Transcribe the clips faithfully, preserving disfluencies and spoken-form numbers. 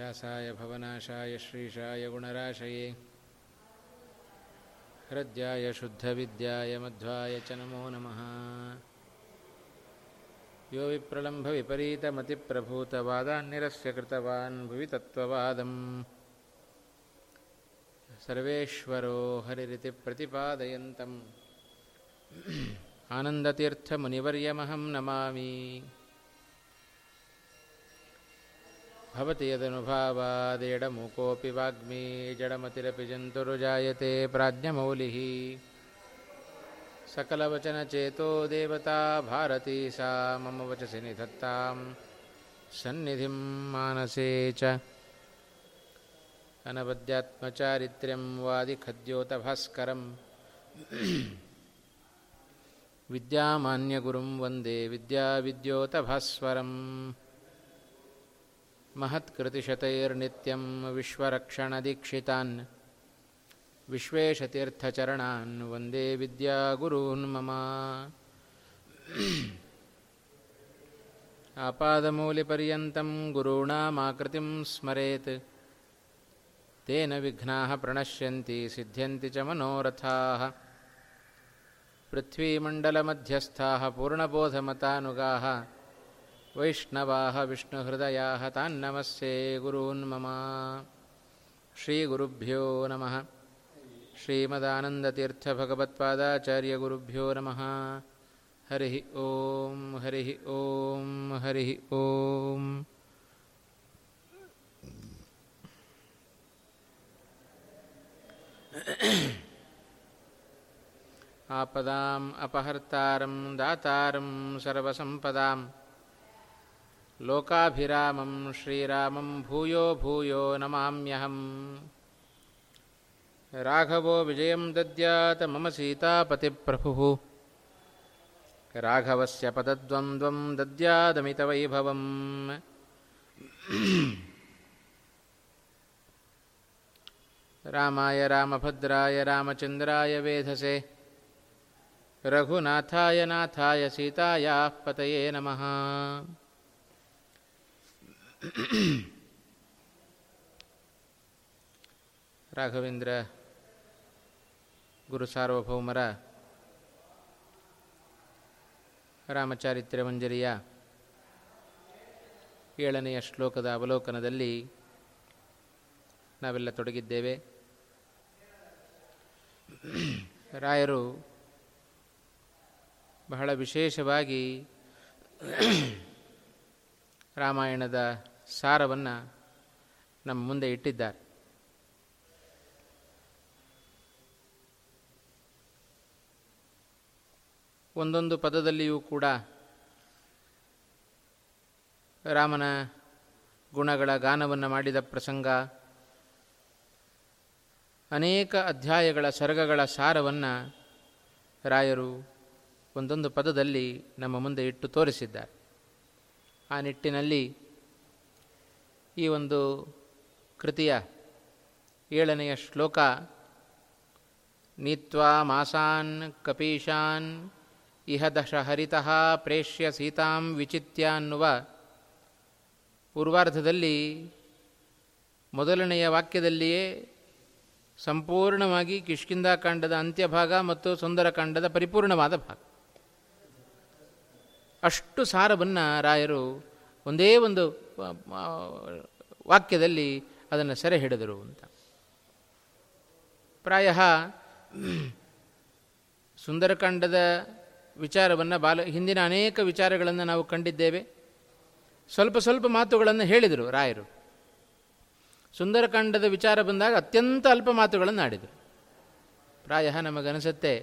ವ್ಯಾಸಾಯ ಭವನಾಶಾಯ ಶ್ರೀಶಾಯ ಗುಣರಾಶಯೇ ಹೃದ್ಯಾಯ ಶುದ್ಧವಿದ್ಯಾಯ ಮಧ್ವಾಯ ಚ ನಮೋ ನಮಃ. ಯೋ ವಿಪ್ರಲಂಭ ವಿಪರೀತಮತಿಪ್ರಭೂತವಾದಾನ್ನಿರಸ್ಯ ಕೃತವಾನ್ ಭುವಿ ತತ್ವವಾದಂ ಸರ್ವೇಶ್ವರೋ ಹರಿರಿತಿ ಪ್ರತಿಪಾದಯಂತಂ ಆನಂದತೀರ್ಥಮುನಿವರ್ಯಮಹಂ ನಮಾಮಿ. ಭವತಿ ಯದನುಭಾವಾದೇಡಮೂಕೋಪಿ ವಾಗ್ಮಿ ಜಡಮತಿರಪಿ ಜಂತುರುಜಾಯತೆ ಪ್ರಾಜ್ಞಮೌಲಿಃ ಸಕಲವಚನಚೇತೋ ದೇವತಾ ಭಾರತೀ ಸಾ ಮಮ ವಚಸಿ ನಿಧತ್ತಾಂ ಸನ್ನಿಧಿಂ ಮಾನಸೇ ಚ. ಅನವದ್ಯಾತ್ಮಚಾರಿತ್ರ್ಯಂ ವಾದಿಖದ್ಯೋತಭಾಸ್ಕರಂ ವಿದ್ಯಾಮಾನ್ಯಗುರುಂ ವಂದೇ ವಿದ್ಯಾವಿದ್ಯೋತಭಾಸ್ವರಂ. ಮಹತ್ಕೃತಿಶತೈರ್ನಿತ್ಯಂ ವಿಶ್ವರಕ್ಷಣದೀಕ್ಷಿತಾನ್ ವಿಶ್ವೇಶತೀರ್ಥಚರಣಾನ್ ವಂದೇ ವಿದ್ಯಾಗುರೂನ್ ಮಮ. ಆಪಾದಮೂಲಿಪರ್ಯಂತಂ ಗುರುಣಾಮಾಕೃತಿಂ ಸ್ಮರೇತ್ ತೇನ ವಿಘ್ನಾಃ ಪ್ರಣಶ್ಯಂತಿ ಸಿದ್ಧ್ಯಂತಿ ಚ ಮನೋರಥಾಃ. ಪೃಥ್ವೀಮಂಡಲಮಧ್ಯಸ್ಥಾಃ ಪೂರ್ಣಬೋಧಮತಾನುಗಾಃ ವೈಷ್ಣವಾಃ ವಿಷ್ಣುಹೃದಯಾಃ ತಾನ್ ನಮಸ್ಸೇ ಗುರೂನ್ ಮಮ. ಶ್ರೀಗುರುಭ್ಯೋ ನಮಃ. ಶ್ರೀಮದಾನಂದತೀರ್ಥಭಗವತ್ಪಾದಾಚಾರ್ಯಗುರುಭ್ಯೋ ನಮಃ. ಹರಿಃ ಓಂ ಹರಿಃ ಓಂ ಹರಿಃ ಓಂ. ಆಪದಾಂ ಅಪಹರ್ತಾರಂ ದಾತಾರಂ ಸರ್ವಸಂಪದಾಂ ಲೋಕಾಭಿರಾಮಂ ಶ್ರೀರಾಮಂ ಭೂಯೋ ಭೂಯೋ ನಮಾಮ್ಯಹಂ. ರಾಘವೋ ವಿಜಯಂ ದದ್ಯಾತ್ ಮಮ ಸೀತಾಪತಿಪ್ರಭುಃ. ರಾಘವಸ್ಯ ಪದದ್ವಂದ್ವಂ ದದ್ಯಾದಮಿತವೈಭವಂ. ರಾಮಾಯ ರಾಮಭದ್ರಾಯ ರಾಮಚಂದ್ರಾಯ ವೇಧಸೆ ರಘುನಾಥಾಯ ನಾಥಾಯ ಸೀತಾಯಾಃ ಪತಯೇ ನಮಃ. ರಾಘವೇಂದ್ರ ಗುರು ಸಾರ್ವಭೌಮರ ರಾಮಚಾರಿತ್ರ್ಯ ಮಂಜರಿಯ ಏಳನೆಯ ಶ್ಲೋಕದ ಅವಲೋಕನದಲ್ಲಿ ನಾವೆಲ್ಲ ತೊಡಗಿದ್ದೇವೆ. ರಾಯರು ಬಹಳ ವಿಶೇಷವಾಗಿ ರಾಮಾಯಣದ ಸಾರವನ್ನು ನಮ್ಮ ಮುಂದೆ ಇಟ್ಟಿದ್ದಾರೆ. ಒಂದೊಂದು ಪದದಲ್ಲಿಯೂ ಕೂಡ ರಾಮನ ಗುಣಗಳ ಗಾನವನ್ನು ಮಾಡಿದ ಪ್ರಸಂಗ, ಅನೇಕ ಅಧ್ಯಾಯಗಳ ಸರ್ಗಗಳ ಸಾರವನ್ನು ರಾಯರು ಒಂದೊಂದು ಪದದಲ್ಲಿ ನಮ್ಮ ಮುಂದೆ ಇಟ್ಟು ತೋರಿಸಿದ್ದಾರೆ. ಆ ನಿಟ್ಟಿನಲ್ಲಿ ಈ ಒಂದು ಕೃತಿಯ ಏಳನೆಯ ಶ್ಲೋಕ ನೀತ್ವಾ ಮಾಸಾನ್ ಕಪೀಶಾನ್ ಇಹ ದಶಹರಿತಃ ಪ್ರೇಷ್ಯ ಸೀತಾಂ ವಿಚಿತ್ಯ ಅನ್ನುವ ಪೂರ್ವಾರ್ಧದಲ್ಲಿ ಮೊದಲನೆಯ ವಾಕ್ಯದಲ್ಲಿಯೇ ಸಂಪೂರ್ಣವಾಗಿ ಕಿಷ್ಕಿಂಧಾಕಾಂಡದ ಅಂತ್ಯಭಾಗ ಮತ್ತು ಸುಂದರಕಾಂಡದ ಪರಿಪೂರ್ಣವಾದ ಭಾಗ, ಅಷ್ಟು ಸಾರವನ್ನು ರಾಯರು ಒಂದೇ ಒಂದು ವಾಕ್ಯದಲ್ಲಿ ಅದನ್ನು ಸೆರೆ ಹಿಡಿದರು ಅಂತ. ಪ್ರಾಯಃ ಸುಂದರಕಾಂಡದ ವಿಚಾರವನ್ನು ಬಾಲ ಹಿಂದಿನ ಅನೇಕ ವಿಚಾರಗಳನ್ನು ನಾವು ಕಂಡಿದ್ದೇವೆ. ಸ್ವಲ್ಪ ಸ್ವಲ್ಪ ಮಾತುಗಳನ್ನು ಹೇಳಿದರು ರಾಯರು. ಸುಂದರಕಾಂಡದ ವಿಚಾರ ಬಂದಾಗ ಅತ್ಯಂತ ಅಲ್ಪ ಮಾತುಗಳನ್ನು ಆಡಿದರು. ಪ್ರಾಯಃ ನಮಗನಿಸುತ್ತೆ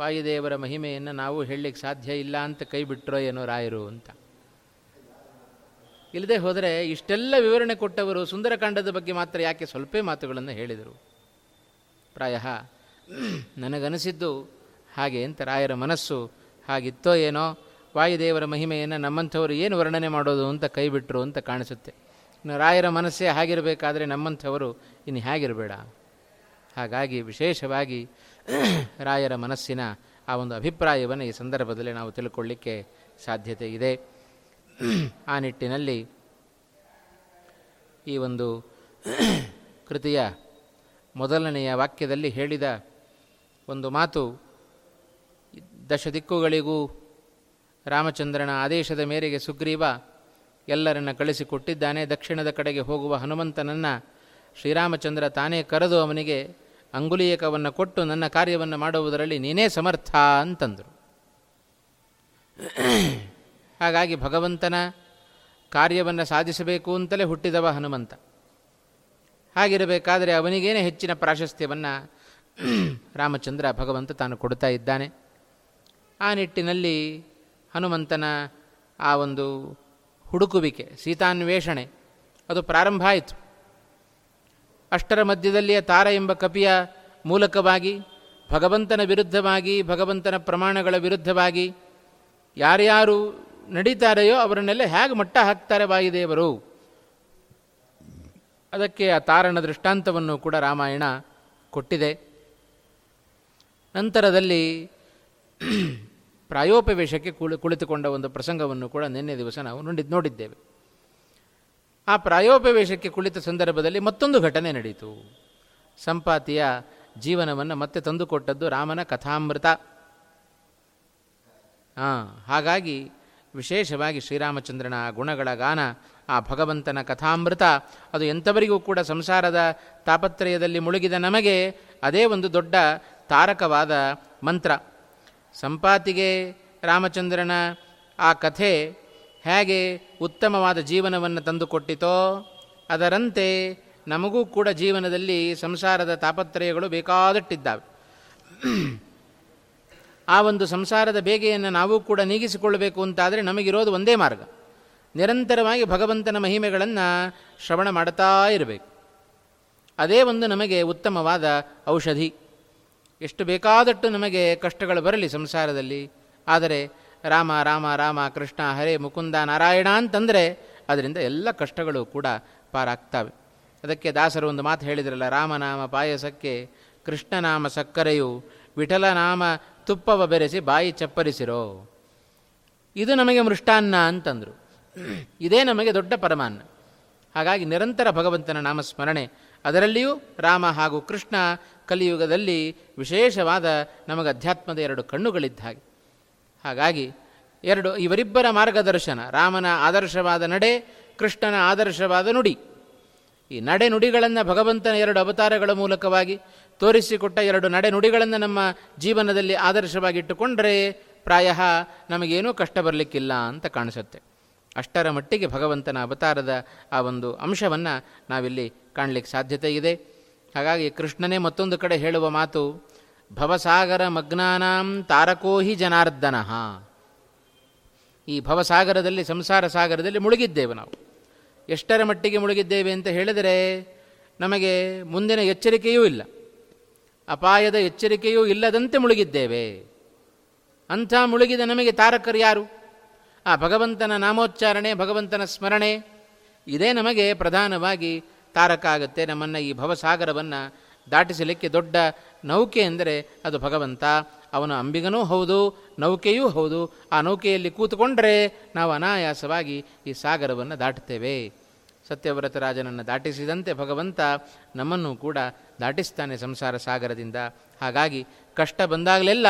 ವಾಯುದೇವರ ಮಹಿಮೆಯನ್ನು ನಾವು ಹೇಳಲಿಕ್ಕೆ ಸಾಧ್ಯ ಇಲ್ಲ ಅಂತ ಕೈ ಬಿಟ್ಟರೋ ಏನೋ ರಾಯರು ಅಂತ. ಇಲ್ಲದೆ ಹೋದರೆ ಇಷ್ಟೆಲ್ಲ ವಿವರಣೆ ಕೊಟ್ಟವರು ಸುಂದರಕಾಂಡದ ಬಗ್ಗೆ ಮಾತ್ರ ಯಾಕೆ ಸ್ವಲ್ಪ ಮಾತುಗಳನ್ನು ಹೇಳಿದರು? ಪ್ರಾಯಃ ನನಗನಿಸಿದ್ದು ಹಾಗೆ ಅಂತ. ರಾಯರ ಮನಸ್ಸು ಹಾಗಿತ್ತೋ ಏನೋ, ವಾಯುದೇವರ ಮಹಿಮೆಯನ್ನು ನಮ್ಮಂಥವರು ಏನು ವರ್ಣನೆ ಮಾಡೋದು ಅಂತ ಕೈ ಬಿಟ್ಟರು ಅಂತ ಕಾಣಿಸುತ್ತೆ. ಇನ್ನು ರಾಯರ ಮನಸ್ಸೇ ಹಾಗಿರಬೇಕಾದ್ರೆ ನಮ್ಮಂಥವರು ಇನ್ನು ಹೇಗಿರಬೇಡ. ಹಾಗಾಗಿ ವಿಶೇಷವಾಗಿ ರಾಯರ ಮನಸ್ಸಿನ ಆ ಒಂದು ಅಭಿಪ್ರಾಯವನ್ನು ಈ ಸಂದರ್ಭದಲ್ಲಿ ನಾವು ತಿಳ್ಕೊಳ್ಳಿಕ್ಕೆ ಸಾಧ್ಯತೆ ಇದೆ. ಆ ನಿಟ್ಟಿನಲ್ಲಿ ಈ ಒಂದು ಕೃತಿಯ ಮೊದಲನೆಯ ವಾಕ್ಯದಲ್ಲಿ ಹೇಳಿದ ಒಂದು ಮಾತು ದಶ ದಿಕ್ಕುಗಳಿಗೂ ರಾಮಚಂದ್ರನ ಆದೇಶದ ಮೇರೆಗೆ ಸುಗ್ರೀವ ಎಲ್ಲರನ್ನು ಕಳಿಸಿಕೊಟ್ಟಿದ್ದಾನೆ. ದಕ್ಷಿಣದ ಕಡೆಗೆ ಹೋಗುವ ಹನುಮಂತನನ್ನು ಶ್ರೀರಾಮಚಂದ್ರ ತಾನೇ ಕರೆದು ಅವನಿಗೆ ಅಂಗುಲೀಯಕವನ್ನು ಕೊಟ್ಟು ನನ್ನ ಕಾರ್ಯವನ್ನು ಮಾಡುವುದರಲ್ಲಿ ನೀನೇ ಸಮರ್ಥ ಅಂತಂದರು. ಹಾಗಾಗಿ ಭಗವಂತನ ಕಾರ್ಯವನ್ನು ಸಾಧಿಸಬೇಕು ಅಂತಲೇ ಹುಟ್ಟಿದವ ಹನುಮಂತ. ಹಾಗಿರಬೇಕಾದರೆ ಅವನಿಗೇನೆ ಹೆಚ್ಚಿನ ಪ್ರಾಶಸ್ತ್ಯವನ್ನು ರಾಮಚಂದ್ರ ಭಗವಂತ ತಾನು ಕೊಡ್ತಾ ಇದ್ದಾನೆ. ಆ ನಿಟ್ಟಿನಲ್ಲಿ ಹನುಮಂತನ ಆ ಒಂದು ಹುಡುಕುವಿಕೆ, ಸೀತಾನ್ವೇಷಣೆ, ಅದು ಪ್ರಾರಂಭ ಆಯಿತು. ಅಷ್ಟರ ಮಧ್ಯದಲ್ಲಿಯೇ ತಾರ ಎಂಬ ಕಪಿಯ ಮೂಲಕವಾಗಿ ಭಗವಂತನ ವಿರುದ್ಧವಾಗಿ, ಭಗವಂತನ ಪ್ರಮಾಣಗಳ ವಿರುದ್ಧವಾಗಿ ಯಾರ್ಯಾರು ನಡೀತಾರೆಯೋ ಅವರನ್ನೆಲ್ಲ ಹೇಗೆ ಮಟ್ಟ ಹಾಕ್ತಾರೆ ವಾಯುದೇವರು. ಅದಕ್ಕೆ ಆ ತಾರಣ ದೃಷ್ಟಾಂತವನ್ನು ಕೂಡ ರಾಮಾಯಣ ಕೊಟ್ಟಿದೆ. ನಂತರದಲ್ಲಿ ಪ್ರಾಯೋಪವೇಶಕ್ಕೆ ಕುಳಿ ಕುಳಿತುಕೊಂಡ ಒಂದು ಪ್ರಸಂಗವನ್ನು ಕೂಡ ನಿನ್ನೆ ದಿವಸ ನಾವು ನೋಡಿ ನೋಡಿದ್ದೇವೆ. ಆ ಪ್ರಾಯೋಪವೇಶಕ್ಕೆ ಕುಳಿತ ಸಂದರ್ಭದಲ್ಲಿ ಮತ್ತೊಂದು ಘಟನೆ ನಡೆಯಿತು. ಸಂಪಾತಿಯ ಜೀವನವನ್ನು ಮತ್ತೆ ತಂದುಕೊಟ್ಟದ್ದು ರಾಮನ ಕಥಾಮೃತ. ಹಾಗಾಗಿ ವಿಶೇಷವಾಗಿ ಶ್ರೀರಾಮಚಂದ್ರನ ಗುಣಗಳ ಗಾನ, ಆ ಭಗವಂತನ ಕಥಾಮೃತ, ಅದು ಎಂಥವರಿಗೂ ಕೂಡ ಸಂಸಾರದ ತಾಪತ್ರಯದಲ್ಲಿ ಮುಳುಗಿದ ನಮಗೆ ಅದೇ ಒಂದು ದೊಡ್ಡ ತಾರಕವಾದ ಮಂತ್ರ. ಸಂಪಾತಿಗೆ ರಾಮಚಂದ್ರನ ಆ ಕಥೆ ಹೇಗೆ ಉತ್ತಮವಾದ ಜೀವನವನ್ನು ತಂದುಕೊಟ್ಟಿತೋ ಅದರಂತೆ ನಮಗೂ ಕೂಡ ಜೀವನದಲ್ಲಿ ಸಂಸಾರದ ತಾಪತ್ರಯಗಳು ಬೇಕಾದಟ್ಟಿದ್ದಾವೆ. ಆ ಒಂದು ಸಂಸಾರದ ಬೇಗೆಯನ್ನು ನಾವು ಕೂಡ ನೀಗಿಸಿಕೊಳ್ಳಬೇಕು ಅಂತಾದರೆ ನಮಗಿರೋದು ಒಂದೇ ಮಾರ್ಗ, ನಿರಂತರವಾಗಿ ಭಗವಂತನ ಮಹಿಮೆಗಳನ್ನು ಶ್ರವಣ ಮಾಡ್ತಾ ಇರಬೇಕು. ಅದೇ ಒಂದು ನಮಗೆ ಉತ್ತಮವಾದ ಔಷಧಿ. ಎಷ್ಟು ಬೇಕಾದಟ್ಟು ನಮಗೆ ಕಷ್ಟಗಳು ಬರಲಿ ಸಂಸಾರದಲ್ಲಿ, ಆದರೆ ರಾಮ ರಾಮ ರಾಮ ಕೃಷ್ಣ ಹರೇ ಮುಕುಂದ ನಾರಾಯಣ ಅಂತಂದರೆ ಅದರಿಂದ ಎಲ್ಲ ಕಷ್ಟಗಳು ಕೂಡ ಪಾರಾಗ್ತವೆ. ಅದಕ್ಕೆ ದಾಸರು ಒಂದು ಮಾತು ಹೇಳಿದ್ರಲ್ಲ, ರಾಮನಾಮ ಪಾಯಸಕ್ಕೆ ಕೃಷ್ಣನಾಮ ಸಕ್ಕರೆಯು ವಿಠಲನಾಮ ತುಪ್ಪವ ಬೆರೆಸಿ ಬಾಯಿ ಚಪ್ಪರಿಸಿರೋ, ಇದು ನಮಗೆ ಮೃಷ್ಟಾನ್ನ ಅಂತಂದರು. ಇದೇ ನಮಗೆ ದೊಡ್ಡ ಪರಮಾನ್ನ. ಹಾಗಾಗಿ ನಿರಂತರ ಭಗವಂತನ ನಾಮಸ್ಮರಣೆ, ಅದರಲ್ಲಿಯೂ ರಾಮ ಹಾಗೂ ಕೃಷ್ಣ ಕಲಿಯುಗದಲ್ಲಿ ವಿಶೇಷವಾದ ನಮಗೆ ಅಧ್ಯಾತ್ಮದ ಎರಡು ಕಣ್ಣುಗಳಿದ್ದ ಹಾಗೆ. ಹಾಗಾಗಿ ಎರಡು ಇವರಿಬ್ಬರ ಮಾರ್ಗದರ್ಶನ, ರಾಮನ ಆದರ್ಶವಾದ ನಡೆ, ಕೃಷ್ಣನ ಆದರ್ಶವಾದ ನುಡಿ. ಈ ನಡೆ ನುಡಿಗಳನ್ನು ಭಗವಂತನ ಎರಡು ಅವತಾರಗಳ ಮೂಲಕವಾಗಿ ತೋರಿಸಿಕೊಟ್ಟ ಎರಡು ನಡೆ ನುಡಿಗಳನ್ನು ನಮ್ಮ ಜೀವನದಲ್ಲಿ ಆದರ್ಶವಾಗಿಟ್ಟುಕೊಂಡರೆ ಪ್ರಾಯ ನಮಗೇನೂ ಕಷ್ಟ ಬರಲಿಕ್ಕಿಲ್ಲ ಅಂತ ಕಾಣಿಸುತ್ತೆ. ಅಷ್ಟರ ಮಟ್ಟಿಗೆ ಭಗವಂತನ ಅವತಾರದ ಆ ಒಂದು ಅಂಶವನ್ನು ನಾವಿಲ್ಲಿ ಕಾಣಲಿಕ್ಕೆ ಸಾಧ್ಯತೆ ಇದೆ. ಹಾಗಾಗಿ ಕೃಷ್ಣನೇ ಮತ್ತೊಂದು ಕಡೆ ಹೇಳುವ ಮಾತು, ಭವಸಾಗರ ಮಗ್ನಾನಾಂ ತಾರಕೋ ಹಿ ಜನಾರ್ದನಃ. ಈ ಭವಸಾಗರದಲ್ಲಿ, ಸಂಸಾರ ಸಾಗರದಲ್ಲಿ ಮುಳುಗಿದ್ದೇವೆ ನಾವು. ಎಷ್ಟರ ಮಟ್ಟಿಗೆ ಮುಳುಗಿದ್ದೇವೆ ಅಂತ ಹೇಳಿದರೆ ನಮಗೆ ಮುಂದಿನ ಎಚ್ಚರಿಕೆಯೂ ಇಲ್ಲ, ಅಪಾಯದ ಎಚ್ಚರಿಕೆಯೂ ಇಲ್ಲದಂತೆ ಮುಳುಗಿದ್ದೇವೆ. ಅಂಥ ಮುಳುಗಿದ ನಮಗೆ ತಾರಕರು ಯಾರು? ಆ ಭಗವಂತನ ನಾಮೋಚ್ಚಾರಣೆ, ಭಗವಂತನ ಸ್ಮರಣೆ, ಇದೇ ನಮಗೆ ಪ್ರಧಾನವಾಗಿ ತಾರಕ ಆಗುತ್ತೆ. ನಮ್ಮನ್ನು ಈ ಭವಸಾಗರವನ್ನು ದಾಟಿಸಲಿಕ್ಕೆ ದೊಡ್ಡ ನೌಕೆ ಎಂದರೆ ಅದು ಭಗವಂತ. ಅವನ ಅಂಬಿಗನೂ ಹೌದು, ನೌಕೆಯೂ ಹೌದು. ಆ ನೌಕೆಯಲ್ಲಿ ಕೂತುಕೊಂಡರೆ ನಾವು ಅನಾಯಾಸವಾಗಿ ಈ ಸಾಗರವನ್ನು ದಾಟುತ್ತೇವೆ. ಸತ್ಯವ್ರತ ರಾಜನನ್ನು ದಾಟಿಸಿದಂತೆ ಭಗವಂತ ನಮ್ಮನ್ನು ಕೂಡ ದಾಟಿಸ್ತಾನೆ ಸಂಸಾರ ಸಾಗರದಿಂದ. ಹಾಗಾಗಿ ಕಷ್ಟ ಬಂದಾಗಲೆಲ್ಲ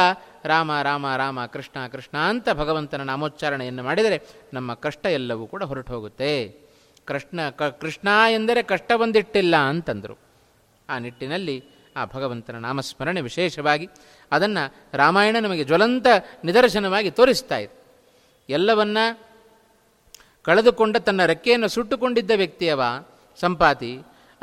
ರಾಮ ರಾಮ ರಾಮ ಕೃಷ್ಣ ಕೃಷ್ಣ ಅಂತ ಭಗವಂತನ ನಾಮೋಚ್ಚಾರಣೆಯನ್ನು ಮಾಡಿದರೆ ನಮ್ಮ ಕಷ್ಟ ಎಲ್ಲವೂ ಕೂಡ ಹೊರಟು ಹೋಗುತ್ತೆ. ಕೃಷ್ಣ ಕ ಕೃಷ್ಣ ಎಂದರೆ ಕಷ್ಟ ಬಂದಿಟ್ಟಿಲ್ಲ ಅಂತಂದರು. ಆ ನಿಟ್ಟಿನಲ್ಲಿ ಆ ಭಗವಂತನ ನಾಮಸ್ಮರಣೆ ವಿಶೇಷವಾಗಿ ಅದನ್ನು ರಾಮಾಯಣ ನಮಗೆ ಜ್ವಲಂತ ನಿದರ್ಶನವಾಗಿ ತೋರಿಸ್ತಾ ಇದೆ. ಎಲ್ಲವನ್ನ ಕಳೆದುಕೊಂಡ, ತನ್ನ ರೆಕ್ಕೆಯನ್ನು ಸುಟ್ಟುಕೊಂಡಿದ್ದ ವ್ಯಕ್ತಿಯವ ಸಂಪಾತಿ.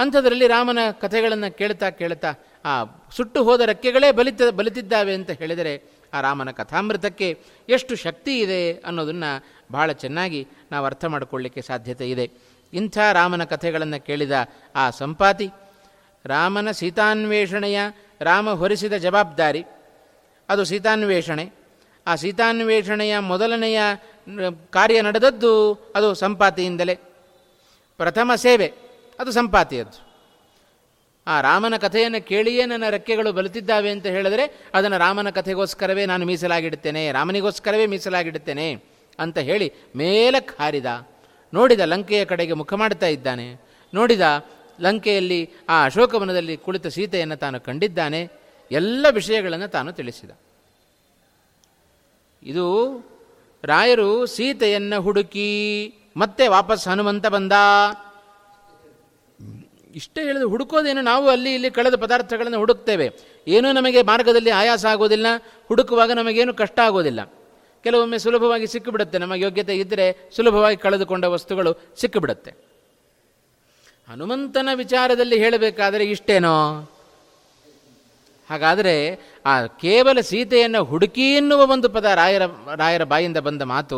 ಅಂಥದ್ರಲ್ಲಿ ರಾಮನ ಕಥೆಗಳನ್ನು ಕೇಳ್ತಾ ಕೇಳ್ತಾ ಆ ಸುಟ್ಟು ಹೋದ ರೆಕ್ಕೆಗಳೇ ಬಲಿತ ಬಲಿತಿದ್ದಾವೆ ಅಂತ ಹೇಳಿದರೆ ಆ ರಾಮನ ಕಥಾಮೃತಕ್ಕೆ ಎಷ್ಟು ಶಕ್ತಿ ಇದೆ ಅನ್ನೋದನ್ನು ಬಹಳ ಚೆನ್ನಾಗಿ ನಾವು ಅರ್ಥ ಮಾಡಿಕೊಳ್ಳಿಕ್ಕೆ ಸಾಧ್ಯತೆ ಇದೆ. ಇಂಥ ರಾಮನ ಕಥೆಗಳನ್ನು ಕೇಳಿದ ಆ ಸಂಪಾತಿ ರಾಮನ ಸೀತಾನ್ವೇಷಣೆಯ, ರಾಮ ಹೊರಿಸಿದ ಜವಾಬ್ದಾರಿ ಅದು ಸೀತಾನ್ವೇಷಣೆ. ಆ ಸೀತಾನ್ವೇಷಣೆಯ ಮೊದಲನೆಯ ಕಾರ್ಯ ನಡೆದದ್ದು ಅದು ಸಂಪಾತಿಯಿಂದಲೇ. ಪ್ರಥಮ ಸೇವೆ ಅದು ಸಂಪಾತಿಯದ್ದು. ಆ ರಾಮನ ಕಥೆಯನ್ನು ಕೇಳಿಯೇ ನನ್ನ ರೆಕ್ಕೆಗಳು ಬಲಿತಿದ್ದಾವೆ ಅಂತ ಹೇಳಿದರೆ ಅದನ್ನು ರಾಮನ ಕಥೆಗೋಸ್ಕರವೇ ನಾನು ಮೀಸಲಾಗಿಡುತ್ತೇನೆ, ರಾಮನಿಗೋಸ್ಕರವೇ ಮೀಸಲಾಗಿಡುತ್ತೇನೆ ಅಂತ ಹೇಳಿ ಮೇಲಕ್ಕೆ ಹಾರಿದ. ನೋಡಿದ ಲಂಕೆಯ ಕಡೆಗೆ ಮುಖ ಮಾಡ್ತಾ ಇದ್ದಾನೆ. ನೋಡಿದ, ಲಂಕೆಯಲ್ಲಿ ಆ ಅಶೋಕವನದಲ್ಲಿ ಕುಳಿತ ಸೀತೆಯನ್ನು ತಾನು ಕಂಡಿದ್ದಾನೆ, ಎಲ್ಲ ವಿಷಯಗಳನ್ನು ತಾನು ತಿಳಿಸಿದ. ಇದು ರಾಯರು ಸೀತೆಯನ್ನು ಹುಡುಕಿ ಮತ್ತೆ ವಾಪಸ್ ಹನುಮಂತ ಬಂದ ಇಷ್ಟೇ ಹೇಳಿದ್ರು. ಹುಡುಕೋದೇನು, ನಾವು ಅಲ್ಲಿ ಇಲ್ಲಿ ಕಳೆದ ಪದಾರ್ಥಗಳನ್ನು ಹುಡುಕ್ತೇವೆ, ಏನೂ ನಮಗೆ ಮಾರ್ಗದಲ್ಲಿ ಆಯಾಸ ಆಗೋದಿಲ್ಲ, ಹುಡುಕುವಾಗ ನಮಗೇನು ಕಷ್ಟ ಆಗೋದಿಲ್ಲ, ಕೆಲವೊಮ್ಮೆ ಸುಲಭವಾಗಿ ಸಿಕ್ಕಿಬಿಡುತ್ತೆ, ನಮ್ಮ ಯೋಗ್ಯತೆ ಇದ್ದರೆ ಸುಲಭವಾಗಿ ಕಳೆದುಕೊಂಡ ವಸ್ತುಗಳು ಸಿಕ್ಕಿಬಿಡುತ್ತೆ. ಹನುಮಂತನ ವಿಚಾರದಲ್ಲಿ ಹೇಳಬೇಕಾದರೆ ಇಷ್ಟೇನೋ? ಹಾಗಾದರೆ ಆ ಕೇವಲ ಸೀತೆಯನ್ನು ಹುಡುಕಿ ಎನ್ನುವ ಒಂದು ಪದ ರಾಯರ ರಾಯರ ಬಾಯಿಂದ ಬಂದ ಮಾತು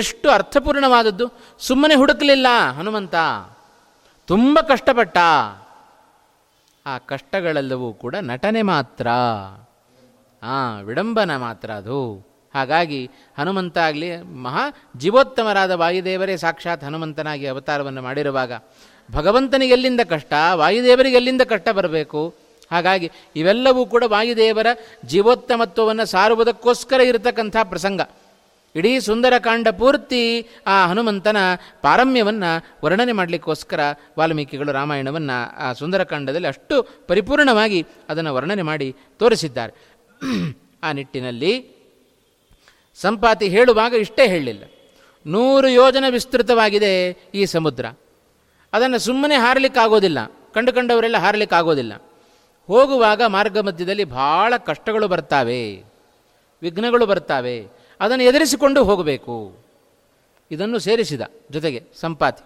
ಎಷ್ಟು ಅರ್ಥಪೂರ್ಣವಾದದ್ದು. ಸುಮ್ಮನೆ ಹುಡುಕಲಿಲ್ಲ ಹನುಮಂತ, ತುಂಬ ಕಷ್ಟಪಟ್ಟ. ಆ ಕಷ್ಟಗಳೆಲ್ಲವೂ ಕೂಡ ನಟನೆ ಮಾತ್ರ, ಆ ವಿಡಂಬನ ಮಾತ್ರ ಅದು. ಹಾಗಾಗಿ ಹನುಮಂತ ಆಗಲಿ, ಮಹಾ ಜೀವೋತ್ತಮರಾದ ವಾಯುದೇವರೇ ಸಾಕ್ಷಾತ್ ಹನುಮಂತನಾಗಿ ಅವತಾರವನ್ನು ಮಾಡಿರುವಾಗ ಭಗವಂತನಿಗೆ ಎಲ್ಲಿಂದ ಕಷ್ಟ, ವಾಯುದೇವರಿಗೆ ಎಲ್ಲಿಂದ ಕಷ್ಟ ಬರಬೇಕು? ಹಾಗಾಗಿ ಇವೆಲ್ಲವೂ ಕೂಡ ವಾಯುದೇವರ ಜೀವೋತ್ತಮತ್ವವನ್ನು ಸಾರುವುದಕ್ಕೋಸ್ಕರ ಇರತಕ್ಕಂಥ ಪ್ರಸಂಗ. ಇಡೀ ಸುಂದರಕಾಂಡ ಪೂರ್ತಿ ಆ ಹನುಮಂತನ ಪಾರಮ್ಯವನ್ನು ವರ್ಣನೆ ಮಾಡಲಿಕ್ಕೋಸ್ಕರ ವಾಲ್ಮೀಕಿಗಳು ರಾಮಾಯಣವನ್ನು ಆ ಸುಂದರಕಾಂಡದಲ್ಲಿ ಅಷ್ಟು ಪರಿಪೂರ್ಣವಾಗಿ ಅದನ್ನು ವರ್ಣನೆ ಮಾಡಿ ತೋರಿಸಿದ್ದಾರೆ. ಆ ನಿಟ್ಟಿನಲ್ಲಿ ಸಂಪಾತಿ ಹೇಳುವಾಗ ಇಷ್ಟೇ ಹೇಳಲಿಲ್ಲ. ನೂರು ಯೋಜನೆ ವಿಸ್ತೃತವಾಗಿದೆ ಈ ಸಮುದ್ರ, ಅದನ್ನು ಸುಮ್ಮನೆ ಹಾರಲಿಕ್ಕಾಗೋದಿಲ್ಲ, ಕಂಡು ಕಂಡವರೆಲ್ಲ ಹಾರಲಿಕ್ಕಾಗೋದಿಲ್ಲ. ಹೋಗುವಾಗ ಮಾರ್ಗ ಮಧ್ಯದಲ್ಲಿ ಭಾಳ ಕಷ್ಟಗಳು ಬರ್ತಾವೆ, ವಿಘ್ನಗಳು ಬರ್ತಾವೆ, ಅದನ್ನು ಎದುರಿಸಿಕೊಂಡು ಹೋಗಬೇಕು. ಇದನ್ನು ಸೇರಿಸಿದ ಜೊತೆಗೆ ಸಂಪಾತಿ.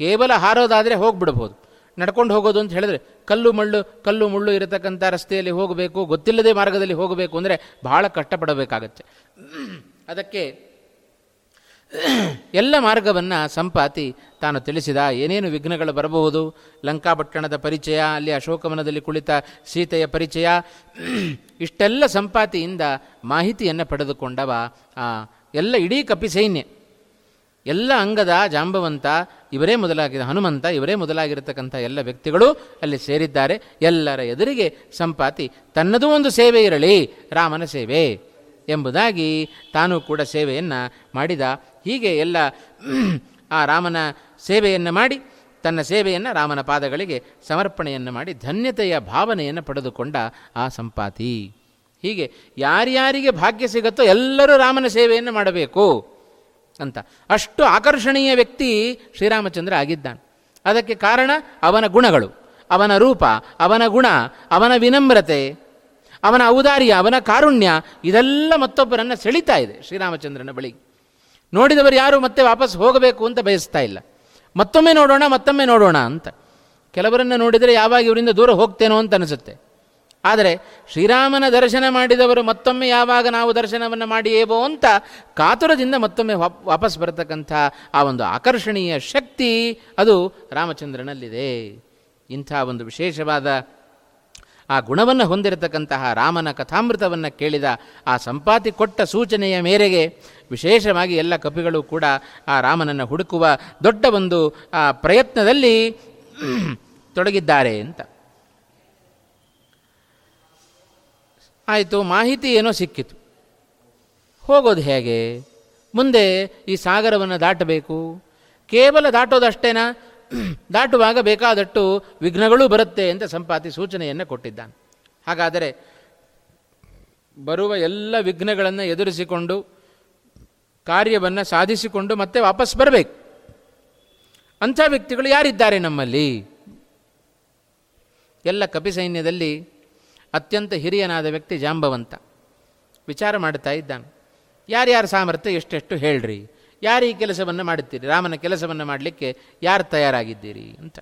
ಕೇವಲ ಹಾರೋದಾದರೆ ಹೋಗಿಬಿಡ್ಬೋದು, ನಡ್ಕೊಂಡು ಹೋಗೋದು ಅಂತ ಹೇಳಿದ್ರೆ ಕಲ್ಲು ಮಳ್ಳು ಕಲ್ಲು ಮುಳ್ಳು ಇರತಕ್ಕಂಥ ರಸ್ತೆಯಲ್ಲಿ ಹೋಗಬೇಕು, ಗೊತ್ತಿಲ್ಲದೆ ಮಾರ್ಗದಲ್ಲಿ ಹೋಗಬೇಕು ಅಂದರೆ ಬಹಳ ಕಷ್ಟಪಡಬೇಕಾಗತ್ತೆ. ಅದಕ್ಕೆ ಎಲ್ಲ ಮಾರ್ಗವನ್ನು ಸಂಪಾತಿ ತಾನು ತಿಳಿಸಿದ. ಏನೇನು ವಿಘ್ನಗಳು ಬರಬಹುದು, ಲಂಕಾಪಟ್ಟಣದ ಪರಿಚಯ, ಅಲ್ಲಿ ಅಶೋಕವನದಲ್ಲಿ ಕುಳಿತ ಸೀತೆಯ ಪರಿಚಯ, ಇಷ್ಟೆಲ್ಲ ಸಂಪಾತಿಯಿಂದ ಮಾಹಿತಿಯನ್ನು ಪಡೆದುಕೊಂಡವ. ಎಲ್ಲ ಇಡೀ ಕಪಿಸೈನ್ಯ, ಎಲ್ಲ ಅಂಗದ, ಜಾಂಬವಂತ ಇವರೇ ಮೊದಲಾಗಿದ್ದ ಹನುಮಂತ ಇವರೇ ಮೊದಲಾಗಿರತಕ್ಕಂಥ ಎಲ್ಲ ವ್ಯಕ್ತಿಗಳು ಅಲ್ಲಿ ಸೇರಿದ್ದಾರೆ. ಎಲ್ಲರ ಎದುರಿಗೆ ಸಂಪಾತಿ ತನ್ನದೂ ಒಂದು ಸೇವೆ ಇರಲಿ, ರಾಮನ ಸೇವೆ ಎಂಬುದಾಗಿ ತಾನೂ ಕೂಡ ಸೇವೆಯನ್ನು ಮಾಡಿದ. ಹೀಗೆ ಎಲ್ಲ ಆ ರಾಮನ ಸೇವೆಯನ್ನು ಮಾಡಿ, ತನ್ನ ಸೇವೆಯನ್ನು ರಾಮನ ಪಾದಗಳಿಗೆ ಸಮರ್ಪಣೆಯನ್ನು ಮಾಡಿ ಧನ್ಯತೆಯ ಭಾವನೆಯನ್ನು ಪಡೆದುಕೊಂಡ ಆ ಸಂಪಾತಿ. ಹೀಗೆ ಯಾರ್ಯಾರಿಗೆ ಭಾಗ್ಯ ಸಿಗುತ್ತೋ ಎಲ್ಲರೂ ರಾಮನ ಸೇವೆಯನ್ನು ಮಾಡಬೇಕು ಅಂತ ಅಷ್ಟು ಆಕರ್ಷಣೀಯ ವ್ಯಕ್ತಿ ಶ್ರೀರಾಮಚಂದ್ರ ಆಗಿದ್ದಾನೆ. ಅದಕ್ಕೆ ಕಾರಣ ಅವನ ಗುಣಗಳು, ಅವನ ರೂಪ, ಅವನ ಗುಣ, ಅವನ ವಿನಮ್ರತೆ, ಅವನ ಔದಾರ್ಯ, ಅವನ ಕಾರುಣ್ಯ, ಇದೆಲ್ಲ ಮತ್ತೊಬ್ಬರನ್ನು ಸೆಳೀತಾ ಇದೆ ಶ್ರೀರಾಮಚಂದ್ರನ ಬಳಿಗೆ. ನೋಡಿದವರು ಯಾರು ಮತ್ತೆ ವಾಪಸ್ ಹೋಗಬೇಕು ಅಂತ ಬಯಸ್ತಾ ಇಲ್ಲ, ಮತ್ತೊಮ್ಮೆ ನೋಡೋಣ ಮತ್ತೊಮ್ಮೆ ನೋಡೋಣ ಅಂತ. ಕೆಲವರನ್ನು ನೋಡಿದರೆ ಯಾವಾಗ ಇವರಿಂದ ದೂರ ಹೋಗ್ತೇನೋ ಅಂತ ಅನಿಸುತ್ತೆ. ಆದರೆ ಶ್ರೀರಾಮನ ದರ್ಶನ ಮಾಡಿದವರು ಮತ್ತೊಮ್ಮೆ ಯಾವಾಗ ನಾವು ದರ್ಶನವನ್ನು ಮಾಡಿಯೇವೋ ಅಂತ ಕಾತುರದಿಂದ ಮತ್ತೊಮ್ಮೆ ವಾಪಸ್ ಬರತಕ್ಕಂಥ ಆ ಒಂದು ಆಕರ್ಷಣೀಯ ಶಕ್ತಿ ಅದು ರಾಮಚಂದ್ರನಲ್ಲಿದೆ. ಇಂಥ ಒಂದು ವಿಶೇಷವಾದ ಆ ಗುಣವನ್ನು ಹೊಂದಿರತಕ್ಕಂತಹ ರಾಮನ ಕಥಾಮೃತವನ್ನು ಕೇಳಿದ ಆ ಸಂಪಾತಿ ಕೊಟ್ಟ ಸೂಚನೆಯ ಮೇರೆಗೆ ವಿಶೇಷವಾಗಿ ಎಲ್ಲ ಕಪಿಗಳು ಕೂಡ ಆ ರಾಮನನ್ನು ಹುಡುಕುವ ದೊಡ್ಡ ಒಂದು ಆ ಪ್ರಯತ್ನದಲ್ಲಿ ತೊಡಗಿದ್ದಾರೆ ಅಂತ ಆಯಿತು. ಮಾಹಿತಿ ಏನೋ ಸಿಕ್ಕಿತು, ಹೋಗೋದು ಹೇಗೆ ಮುಂದೆ? ಈ ಸಾಗರವನ್ನು ದಾಟಬೇಕು. ಕೇವಲ ದಾಟೋದಷ್ಟೇನಾ? ದಾಟುವಾಗ ಬೇಕಾದಷ್ಟು ವಿಘ್ನಗಳು ಬರುತ್ತೆ ಅಂತ ಸಂಪಾತಿ ಸೂಚನೆಯನ್ನು ಕೊಟ್ಟಿದ್ದಾನೆ. ಹಾಗಾದರೆ ಬರುವ ಎಲ್ಲ ವಿಘ್ನಗಳನ್ನು ಎದುರಿಸಿಕೊಂಡು ಕಾರ್ಯವನ್ನು ಸಾಧಿಸಿಕೊಂಡು ಮತ್ತೆ ವಾಪಸ್ ಬರಬೇಕು. ಅಂಥ ವ್ಯಕ್ತಿಗಳು ಯಾರಿದ್ದಾರೆ ನಮ್ಮಲ್ಲಿ? ಎಲ್ಲ ಕಪಿಸೈನ್ಯದಲ್ಲಿ ಅತ್ಯಂತ ಹಿರಿಯನಾದ ವ್ಯಕ್ತಿ ಜಾಂಬವಂತ ವಿಚಾರ ಮಾಡ್ತಾ ಇದ್ದಾನೆ. ಯಾರ್ಯಾರ ಸಾಮರ್ಥ್ಯ ಎಷ್ಟೆಷ್ಟು ಹೇಳ್ರಿ, ಯಾರು ಈ ಕೆಲಸವನ್ನು ಮಾಡುತ್ತೀರಿ, ರಾಮನ ಕೆಲಸವನ್ನು ಮಾಡಲಿಕ್ಕೆ ಯಾರು ತಯಾರಾಗಿದ್ದೀರಿ ಅಂತ.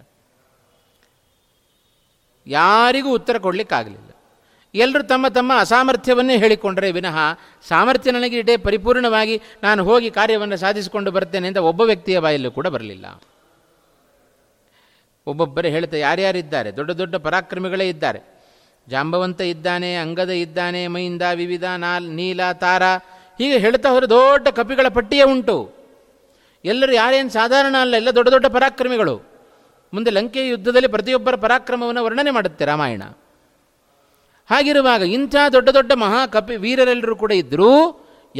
ಯಾರಿಗೂ ಉತ್ತರ ಕೊಡಲಿಕ್ಕಾಗಲಿಲ್ಲ. ಎಲ್ಲರೂ ತಮ್ಮ ತಮ್ಮ ಅಸಾಮರ್ಥ್ಯವನ್ನೇ ಹೇಳಿಕೊಂಡ್ರೆ ವಿನಃ ಸಾಮರ್ಥ್ಯ ನನಗೆ ಇಡೇ ಪರಿಪೂರ್ಣವಾಗಿ ನಾನು ಹೋಗಿ ಕಾರ್ಯವನ್ನು ಸಾಧಿಸಿಕೊಂಡು ಬರ್ತೇನೆ ಅಂತ ಒಬ್ಬ ವ್ಯಕ್ತಿಯ ಬಾಯಲ್ಲೂ ಕೂಡ ಬರಲಿಲ್ಲ. ಒಬ್ಬೊಬ್ಬರೇ ಹೇಳ್ತಾ ಯಾರ್ಯಾರಿದ್ದಾರೆ, ದೊಡ್ಡ ದೊಡ್ಡ ಪರಾಕ್ರಮಿಗಳೇ ಇದ್ದಾರೆ. ಜಾಂಬವಂತ ಇದ್ದಾನೆ, ಅಂಗದ ಇದ್ದಾನೆ, ಮೈಂದ, ವಿವಿಧ, ನಾಲ್, ನೀಲ, ತಾರ, ಹೀಗೆ ಹೇಳ್ತಾ ಹೋದರೆ ದೊಡ್ಡ ಕಪಿಗಳ ಪಟ್ಟಿಯೇ ಉಂಟು. ಎಲ್ಲರೂ ಯಾರೇನು ಸಾಧಾರಣ ಅಲ್ಲ, ಎಲ್ಲ ದೊಡ್ಡ ದೊಡ್ಡ ಪರಾಕ್ರಮಿಗಳು. ಮುಂದೆ ಲಂಕೆಯ ಯುದ್ಧದಲ್ಲಿ ಪ್ರತಿಯೊಬ್ಬರ ಪರಾಕ್ರಮವನ್ನು ವರ್ಣನೆ ಮಾಡುತ್ತೆ ರಾಮಾಯಣ. ಹಾಗಿರುವಾಗ ಇಂಥ ದೊಡ್ಡ ದೊಡ್ಡ ಮಹಾ ಕಪಿ ವೀರರೆಲ್ಲರೂ ಕೂಡ ಇದ್ದರೂ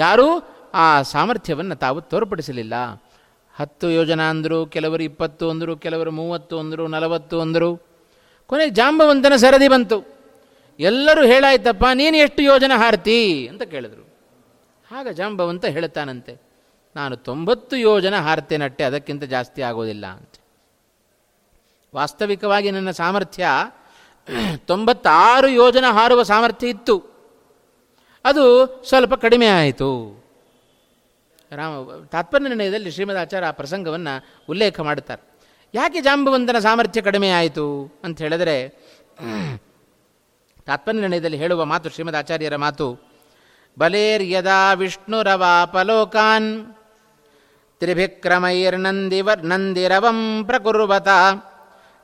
ಯಾರೂ ಆ ಸಾಮರ್ಥ್ಯವನ್ನು ತಾವು ತೋರ್ಪಡಿಸಲಿಲ್ಲ. ಹತ್ತು ಯೋಜನ ಅಂದರು, ಕೆಲವರು ಇಪ್ಪತ್ತು ಅಂದರು, ಕೆಲವರು ಮೂವತ್ತು ಅಂದರು, ನಲವತ್ತು ಅಂದರು. ಕೊನೆ ಜಾಂಬವಂತನ ಸರದಿ ಬಂತು. ಎಲ್ಲರೂ ಹೇಳಾಯ್ತಪ್ಪ, ನೀನು ಎಷ್ಟು ಯೋಜನೆ ಹಾರ್ತಿ ಅಂತ ಕೇಳಿದ್ರು. ಆಗ ಜಾಂಬವಂತ ಹೇಳ್ತಾನಂತೆ, ನಾನು ತೊಂಬತ್ತು ಯೋಜನೆ ಹಾರ್ತೇನಟ್ಟೆ, ಅದಕ್ಕಿಂತ ಜಾಸ್ತಿ ಆಗೋದಿಲ್ಲ ಅಂತ. ವಾಸ್ತವಿಕವಾಗಿ ನನ್ನ ಸಾಮರ್ಥ್ಯ ತೊಂಬತ್ತಾರು ಯೋಜನೆ ಹಾರುವ ಸಾಮರ್ಥ್ಯ ಇತ್ತು, ಅದು ಸ್ವಲ್ಪ ಕಡಿಮೆ ಆಯಿತು. ರಾಮ ತಾತ್ಪರ್ಯನಿರ್ಣಯದಲ್ಲಿ ಶ್ರೀಮದ್ ಆಚಾರ್ಯ ಆ ಪ್ರಸಂಗವನ್ನು ಉಲ್ಲೇಖ ಮಾಡುತ್ತಾರೆ. ಯಾಕೆ ಜಾಂಬವಂತನ ಸಾಮರ್ಥ್ಯ ಕಡಿಮೆ ಆಯಿತು ಅಂತ ಹೇಳಿದರೆ, ತಾತ್ಪರ್ಯನಿರ್ಣಯದಲ್ಲಿ ಹೇಳುವ ಮಾತು, ಶ್ರೀಮದ್ ಆಚಾರ್ಯರ ಮಾತು, ಬಲೇರ್ ಯದಾ ವಿಷ್ಣುರವಾಪಲೋಕಾನ್ ತ್ರಿಭಿಕ್ರಮೈರ್ನಂದಿವರ್ ನಂದಿರವಂ ಪ್ರಕುರ್ವತ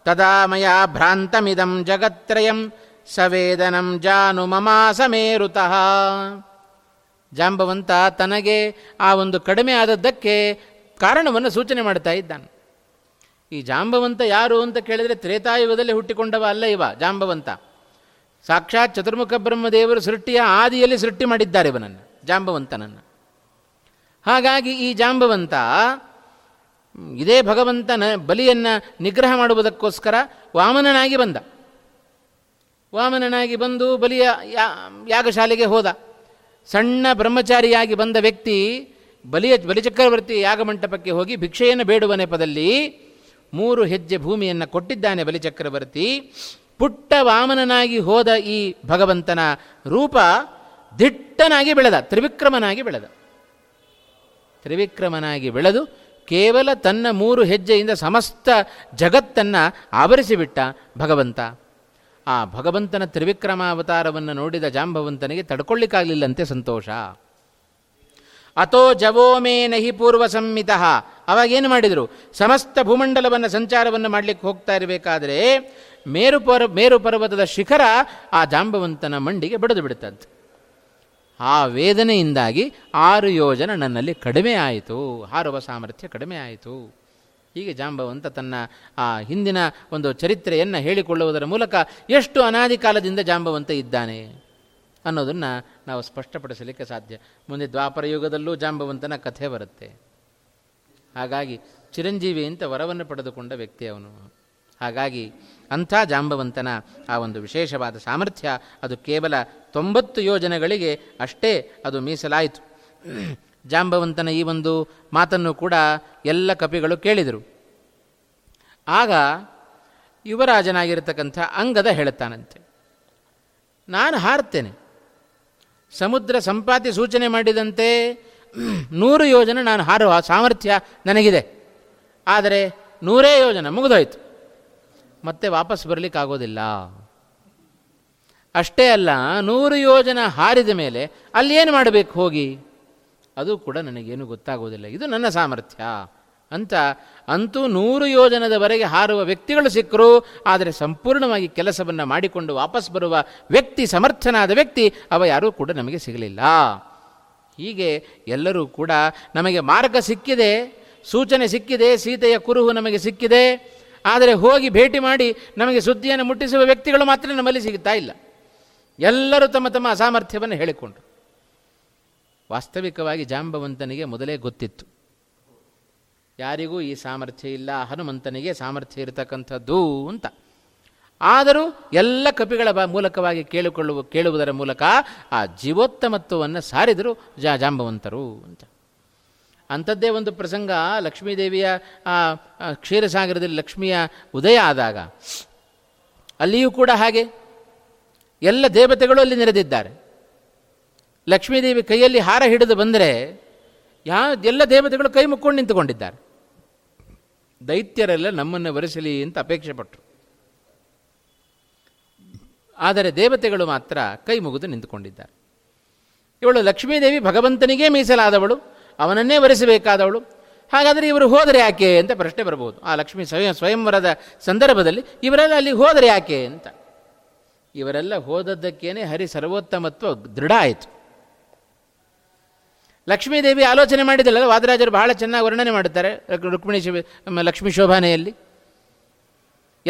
ತದಾ ಮಯಾ ಭ್ರಾಂತಮಿದಂ ಜಗತ್ರಯಂ ಸವೇದನಂ ಜಾನು ಮಮಾ ಸಮೇರುತಃ. ಜಾಂಬವಂತ ತನಗೆ ಆ ಒಂದು ಕಡಿಮೆ ಆದದ್ದಕ್ಕೆ ಕಾರಣವನ್ನು ಸೂಚನೆ ಮಾಡ್ತಾ ಇದ್ದಾನೆ. ಈ ಜಾಂಬವಂತ ಯಾರು ಅಂತ ಕೇಳಿದರೆ, ತ್ರೇತಾಯುಗದಲ್ಲಿ ಹುಟ್ಟಿಕೊಂಡವ ಅಲ್ಲ ಇವ ಜಾಂಬವಂತ. ಸಾಕ್ಷಾತ್ ಚತುರ್ಮುಖ ಬ್ರಹ್ಮದೇವರು ಸೃಷ್ಟಿಯ ಆದಿಯಲ್ಲಿ ಸೃಷ್ಟಿ ಮಾಡಿದ್ದಾರೆ ಇವನನ್ನು, ಜಾಂಬವಂತನನ್ನು. ಹಾಗಾಗಿ ಈ ಜಾಂಬವಂತ ಇದೇ ಭಗವಂತನ ಬಲಿಯನ್ನು ನಿಗ್ರಹ ಮಾಡುವುದಕ್ಕೋಸ್ಕರ ವಾಮನನಾಗಿ ಬಂದ. ವಾಮನನಾಗಿ ಬಂದು ಬಲಿಯ ಯಾಗಶಾಲೆಗೆ ಹೋದ. ಸಣ್ಣ ಬ್ರಹ್ಮಚಾರಿಯಾಗಿ ಬಂದ ವ್ಯಕ್ತಿ ಬಲಿಯ ಬಲಿಚಕ್ರವರ್ತಿ ಯಾಗಮಂಟಪಕ್ಕೆ ಹೋಗಿ ಭಿಕ್ಷೆಯನ್ನು ಬೇಡುವ ನೆಪದಲ್ಲಿ ಮೂರು ಹೆಜ್ಜೆ ಭೂಮಿಯನ್ನು ಕೊಟ್ಟಿದ್ದಾನೆ ಬಲಿಚಕ್ರವರ್ತಿ. ಪುಟ್ಟ ವಾಮನನಾಗಿ ಹೋದ ಈ ಭಗವಂತನ ರೂಪ ದಿಟ್ಟನಾಗಿ ಬೆಳೆದ, ತ್ರಿವಿಕ್ರಮನಾಗಿ ಬೆಳೆದ. ತ್ರಿವಿಕ್ರಮನಾಗಿ ಬೆಳೆದು ಕೇವಲ ತನ್ನ ಮೂರು ಹೆಜ್ಜೆಯಿಂದ ಸಮಸ್ತ ಜಗತ್ತನ್ನು ಆವರಿಸಿಬಿಟ್ಟ ಭಗವಂತ. ಆ ಭಗವಂತನ ತ್ರಿವಿಕ್ರಮಾವತಾರವನ್ನು ನೋಡಿದ ಜಾಂಬವಂತನಿಗೆ ತಡ್ಕೊಳ್ಳಿಕ್ಕಾಗಲಿಲ್ಲಂತೆ ಸಂತೋಷ. ಅಥೋ ಜವೋಮೇ ನಹಿ ಪೂರ್ವ ಸಂಹಿತ. ಅವಾಗೇನು ಮಾಡಿದರು? ಸಮಸ್ತ ಭೂಮಂಡಲವನ್ನು ಸಂಚಾರವನ್ನು ಮಾಡಲಿಕ್ಕೆ ಹೋಗ್ತಾ ಇರಬೇಕಾದ್ರೆ ಮೇರು ಪರ್ ಮೇರು ಪರ್ವತದ ಶಿಖರ ಆ ಜಾಂಬವಂತನ ಮಂಡಿಗೆ ಬಡಿದು ಬಿಡುತ್ತಂತೆ. ಆ ವೇದನೆಯಿಂದಾಗಿ ಆರು ಯೋಜನ ನನ್ನಲ್ಲಿ ಕಡಿಮೆ ಆಯಿತು, ಹಾರುವ ಸಾಮರ್ಥ್ಯ ಕಡಿಮೆ ಆಯಿತು. ಹೀಗೆ ಜಾಂಬವಂತ ತನ್ನ ಆ ಹಿಂದಿನ ಒಂದು ಚರಿತ್ರೆಯನ್ನು ಹೇಳಿಕೊಳ್ಳುವುದರ ಮೂಲಕ ಎಷ್ಟು ಅನಾದಿ ಕಾಲದಿಂದ ಜಾಂಬವಂತ ಇದ್ದಾನೆ ಅನ್ನೋದನ್ನು ನಾವು ಸ್ಪಷ್ಟಪಡಿಸಲಿಕ್ಕೆ ಸಾಧ್ಯ. ಮುಂದೆ ದ್ವಾಪರಯುಗದಲ್ಲೂ ಜಾಂಬವಂತನ ಕಥೆ ಬರುತ್ತೆ. ಹಾಗಾಗಿ ಚಿರಂಜೀವಿ ಅಂತ ವರವನ್ನು ಪಡೆದುಕೊಂಡ ವ್ಯಕ್ತಿ ಅವನು. ಹಾಗಾಗಿ ಅಂಥ ಜಾಂಬವಂತನ ಆ ಒಂದು ವಿಶೇಷವಾದ ಸಾಮರ್ಥ್ಯ ಅದು ಕೇವಲ ತೊಂಬತ್ತು ಯೋಜನೆಗಳಿಗೆ ಅಷ್ಟೇ ಅದು ಮೀಸಲಾಯಿತು. ಜಾಂಬವಂತನ ಈ ಒಂದು ಮಾತನ್ನು ಕೂಡ ಎಲ್ಲ ಕಪಿಗಳು ಕೇಳಿದರು. ಆಗ ಯುವರಾಜನಾಗಿರ್ತಕ್ಕಂಥ ಅಂಗದ ಹೇಳ್ತಾನಂತೆ, ನಾನು ಹಾರ್ತೇನೆ, ಸಮುದ್ರ ಸಂಪಾತಿ ಸೂಚನೆ ಮಾಡಿದಂತೆ ನೂರು ಯೋಜನೆ ನಾನು ಹಾರುವ ಸಾಮರ್ಥ್ಯ ನನಗಿದೆ. ಆದರೆ ನೂರೇ ಯೋಜನೆ ಮುಗಿದೋಯ್ತು, ಮತ್ತೆ ವಾಪಸ್ ಬರಲಿಕ್ಕಾಗೋದಿಲ್ಲ. ಅಷ್ಟೇ ಅಲ್ಲ, ನೂರು ಯೋಜನೆ ಹಾರಿದ ಮೇಲೆ ಅಲ್ಲೇನು ಮಾಡಬೇಕು ಹೋಗಿ, ಅದು ಕೂಡ ನನಗೇನು ಗೊತ್ತಾಗೋದಿಲ್ಲ, ಇದು ನನ್ನ ಸಾಮರ್ಥ್ಯ ಅಂತ. ಅಂತೂ ನೂರು ಯೋಜನದವರೆಗೆ ಹಾರುವ ವ್ಯಕ್ತಿಗಳು ಸಿಕ್ಕರು, ಆದರೆ ಸಂಪೂರ್ಣವಾಗಿ ಕೆಲಸವನ್ನು ಮಾಡಿಕೊಂಡು ವಾಪಸ್ ಬರುವ ವ್ಯಕ್ತಿ, ಸಮರ್ಥನಾದ ವ್ಯಕ್ತಿ ಅವ ಯಾರೂ ಕೂಡ ನಮಗೆ ಸಿಗಲಿಲ್ಲ. ಹೀಗೆ ಎಲ್ಲರೂ ಕೂಡ ನಮಗೆ ಮಾರ್ಗ ಸಿಕ್ಕಿದೆ, ಸೂಚನೆ ಸಿಕ್ಕಿದೆ, ಸೀತೆಯ ಕುರುಹು ನಮಗೆ ಸಿಕ್ಕಿದೆ, ಆದರೆ ಹೋಗಿ ಭೇಟಿ ಮಾಡಿ ನಮಗೆ ಸುದ್ದಿಯನ್ನು ಮುಟ್ಟಿಸುವ ವ್ಯಕ್ತಿಗಳು ಮಾತ್ರ ನಮ್ಮಲ್ಲಿ ಸಿಗುತ್ತಾ ಇಲ್ಲ. ಎಲ್ಲರೂ ತಮ್ಮ ತಮ್ಮ ಅಸಾಮರ್ಥ್ಯವನ್ನು ಹೇಳಿಕೊಂಡರು. ವಾಸ್ತವಿಕವಾಗಿ ಜಾಂಬವಂತನಿಗೆ ಮೊದಲೇ ಗೊತ್ತಿತ್ತು, ಯಾರಿಗೂ ಈ ಸಾಮರ್ಥ್ಯ ಇಲ್ಲ, ಹನುಮಂತನಿಗೆ ಸಾಮರ್ಥ್ಯ ಇರತಕ್ಕಂಥದ್ದು ಅಂತ. ಆದರೂ ಎಲ್ಲ ಕಪಿಗಳ ಮೂಲಕವಾಗಿ ಕೇಳಿಕೊಳ್ಳುವ ಕೇಳುವುದರ ಮೂಲಕ ಆ ಜೀವೋತ್ತಮತ್ವವನ್ನು ಸಾರಿದರು ಜಾ ಜಾಂಬವಂತರು ಅಂತ. ಅಂಥದ್ದೇ ಒಂದು ಪ್ರಸಂಗ ಲಕ್ಷ್ಮೀದೇವಿಯ ಕ್ಷೀರಸಾಗರದಲ್ಲಿ ಲಕ್ಷ್ಮಿಯ ಉದಯ ಆದಾಗ ಅಲ್ಲಿಯೂ ಕೂಡ ಹಾಗೆ ಎಲ್ಲ ದೇವತೆಗಳು ಅಲ್ಲಿ ನೆರೆದಿದ್ದಾರೆ. ಲಕ್ಷ್ಮೀದೇವಿ ಕೈಯಲ್ಲಿ ಹಾರ ಹಿಡಿದು ಬಂದರೆ ಯಾವ ಎಲ್ಲ ದೇವತೆಗಳು ಕೈ ಮುಕ್ಕೊಂಡು ನಿಂತುಕೊಂಡಿದ್ದಾರೆ. ದೈತ್ಯರೆಲ್ಲ ನಮ್ಮನ್ನು ವರಿಸಲಿ ಅಂತ ಅಪೇಕ್ಷೆ ಪಟ್ಟರು, ಆದರೆ ದೇವತೆಗಳು ಮಾತ್ರ ಕೈ ಮುಗಿದು ನಿಂತುಕೊಂಡಿದ್ದಾರೆ. ಇವಳು ಲಕ್ಷ್ಮೀದೇವಿ ಭಗವಂತನಿಗೇ ಮೀಸಲಾದವಳು, ಅವನನ್ನೇ ವರಿಸಬೇಕಾದವಳು. ಹಾಗಾದರೆ ಇವರು ಹೋದರೆ ಯಾಕೆ ಅಂತ ಪ್ರಶ್ನೆ ಬರಬಹುದು. ಆ ಲಕ್ಷ್ಮೀ ಸ್ವಯಂ ಸ್ವಯಂವರದ ಸಂದರ್ಭದಲ್ಲಿ ಇವರೆಲ್ಲ ಅಲ್ಲಿ ಹೋದರೆ ಯಾಕೆ ಅಂತ. ಇವರೆಲ್ಲ ಹೋದದ್ದಕ್ಕೇನೆ ಹರಿ ಸರ್ವೋತ್ತಮತ್ವ ದೃಢ ಆಯಿತು. ಲಕ್ಷ್ಮೀದೇವಿ ಆಲೋಚನೆ ಮಾಡಿದಲ್ಲ, ವಾದರಾಜರು ಬಹಳ ಚೆನ್ನಾಗಿ ವರ್ಣನೆ ಮಾಡುತ್ತಾರೆ ರುಕ್ಮಿಣಿ ಲಕ್ಷ್ಮೀ ಶೋಭಾನೆಯಲ್ಲಿ.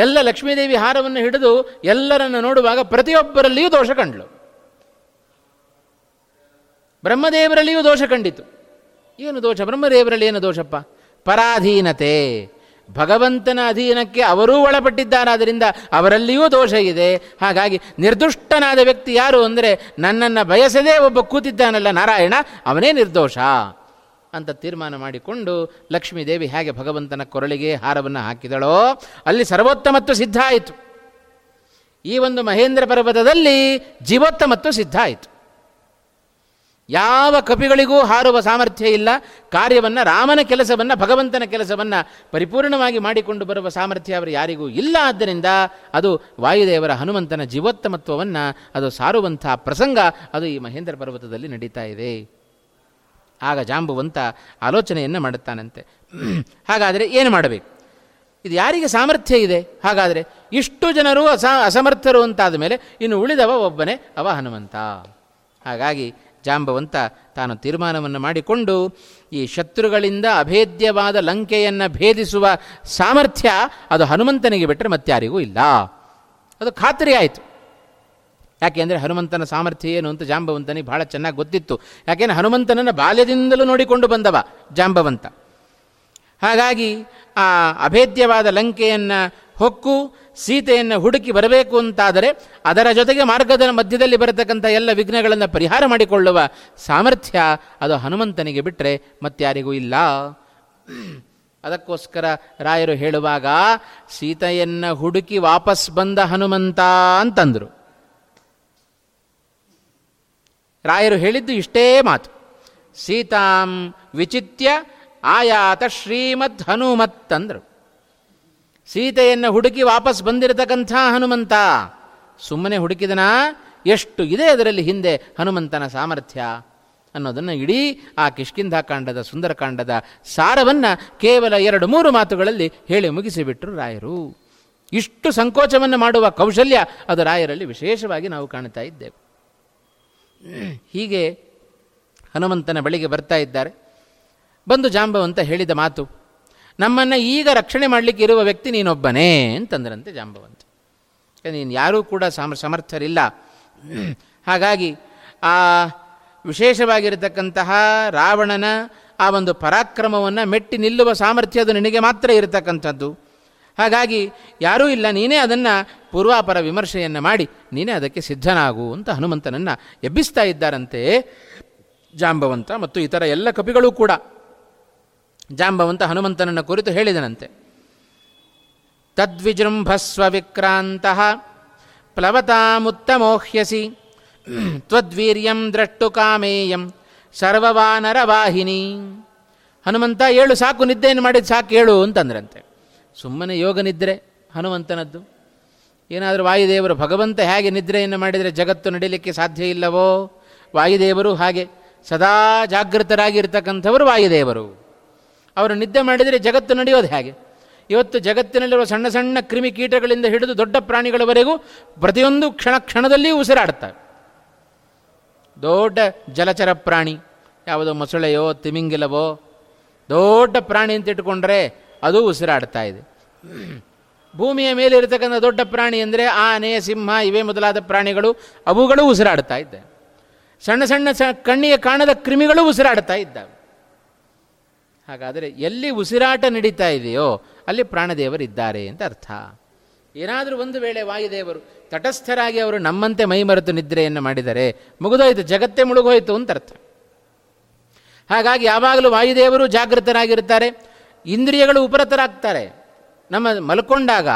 ಎಲ್ಲ ಲಕ್ಷ್ಮೀದೇವಿ ಹಾರವನ್ನು ಹಿಡಿದು ಎಲ್ಲರನ್ನು ನೋಡುವಾಗ ಪ್ರತಿಯೊಬ್ಬರಲ್ಲಿಯೂ ದೋಷ ಕಂಡಳು, ಬ್ರಹ್ಮದೇವರಲ್ಲಿಯೂ ದೋಷ ಕಂಡಿತು. ಏನು ದೋಷ? ಬ್ರಹ್ಮದೇವರಲ್ಲಿ ಏನು ದೋಷಪ್ಪ? ಪರಾಧೀನತೆ, ಭಗವಂತನ ಅಧೀನಕ್ಕೆ ಅವರೂ ಒಳಪಟ್ಟಿದ್ದಾರಾದ್ದರಿಂದ ಅವರಲ್ಲಿಯೂ ದೋಷ ಇದೆ. ಹಾಗಾಗಿ ನಿರ್ದುಷ್ಟನಾದ ವ್ಯಕ್ತಿ ಯಾರು ಅಂದರೆ ನನ್ನನ್ನು ಬಯಸದೇ ಒಬ್ಬ ಕೂತಿದ್ದಾನಲ್ಲ ನಾರಾಯಣ, ಅವನೇ ನಿರ್ದೋಷ ಅಂತ ತೀರ್ಮಾನ ಮಾಡಿಕೊಂಡು ಲಕ್ಷ್ಮೀದೇವಿ ಹೇಗೆ ಭಗವಂತನ ಕೊರಳಿಗೆ ಹಾರವನ್ನು ಹಾಕಿದಳೋ ಅಲ್ಲಿ ಸರ್ವೋತ್ತಮತ್ವ ಸಿದ್ಧ ಆಯಿತು. ಈ ಒಂದು ಮಹೇಂದ್ರ ಪರ್ವತದಲ್ಲಿ ಜೀವೋತ್ತಮತ್ವ ಸಿದ್ಧ ಆಯಿತು. ಯಾವ ಕಪಿಗಳಿಗೂ ಹಾರುವ ಸಾಮರ್ಥ್ಯ ಇಲ್ಲ. ಕಾರ್ಯವನ್ನು, ರಾಮನ ಕೆಲಸವನ್ನು, ಭಗವಂತನ ಕೆಲಸವನ್ನು ಪರಿಪೂರ್ಣವಾಗಿ ಮಾಡಿಕೊಂಡು ಬರುವ ಸಾಮರ್ಥ್ಯ ಅವರು ಯಾರಿಗೂ ಇಲ್ಲ. ಆದ್ದರಿಂದ ಅದು ವಾಯುದೇವರ ಹನುಮಂತನ ಜೀವೋತ್ತಮತ್ವವನ್ನು ಅದು ಸಾರುವಂಥ ಪ್ರಸಂಗ ಅದು ಈ ಮಹೇಂದ್ರ ಪರ್ವತದಲ್ಲಿ ನಡೀತಾ ಇದೆ. ಆಗ ಜಾಂಬುವಂತ ಆಲೋಚನೆಯನ್ನು ಮಾಡುತ್ತಾನಂತೆ, ಹಾಗಾದರೆ ಏನು ಮಾಡಬೇಕು, ಇದು ಯಾರಿಗೆ ಸಾಮರ್ಥ್ಯ ಇದೆ, ಹಾಗಾದರೆ ಇಷ್ಟು ಜನರು ಅಸ ಅಸಮರ್ಥರು ಅಂತಾದ ಮೇಲೆ ಇನ್ನು ಉಳಿದವ ಒಬ್ಬನೇ, ಅವ ಹನುಮಂತ. ಹಾಗಾಗಿ ಜಾಂಬವಂತ ತಾನು ತೀರ್ಮಾನವನ್ನು ಮಾಡಿಕೊಂಡು ಈ ಶತ್ರುಗಳಿಂದ ಅಭೇದ್ಯವಾದ ಲಂಕೆಯನ್ನು ಭೇದಿಸುವ ಸಾಮರ್ಥ್ಯ ಅದು ಹನುಮಂತನಿಗೆ ಬಿಟ್ಟರೆ ಮತ್ತಾರಿಗೂ ಇಲ್ಲ. ಅದು ಖಾತ್ರಿ ಆಯಿತು. ಯಾಕೆಂದರೆ ಹನುಮಂತನ ಸಾಮರ್ಥ್ಯ ಏನು ಅಂತ ಜಾಂಬವಂತನಿಗೆ ಬಹಳ ಚೆನ್ನಾಗಿ ಗೊತ್ತಿತ್ತು. ಯಾಕೆಂದರೆ ಹನುಮಂತನನ್ನು ಬಾಲ್ಯದಿಂದಲೂ ನೋಡಿಕೊಂಡು ಬಂದವ ಜಾಂಬವಂತ. ಹಾಗಾಗಿ ಆ ಅಭೇದ್ಯವಾದ ಲಂಕೆಯನ್ನು ಹೊಕ್ಕು ಸೀತೆಯನ್ನು ಹುಡುಕಿ ಬರಬೇಕು ಅಂತಾದರೆ ಅದರ ಜೊತೆಗೆ ಮಾರ್ಗದ ಮಧ್ಯದಲ್ಲಿ ಬರತಕ್ಕಂಥ ಎಲ್ಲ ವಿಘ್ನಗಳನ್ನು ಪರಿಹಾರ ಮಾಡಿಕೊಳ್ಳುವ ಸಾಮರ್ಥ್ಯ ಅದು ಹನುಮಂತನಿಗೆ ಬಿಟ್ಟರೆ ಮತ್ತಾರಿಗೂ ಇಲ್ಲ. ಅದಕ್ಕೋಸ್ಕರ ರಾಯರು ಹೇಳುವಾಗ ಸೀತೆಯನ್ನು ಹುಡುಕಿ ವಾಪಸ್ ಬಂದ ಹನುಮಂತ ಅಂತಂದರು. ರಾಯರು ಹೇಳಿದ್ದು ಇಷ್ಟೇ ಮಾತು, ಸೀತಾಂ ವಿಚಿತ್ಯ ಆಯಾತ ಶ್ರೀಮದ್ ಹನುಮತ್ ಅಂದರು. ಸೀತೆಯನ್ನು ಹುಡುಕಿ ವಾಪಸ್ ಬಂದಿರತಕ್ಕಂಥ ಹನುಮಂತ ಸುಮ್ಮನೆ ಹುಡುಕಿದನ? ಎಷ್ಟು ಇದೆ ಅದರಲ್ಲಿ ಹಿಂದೆ ಹನುಮಂತನ ಸಾಮರ್ಥ್ಯ ಅನ್ನೋದನ್ನು ಇಡೀ ಆ ಕಿಷ್ಕಿಂಧಾಕಾಂಡದ ಸುಂದರಕಾಂಡದ ಸಾರವನ್ನು ಕೇವಲ ಎರಡು ಮೂರು ಮಾತುಗಳಲ್ಲಿ ಹೇಳಿ ಮುಗಿಸಿಬಿಟ್ರು ರಾಯರು. ಇಷ್ಟು ಸಂಕೋಚವನ್ನು ಮಾಡುವ ಕೌಶಲ್ಯ ಅದು ರಾಯರಲ್ಲಿ ವಿಶೇಷವಾಗಿ ನಾವು ಕಾಣ್ತಾ ಇದ್ದೇವೆ. ಹೀಗೆ ಹನುಮಂತನ ಬಳಿಗೆ ಬರ್ತಾ ಇದ್ದಾರೆ. ಬಂದು ಜಾಂಬವಂತ ಹೇಳಿದ ಮಾತು, ನಮ್ಮನ್ನು ಈಗ ರಕ್ಷಣೆ ಮಾಡಲಿಕ್ಕೆ ಇರುವ ವ್ಯಕ್ತಿ ನೀನೊಬ್ಬನೇ ಅಂತಂದ್ರಂತೆ ಜಾಂಬವಂತ. ನೀನು ಯಾರೂ ಕೂಡ ಸಮ ಸಮರ್ಥರಿಲ್ಲ. ಹಾಗಾಗಿ ಆ ವಿಶೇಷವಾಗಿರತಕ್ಕಂತಹ ರಾವಣನ ಆ ಒಂದು ಪರಾಕ್ರಮವನ್ನು ಮೆಟ್ಟಿ ನಿಲ್ಲುವ ಸಾಮರ್ಥ್ಯ ಅದು ನಿನಗೆ ಮಾತ್ರ ಇರತಕ್ಕಂಥದ್ದು. ಹಾಗಾಗಿ ಯಾರೂ ಇಲ್ಲ, ನೀನೇ ಅದನ್ನು ಪೂರ್ವಾಪರ ವಿಮರ್ಶೆಯನ್ನು ಮಾಡಿ ನೀನೇ ಅದಕ್ಕೆ ಸಿದ್ಧನಾಗು ಅಂತ ಹನುಮಂತನನ್ನು ಎಬ್ಬಿಸ್ತಾ ಇದ್ದಾರಂತೆ ಜಾಂಬವಂತ ಮತ್ತು ಇತರ ಎಲ್ಲ ಕಪಿಗಳೂ ಕೂಡ. ಜಾಂಬವಂತ ಹನುಮಂತನನ್ನು ಕುರಿತು ಹೇಳಿದನಂತೆ, ತದ್ವಿಜೃಂಭಸ್ವ ವಿಕ್ರಾಂತಃ ಪ್ಲವತಾಮುತ್ತಮೋಹ್ಯಸಿ ತ್ವದ್ವೀರ್ಯಂ ದ್ರಷ್ಟು ಕಾಮೇಯಂ ಸರ್ವವಾನರವಾಹಿನಿ. ಹನುಮಂತ ಏಳು ಸಾಕು, ನಿದ್ದೆಯನ್ನು ಮಾಡಿದ ಸಾಕು, ಏಳು ಅಂತಂದ್ರಂತೆ. ಸುಮ್ಮನೆ ಯೋಗ ನಿದ್ರೆ ಹನುಮಂತನದ್ದು. ಏನಾದರೂ ವಾಯುದೇವರು ಭಗವಂತ ಹೇಗೆ ನಿದ್ರೆಯನ್ನು ಮಾಡಿದರೆ ಜಗತ್ತು ನಡೀಲಿಕ್ಕೆ ಸಾಧ್ಯ ಇಲ್ಲವೋ, ವಾಯುದೇವರು ಹಾಗೆ ಸದಾ ಜಾಗೃತರಾಗಿರ್ತಕ್ಕಂಥವರು ವಾಯುದೇವರು. ಅವರು ನಿದ್ದೆ ಮಾಡಿದರೆ ಜಗತ್ತು ನಡೆಯೋದು ಹೇಗೆ? ಇವತ್ತು ಜಗತ್ತಿನಲ್ಲಿರುವ ಸಣ್ಣ ಸಣ್ಣ ಕ್ರಿಮಿ ಕೀಟಗಳಿಂದ ಹಿಡಿದು ದೊಡ್ಡ ಪ್ರಾಣಿಗಳವರೆಗೂ ಪ್ರತಿಯೊಂದು ಕ್ಷಣ ಕ್ಷಣದಲ್ಲಿಯೂ ಉಸಿರಾಡ್ತವೆ. ದೊಡ್ಡ ಜಲಚರ ಪ್ರಾಣಿ ಯಾವುದೋ ಮೊಸಳೆಯೋ ತಿಮಿಂಗಿಲವೋ ದೊಡ್ಡ ಪ್ರಾಣಿ ಅಂತ ಇಟ್ಕೊಂಡ್ರೆ ಅದು ಉಸಿರಾಡ್ತಾ ಇದೆ. ಭೂಮಿಯ ಮೇಲೆ ಇರತಕ್ಕಂಥ ದೊಡ್ಡ ಪ್ರಾಣಿ ಅಂದರೆ ಆನೆ, ಸಿಂಹ ಇವೇ ಮೊದಲಾದ ಪ್ರಾಣಿಗಳು, ಅವುಗಳು ಉಸಿರಾಡ್ತಾ ಇದ್ದಾವೆ. ಸಣ್ಣ ಸಣ್ಣ ಕಣ್ಣಿಗೆ ಕಾಣದ ಕ್ರಿಮಿಗಳು ಉಸಿರಾಡ್ತಾ ಇದ್ದಾವೆ. ಹಾಗಾದರೆ ಎಲ್ಲಿ ಉಸಿರಾಟ ನಡೀತಾ ಇದೆಯೋ ಅಲ್ಲಿ ಪ್ರಾಣದೇವರಿದ್ದಾರೆ ಅಂತ ಅರ್ಥ. ಏನಾದರೂ ಒಂದು ವೇಳೆ ವಾಯುದೇವರು ತಟಸ್ಥರಾಗಿ ಅವರು ನಮ್ಮಂತೆ ಮೈಮರೆತು ನಿದ್ರೆಯನ್ನು ಮಾಡಿದರೆ ಮುಗಿದೋಯ್ತು, ಜಗತ್ತೇ ಮುಳುಗೋಯ್ತು ಅಂತ ಅರ್ಥ. ಹಾಗಾಗಿ ಯಾವಾಗಲೂ ವಾಯುದೇವರು ಜಾಗೃತರಾಗಿರ್ತಾರೆ, ಇಂದ್ರಿಯಗಳು ಉಪರತರಾಗ್ತಾರೆ. ನಮ್ಮ ಮಲ್ಕೊಂಡಾಗ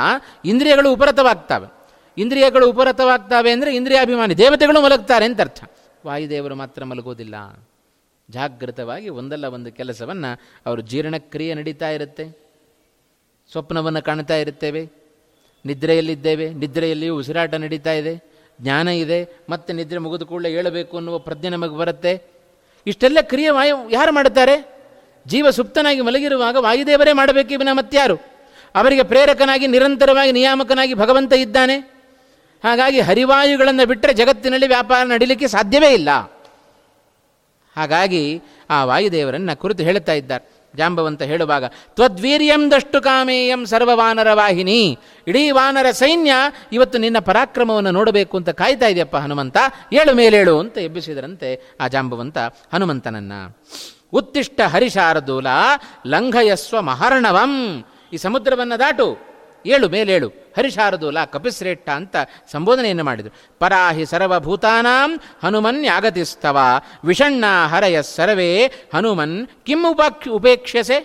ಇಂದ್ರಿಯಗಳು ಉಪರತವಾಗ್ತವೆ. ಇಂದ್ರಿಯಗಳು ಉಪರತವಾಗ್ತವೆ ಅಂದರೆ ಇಂದ್ರಿಯಾಭಿಮಾನಿ ದೇವತೆಗಳು ಮಲಗ್ತಾರೆ ಅಂತ ಅರ್ಥ. ವಾಯುದೇವರು ಮಾತ್ರ ಮಲಗೋದಿಲ್ಲ. ಜಾಗೃತವಾಗಿ ಒಂದಲ್ಲ ಒಂದು ಕೆಲಸವನ್ನು ಅವರು, ಜೀರ್ಣಕ್ರಿಯೆ ನಡೀತಾ ಇರುತ್ತೆ, ಸ್ವಪ್ನವನ್ನು ಕಾಣ್ತಾ ಇರುತ್ತೇವೆ, ನಿದ್ರೆಯಲ್ಲಿದ್ದೇವೆ, ನಿದ್ರೆಯಲ್ಲಿಯೂ ಉಸಿರಾಟ ನಡೀತಾ ಇದೆ, ಜ್ಞಾನ ಇದೆ, ಮತ್ತೆ ನಿದ್ರೆ ಮುಗಿದ ಕೂಡಲೇ ಏಳಬೇಕು ಅನ್ನುವ ಪ್ರಜ್ಞೆ ನಮಗೆ ಬರುತ್ತೆ. ಇಷ್ಟೆಲ್ಲ ಕ್ರಿಯೆ ವಾಯು ಯಾರು ಮಾಡುತ್ತಾರೆ? ಜೀವ ಸುಪ್ತನಾಗಿ ಮಲಗಿರುವಾಗ ವಾಯುದೇವರೇ ಮಾಡಬೇಕು, ವಿನ ಮತ್ತಾರು. ಅವರಿಗೆ ಪ್ರೇರಕನಾಗಿ ನಿರಂತರವಾಗಿ ನಿಯಾಮಕನಾಗಿ ಭಗವಂತ ಇದ್ದಾನೆ. ಹಾಗಾಗಿ ಹರಿವಾಯುಗಳನ್ನು ಬಿಟ್ಟರೆ ಜಗತ್ತಿನಲ್ಲಿ ವ್ಯಾಪಾರ ನಡೀಲಿಕ್ಕೆ ಸಾಧ್ಯವೇ ಇಲ್ಲ. ಹಾಗಾಗಿ ಆ ವಾಯುದೇವರನ್ನು ಕುರಿತು ಹೇಳುತ್ತಾ ಇದ್ದಾರೆ ಜಾಂಬವಂತ ಹೇಳುವಾಗ, ತ್ವದ್ವೀರ್ಯಂ ದಷ್ಟು ಕಾಮೇಯಂ ಸರ್ವವಾನರ ವಾಹಿನಿ. ಇಡೀ ವಾನರ ಸೈನ್ಯ ಇವತ್ತು ನಿನ್ನ ಪರಾಕ್ರಮವನ್ನು ನೋಡಬೇಕು ಅಂತ ಕಾಯ್ತಾ ಇದೆಯಪ್ಪ ಹನುಮಂತ, ಏಳು ಮೇಲೇಳು ಅಂತ ಎಬ್ಬಿಸಿದರಂತೆ ಆ ಜಾಂಬವಂತ ಹನುಮಂತನನ್ನು. ಉತ್ತಿಷ್ಟ ಹರಿಶಾರದೂಲ ಲಂಘಯಸ್ವ ಮಹರ್ಣವಂ. ಈ ಸಮುದ್ರವನ್ನು ದಾಟು, ಏಳು, ಮೇಲೇಳು. ಹರಿಶಾರದೂಲ, ಕಪಿಶ್ರೇಷ್ಠ ಅಂತ ಸಂಬೋಧನೆಯನ್ನು ಮಾಡಿದರು. ಪರಾಹಿ ಸರ್ವಭೂತಾನಾಂ ಹನುಮನ್ ಯಾಗತಿಸ್ತವ ವಿಷಣ್ಣ ಹರಯ ಸರ್ವೇ ಹನುಮನ್ ಕಿಂ ಉಪಾಕ್ ಉಪೇಕ್ಷಸೆ.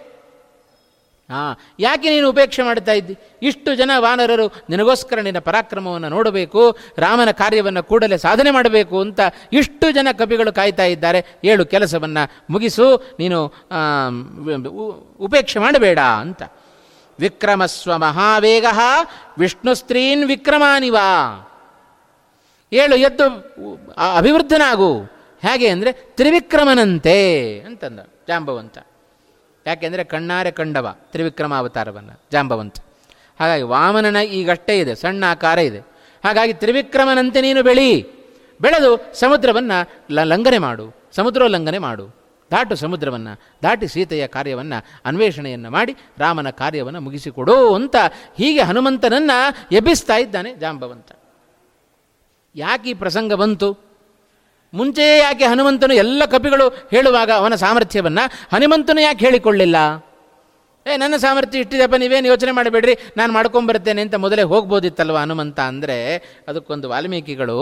ಹಾಂ, ಯಾಕೆ ನೀನು ಉಪೇಕ್ಷೆ ಮಾಡ್ತಾ ಇದ್ದಿ? ಇಷ್ಟು ಜನ ವಾನರರು ನಿನಗೋಸ್ಕರ ನಿನ್ನ ಪರಾಕ್ರಮವನ್ನು ನೋಡಬೇಕು, ರಾಮನ ಕಾರ್ಯವನ್ನು ಕೂಡಲೇ ಸಾಧನೆ ಮಾಡಬೇಕು ಅಂತ ಇಷ್ಟು ಜನ ಕಪಿಗಳು ಕಾಯ್ತಾ ಇದ್ದಾರೆ. ಏಳು, ಕೆಲಸವನ್ನು ಮುಗಿಸು, ನೀನು ಉಪೇಕ್ಷೆ ಮಾಡಬೇಡ ಅಂತ. ವಿಕ್ರಮಸ್ವ ಮಹಾವೇಗ ವಿಷ್ಣು ಸ್ತ್ರೀನ್ ವಿಕ್ರಮಾನಿವಾ. ಏಳು, ಎದ್ದು ಅಭಿವೃದ್ಧನಾಗು. ಹೇಗೆ ಅಂದರೆ ತ್ರಿವಿಕ್ರಮನಂತೆ ಅಂತಂದ ಜಾಂಬವಂತ. ಯಾಕೆಂದರೆ ಕಣ್ಣಾರೆ ಕಂಡವ ತ್ರಿವಿಕ್ರಮಾವತಾರವನ್ನು ಜಾಂಬವಂತ. ಹಾಗಾಗಿ ವಾಮನನ ಈಗಷ್ಟೇ ಇದೆ, ಸಣ್ಣ ಆಕಾರ ಇದೆ. ಹಾಗಾಗಿ ತ್ರಿವಿಕ್ರಮನಂತೆ ನೀನು ಬೆಳಿ, ಬೆಳೆದು ಸಮುದ್ರವನ್ನು ಲಂಘನೆ ಮಾಡು, ಸಮುದ್ರೋಲ್ಲಂಘನೆ ಮಾಡು, ದಾಟು ಸಮುದ್ರವನ್ನು, ದಾಟಿ ಸೀತೆಯ ಕಾರ್ಯವನ್ನು, ಅನ್ವೇಷಣೆಯನ್ನು ಮಾಡಿ ರಾಮನ ಕಾರ್ಯವನ್ನು ಮುಗಿಸಿಕೊಡು ಅಂತ ಹೀಗೆ ಹನುಮಂತನನ್ನು ಎಬ್ಬಿಸ್ತಾ ಇದ್ದಾನೆ ಜಾಂಬವಂತ. ಯಾಕೆ ಈ ಪ್ರಸಂಗ ಬಂತು? ಮುಂಚೆಯೇ ಯಾಕೆ ಹನುಮಂತನು ಎಲ್ಲ ಕಪಿಗಳು ಹೇಳುವಾಗ ಅವನ ಸಾಮರ್ಥ್ಯವನ್ನು ಹನುಮಂತನು ಯಾಕೆ ಹೇಳಿಕೊಳ್ಳಿಲ್ಲ? ಏ, ನನ್ನ ಸಾಮರ್ಥ್ಯ ಇಷ್ಟಿದೆಪ್ಪ, ನೀವೇನು ಯೋಚನೆ ಮಾಡಬೇಡ್ರಿ, ನಾನು ಮಾಡ್ಕೊಂಬರ್ತೇನೆ ಅಂತ ಮೊದಲೇ ಹೋಗ್ಬೋದಿತ್ತಲ್ವ ಹನುಮಂತ ಅಂದರೆ. ಅದಕ್ಕೊಂದು ವಾಲ್ಮೀಕಿಗಳು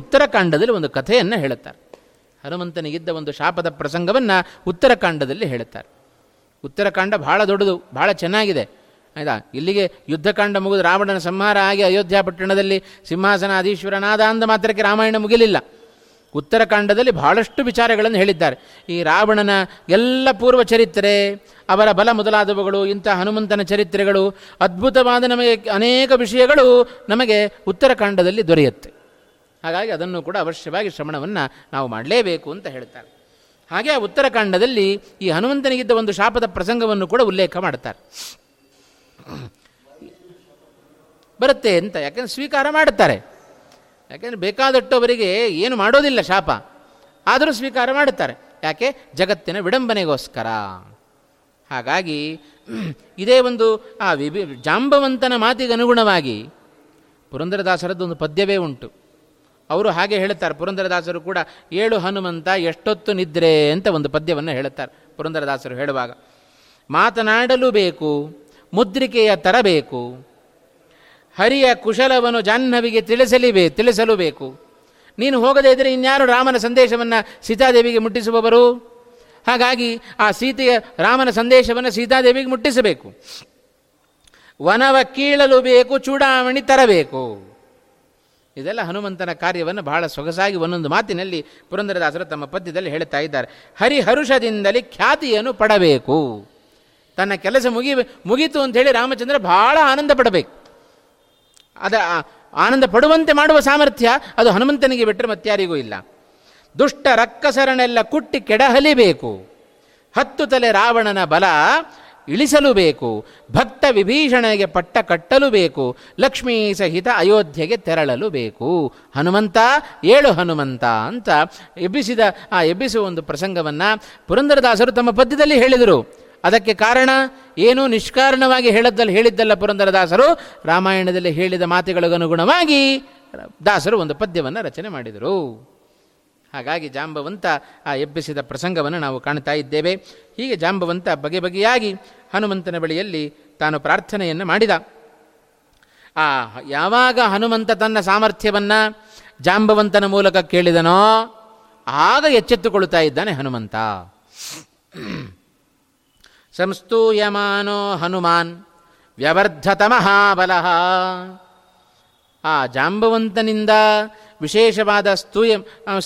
ಉತ್ತರಕಾಂಡದಲ್ಲಿ ಒಂದು ಕಥೆಯನ್ನು ಹೇಳುತ್ತಾರೆ. ಹನುಮಂತನಿಗಿದ್ದ ಒಂದು ಶಾಪದ ಪ್ರಸಂಗವನ್ನು ಉತ್ತರಕಾಂಡದಲ್ಲಿ ಹೇಳುತ್ತಾರೆ. ಉತ್ತರಕಾಂಡ ಬಹಳ ದೊಡ್ಡದು, ಬಹಳ ಚೆನ್ನಾಗಿದೆ, ಆಯಿತಾ. ಇಲ್ಲಿಗೆ ಯುದ್ಧಕಾಂಡ ಮುಗಿದು ರಾವಣನ ಸಂಹಾರ ಆಗಿ ಅಯೋಧ್ಯ ಪಟ್ಟಣದಲ್ಲಿ ಸಿಂಹಾಸನಾಧೀಶ್ವರನಾದ ಅಂದ ಮಾತ್ರಕ್ಕೆ ರಾಮಾಯಣ ಮುಗಿಲಿಲ್ಲ. ಉತ್ತರಕಾಂಡದಲ್ಲಿ ಬಹಳಷ್ಟು ವಿಚಾರಗಳನ್ನು ಹೇಳಿದ್ದಾರೆ. ಈ ರಾವಣನ ಎಲ್ಲ ಪೂರ್ವ ಚರಿತ್ರೆ, ಅವರ ಬಲ ಮೊದಲಾದವುಗಳು, ಇಂಥ ಹನುಮಂತನ ಚರಿತ್ರೆಗಳು, ಅದ್ಭುತವಾದ ನಮಗೆ ಅನೇಕ ವಿಷಯಗಳು ನಮಗೆ ಉತ್ತರಕಾಂಡದಲ್ಲಿ ದೊರೆಯುತ್ತೆ. ಹಾಗಾಗಿ ಅದನ್ನು ಕೂಡ ಅವಶ್ಯವಾಗಿ ಶ್ರವಣವನ್ನು ನಾವು ಮಾಡಲೇಬೇಕು ಅಂತ ಹೇಳ್ತಾರೆ. ಹಾಗೆ ಆ ಉತ್ತರಕಾಂಡದಲ್ಲಿ ಈ ಹನುಮಂತನಿಗಿದ್ದ ಒಂದು ಶಾಪದ ಪ್ರಸಂಗವನ್ನು ಕೂಡ ಉಲ್ಲೇಖ ಮಾಡ್ತಾರೆ, ಬರುತ್ತೆ ಅಂತ. ಯಾಕೆಂದರೆ ಸ್ವೀಕಾರ ಮಾಡುತ್ತಾರೆ, ಯಾಕೆಂದರೆ ಬೇಕಾದಟ್ಟವರಿಗೆ ಏನು ಮಾಡೋದಿಲ್ಲ ಶಾಪ, ಆದರೂ ಸ್ವೀಕಾರ ಮಾಡುತ್ತಾರೆ. ಯಾಕೆ? ಜಗತ್ತಿನ ವಿಡಂಬನೆಗೋಸ್ಕರ. ಹಾಗಾಗಿ ಇದೇ ಒಂದು ಆ ವಿಭಿ ಜಾಂಬವಂತನ ಮಾತಿಗನುಗುಣವಾಗಿ ಪುರಂದರದಾಸರದ್ದೊಂದು ಪದ್ಯವೇ ಉಂಟು. ಅವರು ಹಾಗೆ ಹೇಳುತ್ತಾರೆ. ಪುರಂದರದಾಸರು ಕೂಡ ಏಳು ಹನುಮಂತ ಎಷ್ಟೊತ್ತು ನಿದ್ರೆ ಅಂತ ಒಂದು ಪದ್ಯವನ್ನು ಹೇಳುತ್ತಾರೆ. ಪುರಂದರದಾಸರು ಹೇಳುವಾಗ ಮಾತನಾಡಲು ಬೇಕು, ಮುದ್ರಿಕೆಯ ತರಬೇಕು, ಹರಿಯ ಕುಶಲವನ್ನು ಜಾಹ್ನವಿಗೆ ತಿಳಿಸಲಿಬೇ ತಿಳಿಸಲು ಬೇಕು. ನೀನು ಹೋಗದೇ ಇದ್ದರೆ ಇನ್ಯಾರು ರಾಮನ ಸಂದೇಶವನ್ನು ಸೀತಾದೇವಿಗೆ ಮುಟ್ಟಿಸುವವರು? ಹಾಗಾಗಿ ಆ ಸೀತೆಯ ರಾಮನ ಸಂದೇಶವನ್ನು ಸೀತಾದೇವಿಗೆ ಮುಟ್ಟಿಸಬೇಕು. ವನವ ಕೀಳಲು ಬೇಕು, ಚೂಡಾಮಣಿ ತರಬೇಕು. ಇದೆಲ್ಲ ಹನುಮಂತನ ಕಾರ್ಯವನ್ನು ಬಹಳ ಸೊಗಸಾಗಿ ಒಂದೊಂದು ಮಾತಿನಲ್ಲಿ ಪುರಂದರದಾಸರು ತಮ್ಮ ಪದ್ಯದಲ್ಲಿ ಹೇಳ್ತಾ ಇದ್ದಾರೆ. ಹರಿಹರುಷದಿಂದಲೇ ಖ್ಯಾತಿಯನ್ನು ಪಡಬೇಕು. ತನ್ನ ಕೆಲಸ ಮುಗಿ ಮುಗೀತು ಅಂಥೇಳಿ ರಾಮಚಂದ್ರ ಬಹಳ ಆನಂದ ಪಡಬೇಕು. ಅದ ಆನಂದ ಪಡುವಂತೆ ಮಾಡುವ ಸಾಮರ್ಥ್ಯ ಅದು ಹನುಮಂತನಿಗೆ ಬಿಟ್ಟರೆ ಮತ್ತಾರಿಗೂ ಇಲ್ಲ. ದುಷ್ಟ ರಕ್ಕಸರನ್ನೆಲ್ಲ ಕುಟ್ಟಿ ಕೆಡಹಲಿಬೇಕು. ಹತ್ತು ತಲೆ ರಾವಣನ ಬಲ ಇಳಿಸಲು ಬೇಕು. ಭಕ್ತ ವಿಭೀಷಣನಿಗೆ ಪಟ್ಟ ಕಟ್ಟಲು ಬೇಕು. ಲಕ್ಷ್ಮೀ ಸಹಿತ ಅಯೋಧ್ಯೆಗೆ ತೆರಳಲು ಬೇಕು. ಹನುಮಂತ, ಏಳು ಹನುಮಂತ ಅಂತ ಎಬ್ಬಿಸಿದ ಆ ಎಬ್ಬಿಸುವ ಒಂದು ಪ್ರಸಂಗವನ್ನು ಪುರಂದರದಾಸರು ತಮ್ಮ ಪದ್ಯದಲ್ಲಿ ಹೇಳಿದರು. ಅದಕ್ಕೆ ಕಾರಣ ಏನು? ನಿಷ್ಕಾರಣವಾಗಿ ಹೇಳದ್ದಲ್ಲಿ ಹೇಳಿದ್ದಲ್ಲ ಪುರಂದರದಾಸರು, ರಾಮಾಯಣದಲ್ಲಿ ಹೇಳಿದ ಮಾತುಗಳಿಗನುಗುಣವಾಗಿ ದಾಸರು ಒಂದು ಪದ್ಯವನ್ನು ರಚನೆ ಮಾಡಿದರು. ಹಾಗಾಗಿ ಜಾಂಬವಂತ ಆ ಎಬ್ಬಿಸಿದ ಪ್ರಸಂಗವನ್ನು ನಾವು ಕಾಣ್ತಾ ಇದ್ದೇವೆ. ಹೀಗೆ ಜಾಂಬವಂತ ಬಗೆ ಬಗೆಯಾಗಿ ಹನುಮಂತನ ಬಳಿಯಲ್ಲಿ ತಾನು ಪ್ರಾರ್ಥನೆಯನ್ನು ಮಾಡಿದ. ಆ ಯಾವಾಗ ಹನುಮಂತ ತನ್ನ ಸಾಮರ್ಥ್ಯವನ್ನು ಜಾಂಬವಂತನ ಮೂಲಕ ಕೇಳಿದನೋ ಆಗ ಎಚ್ಚೆತ್ತುಕೊಳ್ತಾ ಇದ್ದಾನೆ ಹನುಮಂತ. ಸಂಸ್ತೂಯಮಾನೋ ಹನುಮಾನ್ ವ್ಯವರ್ಧತ ಮಹಾಬಲಃ. ಆ ಜಾಂಬವಂತನಿಂದ ವಿಶೇಷವಾದ ಸ್ತೂಯ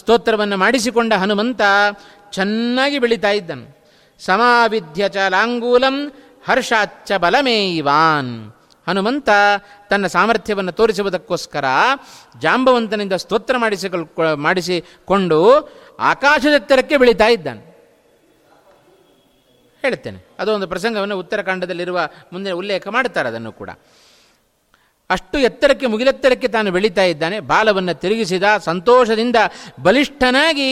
ಸ್ತೋತ್ರವನ್ನು ಮಾಡಿಸಿಕೊಂಡ ಹನುಮಂತ ಚೆನ್ನಾಗಿ ಬೆಳೀತಾ ಇದ್ದನು. ಸಮಾವಿಧ್ಯ ಚ ಲಾಂಗೂಲಂ ಹರ್ಷಾಚ್ಚ ಬಲಮೇಯಿವಾನ್. ಹನುಮಂತ ತನ್ನ ಸಾಮರ್ಥ್ಯವನ್ನು ತೋರಿಸುವುದಕ್ಕೋಸ್ಕರ ಜಾಂಬವಂತನಿಂದ ಸ್ತೋತ್ರ ಮಾಡಿಸಿಕೊಳ್ ಮಾಡಿಸಿಕೊಂಡು ಆಕಾಶದೆತ್ತರಕ್ಕೆ ಬೆಳೀತಾ ಇದ್ದಾನೆ. ಹೇಳ್ತೇನೆ, ಅದೊಂದು ಪ್ರಸಂಗವನ್ನು ಉತ್ತರಕಾಂಡದಲ್ಲಿರುವ ಮುಂದೆ ಉಲ್ಲೇಖ ಮಾಡ್ತಾರೆ ಅದನ್ನು ಕೂಡ. ಅಷ್ಟು ಎತ್ತರಕ್ಕೆ, ಮುಗಿಲೆತ್ತರಕ್ಕೆ ತಾನು ಬೆಳೀತಾ ಇದ್ದಾನೆ. ಬಾಲವನ್ನು ತಿರುಗಿಸಿದ ಸಂತೋಷದಿಂದ ಬಲಿಷ್ಠನಾಗಿ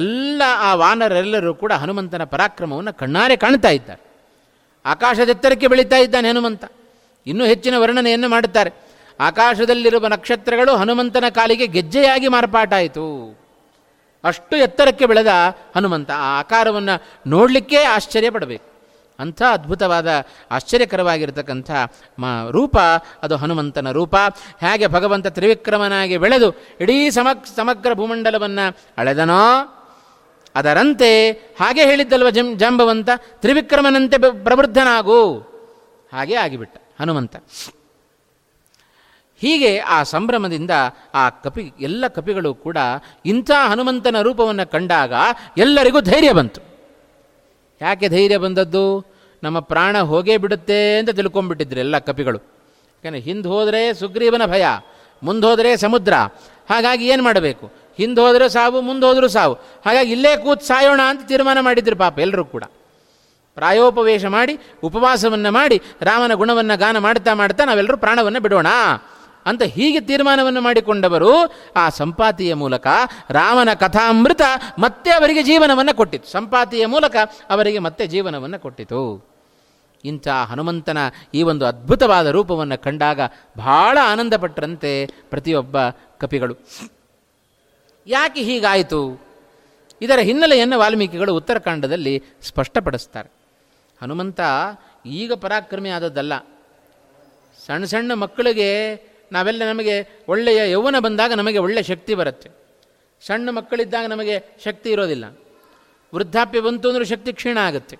ಎಲ್ಲ ಆ ವಾನರೆಲ್ಲರೂ ಕೂಡ ಹನುಮಂತನ ಪರಾಕ್ರಮವನ್ನು ಕಣ್ಣಾರೆ ಕಾಣ್ತಾ ಇದ್ದಾರೆ. ಆಕಾಶದೆತ್ತರಕ್ಕೆ ಬೆಳೀತಾ ಇದ್ದಾನೆ ಹನುಮಂತ. ಇನ್ನೂ ಹೆಚ್ಚಿನ ವರ್ಣನೆಯನ್ನು ಮಾಡುತ್ತಾರೆ. ಆಕಾಶದಲ್ಲಿರುವ ನಕ್ಷತ್ರಗಳು ಹನುಮಂತನ ಕಾಲಿಗೆ ಗೆಜ್ಜೆಯಾಗಿ ಮಾರ್ಪಾಟಾಯಿತು. ಅಷ್ಟು ಎತ್ತರಕ್ಕೆ ಬೆಳೆದ ಹನುಮಂತ. ಆ ಆಕಾರವನ್ನು ನೋಡಲಿಕ್ಕೇ ಆಶ್ಚರ್ಯ ಪಡಬೇಕು, ಅಂಥ ಅದ್ಭುತವಾದ ಆಶ್ಚರ್ಯಕರವಾಗಿರತಕ್ಕಂಥ ಮಾ ರೂಪ ಅದು ಹನುಮಂತನ ರೂಪ. ಹೇಗೆ ಭಗವಂತ ತ್ರಿವಿಕ್ರಮನಾಗಿ ಬೆಳೆದು ಇಡೀ ಸಮಕ್ ಸಮಗ್ರ ಭೂಮಂಡಲವನ್ನು ಅಳೆದನೋ ಅದರಂತೆ ಹಾಗೆ ಹೇಳಿದ್ದಲ್ವ ಜಂ ಜಾಂಬವಂತ ತ್ರಿವಿಕ್ರಮನಂತೆ ಪ್ರವೃದ್ಧನಾಗು, ಹಾಗೆ ಆಗಿಬಿಟ್ಟ ಹನುಮಂತ. ಹೀಗೆ ಆ ಸಂಭ್ರಮದಿಂದ ಆ ಕಪಿ ಎಲ್ಲ ಕಪಿಗಳು ಕೂಡ ಇಂಥ ಹನುಮಂತನ ರೂಪವನ್ನು ಕಂಡಾಗ ಎಲ್ಲರಿಗೂ ಧೈರ್ಯ ಬಂತು. ಯಾಕೆ ಧೈರ್ಯ ಬಂದದ್ದು? ನಮ್ಮ ಪ್ರಾಣ ಹೋಗೇ ಬಿಡುತ್ತೆ ಅಂತ ತಿಳ್ಕೊಂಡ್ಬಿಟ್ಟಿದ್ರು ಎಲ್ಲ ಕಪಿಗಳು. ಯಾಕಂದರೆ ಹಿಂದೆ ಹೋದರೆ ಸುಗ್ರೀವನ ಭಯ, ಮುಂದೋದರೆ ಸಮುದ್ರ. ಹಾಗಾಗಿ ಏನು ಮಾಡಬೇಕು? ಹಿಂದೆ ಹೋದರೂ ಸಾವು, ಮುಂದೋದರೂ ಸಾವು, ಹಾಗಾಗಿ ಇಲ್ಲೇ ಕೂತು ಸಾಯೋಣ ಅಂತ ತೀರ್ಮಾನ ಮಾಡಿದ್ರು ಪಾಪ ಎಲ್ಲರೂ ಕೂಡ. ಪ್ರಾಯೋಪವೇಶ ಮಾಡಿ ಉಪವಾಸವನ್ನು ಮಾಡಿ ರಾಮನ ಗುಣವನ್ನು ಗಾನ ಮಾಡ್ತಾ ಮಾಡ್ತಾ ನಾವೆಲ್ಲರೂ ಪ್ರಾಣವನ್ನು ಬಿಡೋಣ ಅಂತ ಹೀಗೆ ತೀರ್ಮಾನವನ್ನು ಮಾಡಿಕೊಂಡವರು ಆ ಸಂಪಾತಿಯ ಮೂಲಕ ರಾಮನ ಕಥಾಮೃತ ಮತ್ತೆ ಅವರಿಗೆ ಜೀವನವನ್ನು ಕೊಟ್ಟಿತು. ಸಂಪಾತಿಯ ಮೂಲಕ ಅವರಿಗೆ ಮತ್ತೆ ಜೀವನವನ್ನು ಕೊಟ್ಟಿತು. ಇಂಥ ಹನುಮಂತನ ಈ ಒಂದು ಅದ್ಭುತವಾದ ರೂಪವನ್ನು ಕಂಡಾಗ ಬಹಳ ಆನಂದಪಟ್ಟರಂತೆ ಪ್ರತಿಯೊಬ್ಬ ಕಪಿಗಳು. ಯಾಕೆ ಹೀಗಾಯಿತು? ಇದರ ಹಿನ್ನೆಲೆಯನ್ನು ವಾಲ್ಮೀಕಿಗಳು ಉತ್ತರಕಾಂಡದಲ್ಲಿ ಸ್ಪಷ್ಟಪಡಿಸ್ತಾರೆ. ಹನುಮಂತ ಈಗ ಪರಾಕ್ರಮಿ ಆದದ್ದಲ್ಲ. ಸಣ್ಣ ಸಣ್ಣ ಮಕ್ಕಳಿಗೆ ನಾವೆಲ್ಲ ನಮಗೆ ಒಳ್ಳೆಯ ಯೌವನ ಬಂದಾಗ ನಮಗೆ ಒಳ್ಳೆಯ ಶಕ್ತಿ ಬರುತ್ತೆ. ಸಣ್ಣ ಮಕ್ಕಳಿದ್ದಾಗ ನಮಗೆ ಶಕ್ತಿ ಇರೋದಿಲ್ಲ. ವೃದ್ಧಾಪ್ಯ ಬಂತು ಅಂದರೂ ಶಕ್ತಿ ಕ್ಷೀಣ ಆಗುತ್ತೆ.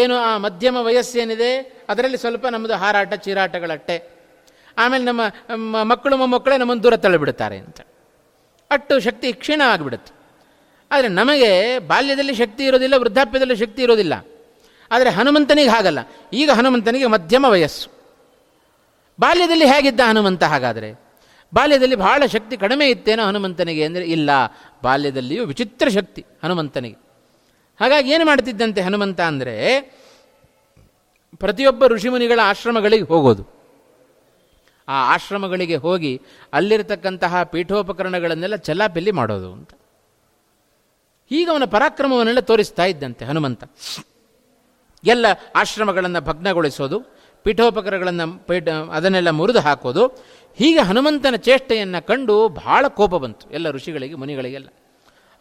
ಏನು ಆ ಮಧ್ಯಮ ವಯಸ್ಸೇನಿದೆ ಅದರಲ್ಲಿ ಸ್ವಲ್ಪ ನಮ್ಮದು ಹಾರಾಟ ಚೀರಾಟಗಳಟ್ಟೆ. ಆಮೇಲೆ ನಮ್ಮ ಮಕ್ಕಳು ಮೊಮ್ಮಕ್ಕಳೇ ನಮ್ಮನ್ನು ದೂರ ತಳ್ಳಿಬಿಡ್ತಾರೆ ಅಂತ ಅಟ್ಟು ಶಕ್ತಿ ಕ್ಷೀಣ ಆಗಿಬಿಡುತ್ತೆ. ಆದರೆ ನಮಗೆ ಬಾಲ್ಯದಲ್ಲಿ ಶಕ್ತಿ ಇರೋದಿಲ್ಲ, ವೃದ್ಧಾಪ್ಯದಲ್ಲಿ ಶಕ್ತಿ ಇರೋದಿಲ್ಲ. ಆದರೆ ಹನುಮಂತನಿಗೆ ಹಾಗಲ್ಲ. ಈಗ ಹನುಮಂತನಿಗೆ ಮಧ್ಯಮ ವಯಸ್ಸು. ಬಾಲ್ಯದಲ್ಲಿ ಹೇಗಿದ್ದ ಹನುಮಂತ? ಹಾಗಾದರೆ ಬಾಲ್ಯದಲ್ಲಿ ಬಹಳ ಶಕ್ತಿ ಕಡಿಮೆ ಇತ್ತೇನೋ ಹನುಮಂತನಿಗೆ ಅಂದರೆ ಇಲ್ಲ, ಬಾಲ್ಯದಲ್ಲಿಯೂ ವಿಚಿತ್ರ ಶಕ್ತಿ ಹನುಮಂತನಿಗೆ. ಹಾಗಾಗಿ ಏನು ಮಾಡ್ತಿದ್ದಂತೆ ಹನುಮಂತ ಅಂದರೆ ಪ್ರತಿಯೊಬ್ಬ ಋಷಿಮುನಿಗಳ ಆಶ್ರಮಗಳಿಗೆ ಹೋಗೋದು. ಆ ಆಶ್ರಮಗಳಿಗೆ ಹೋಗಿ ಅಲ್ಲಿರತಕ್ಕಂತಹ ಪೀಠೋಪಕರಣಗಳನ್ನೆಲ್ಲ ಚೆಲ್ಲಾಪಿಲ್ಲಿ ಮಾಡೋದು ಅಂತ ಈಗ ಅವನ ಪರಾಕ್ರಮವನ್ನೆಲ್ಲ ತೋರಿಸ್ತಾ ಇದ್ದಂತೆ ಹನುಮಂತ. ಎಲ್ಲ ಆಶ್ರಮಗಳನ್ನು ಭಗ್ನಗೊಳಿಸೋದು, ಪೀಠೋಪಕರಣಗಳನ್ನು ಪೀಠ ಅದನ್ನೆಲ್ಲ ಮುರಿದು ಹಾಕೋದು. ಹೀಗೆ ಹನುಮಂತನ ಚೇಷ್ಟೆಯನ್ನು ಕಂಡು ಬಹಳ ಕೋಪ ಬಂತು ಎಲ್ಲ ಋಷಿಗಳಿಗೆ ಮುನಿಗಳಿಗೆಲ್ಲ.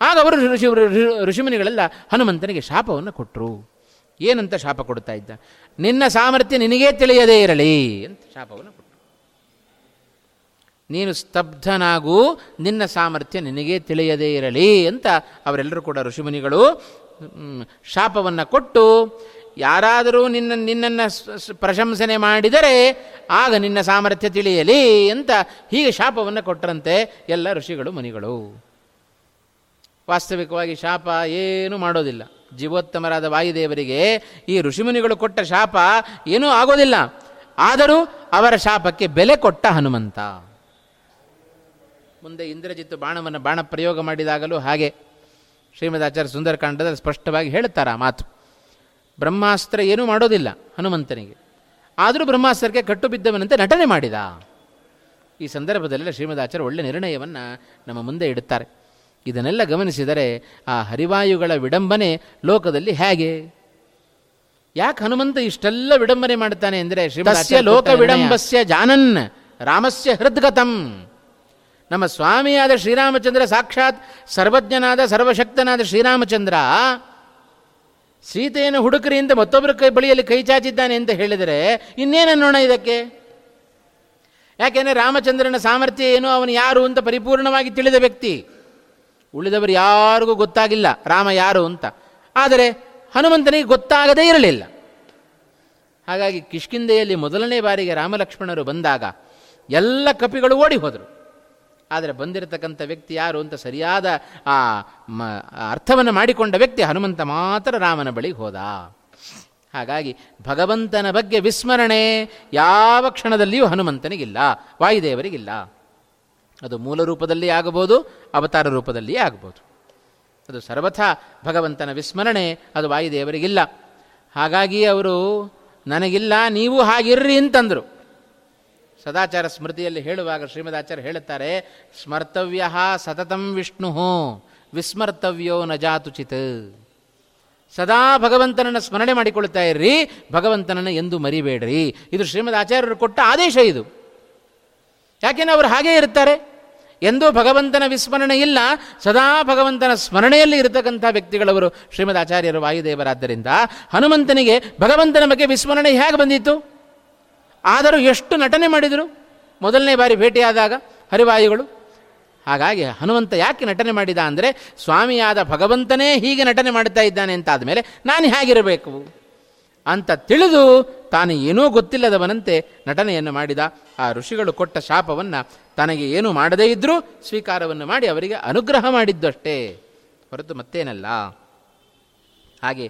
ಆಗ ಅವರು ಋಷಿ ಋಷಿಮುನಿಗಳೆಲ್ಲ ಹನುಮಂತನಿಗೆ ಶಾಪವನ್ನು ಕೊಟ್ಟರು. ಏನಂತ ಶಾಪ ಕೊಡ್ತಾ ಇದ್ದ? ನಿನ್ನ ಸಾಮರ್ಥ್ಯ ನಿನಗೇ ತಿಳಿಯದೇ ಇರಲಿ ಅಂತ ಶಾಪವನ್ನು ಕೊಟ್ಟರು. ನೀನು ಸ್ತಬ್ಧನಾಗೂ, ನಿನ್ನ ಸಾಮರ್ಥ್ಯ ನಿನಗೇ ತಿಳಿಯದೇ ಇರಲಿ ಅಂತ ಅವರೆಲ್ಲರೂ ಕೂಡ ಋಷಿಮುನಿಗಳು ಶಾಪವನ್ನು ಕೊಟ್ಟು, ಯಾರಾದರೂ ನಿನ್ನ ನಿನ್ನನ್ನು ಪ್ರಶಂಸನೆ ಮಾಡಿದರೆ ಆಗ ನಿನ್ನ ಸಾಮರ್ಥ್ಯ ತಿಳಿಯಲಿ ಅಂತ ಹೀಗೆ ಶಾಪವನ್ನು ಕೊಟ್ಟರಂತೆ ಎಲ್ಲ ಋಷಿಗಳು ಮುನಿಗಳು. ವಾಸ್ತವಿಕವಾಗಿ ಶಾಪ ಏನೂ ಮಾಡೋದಿಲ್ಲ. ಜೀವೋತ್ತಮರಾದ ವಾಯುದೇವರಿಗೆ ಈ ಋಷಿಮುನಿಗಳು ಕೊಟ್ಟ ಶಾಪ ಏನೂ ಆಗೋದಿಲ್ಲ. ಆದರೂ ಅವರ ಶಾಪಕ್ಕೆ ಬೆಲೆ ಕೊಟ್ಟ ಹನುಮಂತ. ಮುಂದೆ ಇಂದ್ರಜಿತ್ತು ಬಾಣವನ್ನು ಬಾಣ ಪ್ರಯೋಗ ಮಾಡಿದಾಗಲೂ ಹಾಗೆ ಶ್ರೀಮದ್ ಆಚಾರ್ಯ ಸುಂದರಕಾಂಡದಲ್ಲಿ ಸ್ಪಷ್ಟವಾಗಿ ಹೇಳ್ತಾರೆ ಆ ಮಾತು. ಬ್ರಹ್ಮಾಸ್ತ್ರ ಏನೂ ಮಾಡೋದಿಲ್ಲ ಹನುಮಂತನಿಗೆ, ಆದರೂ ಬ್ರಹ್ಮಾಸ್ತ್ರಕ್ಕೆ ಕಟ್ಟು ಬಿದ್ದವನಂತೆ ನಟನೆ ಮಾಡಿದ. ಈ ಸಂದರ್ಭದಲ್ಲೆಲ್ಲ ಶ್ರೀಮದ್ ಆಚಾರ್ಯ ಒಳ್ಳೆಯ ನಿರ್ಣಯವನ್ನು ನಮ್ಮ ಮುಂದೆ ಇಡುತ್ತಾರೆ. ಇದನ್ನೆಲ್ಲ ಗಮನಿಸಿದರೆ ಆ ಹರಿವಾಯುಗಳ ವಿಡಂಬನೆ ಲೋಕದಲ್ಲಿ ಹೇಗೆ, ಯಾಕೆ ಹನುಮಂತ ಇಷ್ಟೆಲ್ಲ ವಿಡಂಬನೆ ಮಾಡ್ತಾನೆ ಅಂದರೆ, ಶ್ರೀಮದ್ಯ ಲೋಕ ವಿಡಂಬಸ್ಯ ಜಾನನ್ ರಾಮಸ್ಯ ಹೃದ್ಗತಂ. ನಮ್ಮ ಸ್ವಾಮಿಯಾದ ಶ್ರೀರಾಮಚಂದ್ರ, ಸಾಕ್ಷಾತ್ ಸರ್ವಜ್ಞನಾದ ಸರ್ವಶಕ್ತನಾದ ಶ್ರೀರಾಮಚಂದ್ರ ಸೀತೆಯನ್ನು ಹುಡುಕರಿಂದ ಮತ್ತೊಬ್ಬರ ಕೈ ಬಳಿಯಲ್ಲಿ ಕೈ ಚಾಚಿದ್ದಾನೆ ಅಂತ ಹೇಳಿದರೆ ಇನ್ನೇನನ್ನೋಣ ಇದಕ್ಕೆ? ಯಾಕೆಂದರೆ ರಾಮಚಂದ್ರನ ಸಾಮರ್ಥ್ಯ ಏನು, ಅವನು ಯಾರು ಅಂತ ಪರಿಪೂರ್ಣವಾಗಿ ತಿಳಿದ ವ್ಯಕ್ತಿ. ಉಳಿದವರು ಯಾರಿಗೂ ಗೊತ್ತಾಗಿಲ್ಲ ರಾಮ ಯಾರು ಅಂತ. ಆದರೆ ಹನುಮಂತನಿಗೆ ಗೊತ್ತಾಗದೇ ಇರಲಿಲ್ಲ. ಹಾಗಾಗಿ ಕಿಷ್ಕಿಂಧೆಯಲ್ಲಿ ಮೊದಲನೇ ಬಾರಿಗೆ ರಾಮಲಕ್ಷ್ಮಣರು ಬಂದಾಗ ಎಲ್ಲ ಕಪಿಗಳು ಓಡಿ ಹೋದರು. ಆದರೆ ಬಂದಿರತಕ್ಕಂಥ ವ್ಯಕ್ತಿ ಯಾರು ಅಂತ ಸರಿಯಾದ ಆ ಮ ಅರ್ಥವನ್ನು ಮಾಡಿಕೊಂಡ ವ್ಯಕ್ತಿ ಹನುಮಂತ ಮಾತ್ರ ರಾಮನ ಬಳಿಗೆ ಹೋದ. ಹಾಗಾಗಿ ಭಗವಂತನ ಬಗ್ಗೆ ವಿಸ್ಮರಣೆ ಯಾವ ಕ್ಷಣದಲ್ಲಿಯೂ ಹನುಮಂತನಿಗಿಲ್ಲ, ವಾಯುದೇವರಿಗಿಲ್ಲ. ಅದು ಮೂಲ ರೂಪದಲ್ಲಿ ಆಗಬಹುದು, ಅವತಾರ ರೂಪದಲ್ಲಿಯೇ ಆಗಬಹುದು. ಅದು ಸರ್ವಥಾ ಭಗವಂತನ ವಿಸ್ಮರಣೆ ಅದು ವಾಯುದೇವರಿಗಿಲ್ಲ. ಹಾಗಾಗಿ ಅವರು ನನಗಿಲ್ಲ, ನೀವು ಹಾಗಿರ್ರಿ ಅಂತಂದರು. ಸದಾಚಾರ ಸ್ಮೃತಿಯಲ್ಲಿ ಹೇಳುವಾಗ ಶ್ರೀಮದಾಚಾರ್ಯ ಹೇಳುತ್ತಾರೆ, ಸ್ಮರ್ತವ್ಯ ಸತತಂ ವಿಷ್ಣು ವಿಸ್ಮರ್ತವ್ಯೋ ನ ಜಾತುಚಿತ್. ಸದಾ ಭಗವಂತನನ್ನು ಸ್ಮರಣೆ ಮಾಡಿಕೊಳ್ತಾ ಇರ್ರಿ, ಭಗವಂತನನ್ನು ಎಂದೂ ಮರಿಬೇಡ್ರಿ. ಇದು ಶ್ರೀಮದಾಚಾರ್ಯರು ಕೊಟ್ಟ ಆದೇಶ ಇದು. ಯಾಕೆಂದರೆ ಅವರು ಹಾಗೇ ಇರ್ತಾರೆ. ಎಂದೂ ಭಗವಂತನ ವಿಸ್ಮರಣೆ ಇಲ್ಲ, ಸದಾ ಭಗವಂತನ ಸ್ಮರಣೆಯಲ್ಲಿ ಇರತಕ್ಕಂಥ ವ್ಯಕ್ತಿಗಳವರು ಶ್ರೀಮದ್ ಆಚಾರ್ಯರು ವಾಯುದೇವರಾದ್ದರಿಂದ ಹನುಮಂತನಿಗೆ ಭಗವಂತನ ಬಗ್ಗೆ ವಿಸ್ಮರಣೆ ಹೇಗೆ ಬಂದಿತ್ತು? ಆದರೂ ಎಷ್ಟು ನಟನೆ ಮಾಡಿದರು ಮೊದಲನೇ ಬಾರಿ ಭೇಟಿಯಾದಾಗ ಹರಿವಾಯುಗಳು. ಹಾಗಾಗಿ ಹನುಮಂತ ಯಾಕೆ ನಟನೆ ಮಾಡಿದ ಅಂದರೆ, ಸ್ವಾಮಿಯಾದ ಭಗವಂತನೇ ಹೀಗೆ ನಟನೆ ಮಾಡ್ತಾ ಇದ್ದಾನೆ ಅಂತಾದ ಮೇಲೆ ನಾನು ಹೇಗಿರಬೇಕು ಅಂತ ತಿಳಿದು ತಾನು ಏನೂ ಗೊತ್ತಿಲ್ಲದವನಂತೆ ನಟನೆಯನ್ನು ಮಾಡಿದ. ಆ ಋಷಿಗಳು ಕೊಟ್ಟ ಶಾಪವನ್ನು ತನಗೆ ಏನೂ ಮಾಡದೇ ಇದ್ದರೂ ಸ್ವೀಕಾರವನ್ನು ಮಾಡಿ ಅವರಿಗೆ ಅನುಗ್ರಹ ಮಾಡಿದ್ದಷ್ಟೇ ಹೊರತು ಮತ್ತೇನಲ್ಲ. ಹಾಗೆ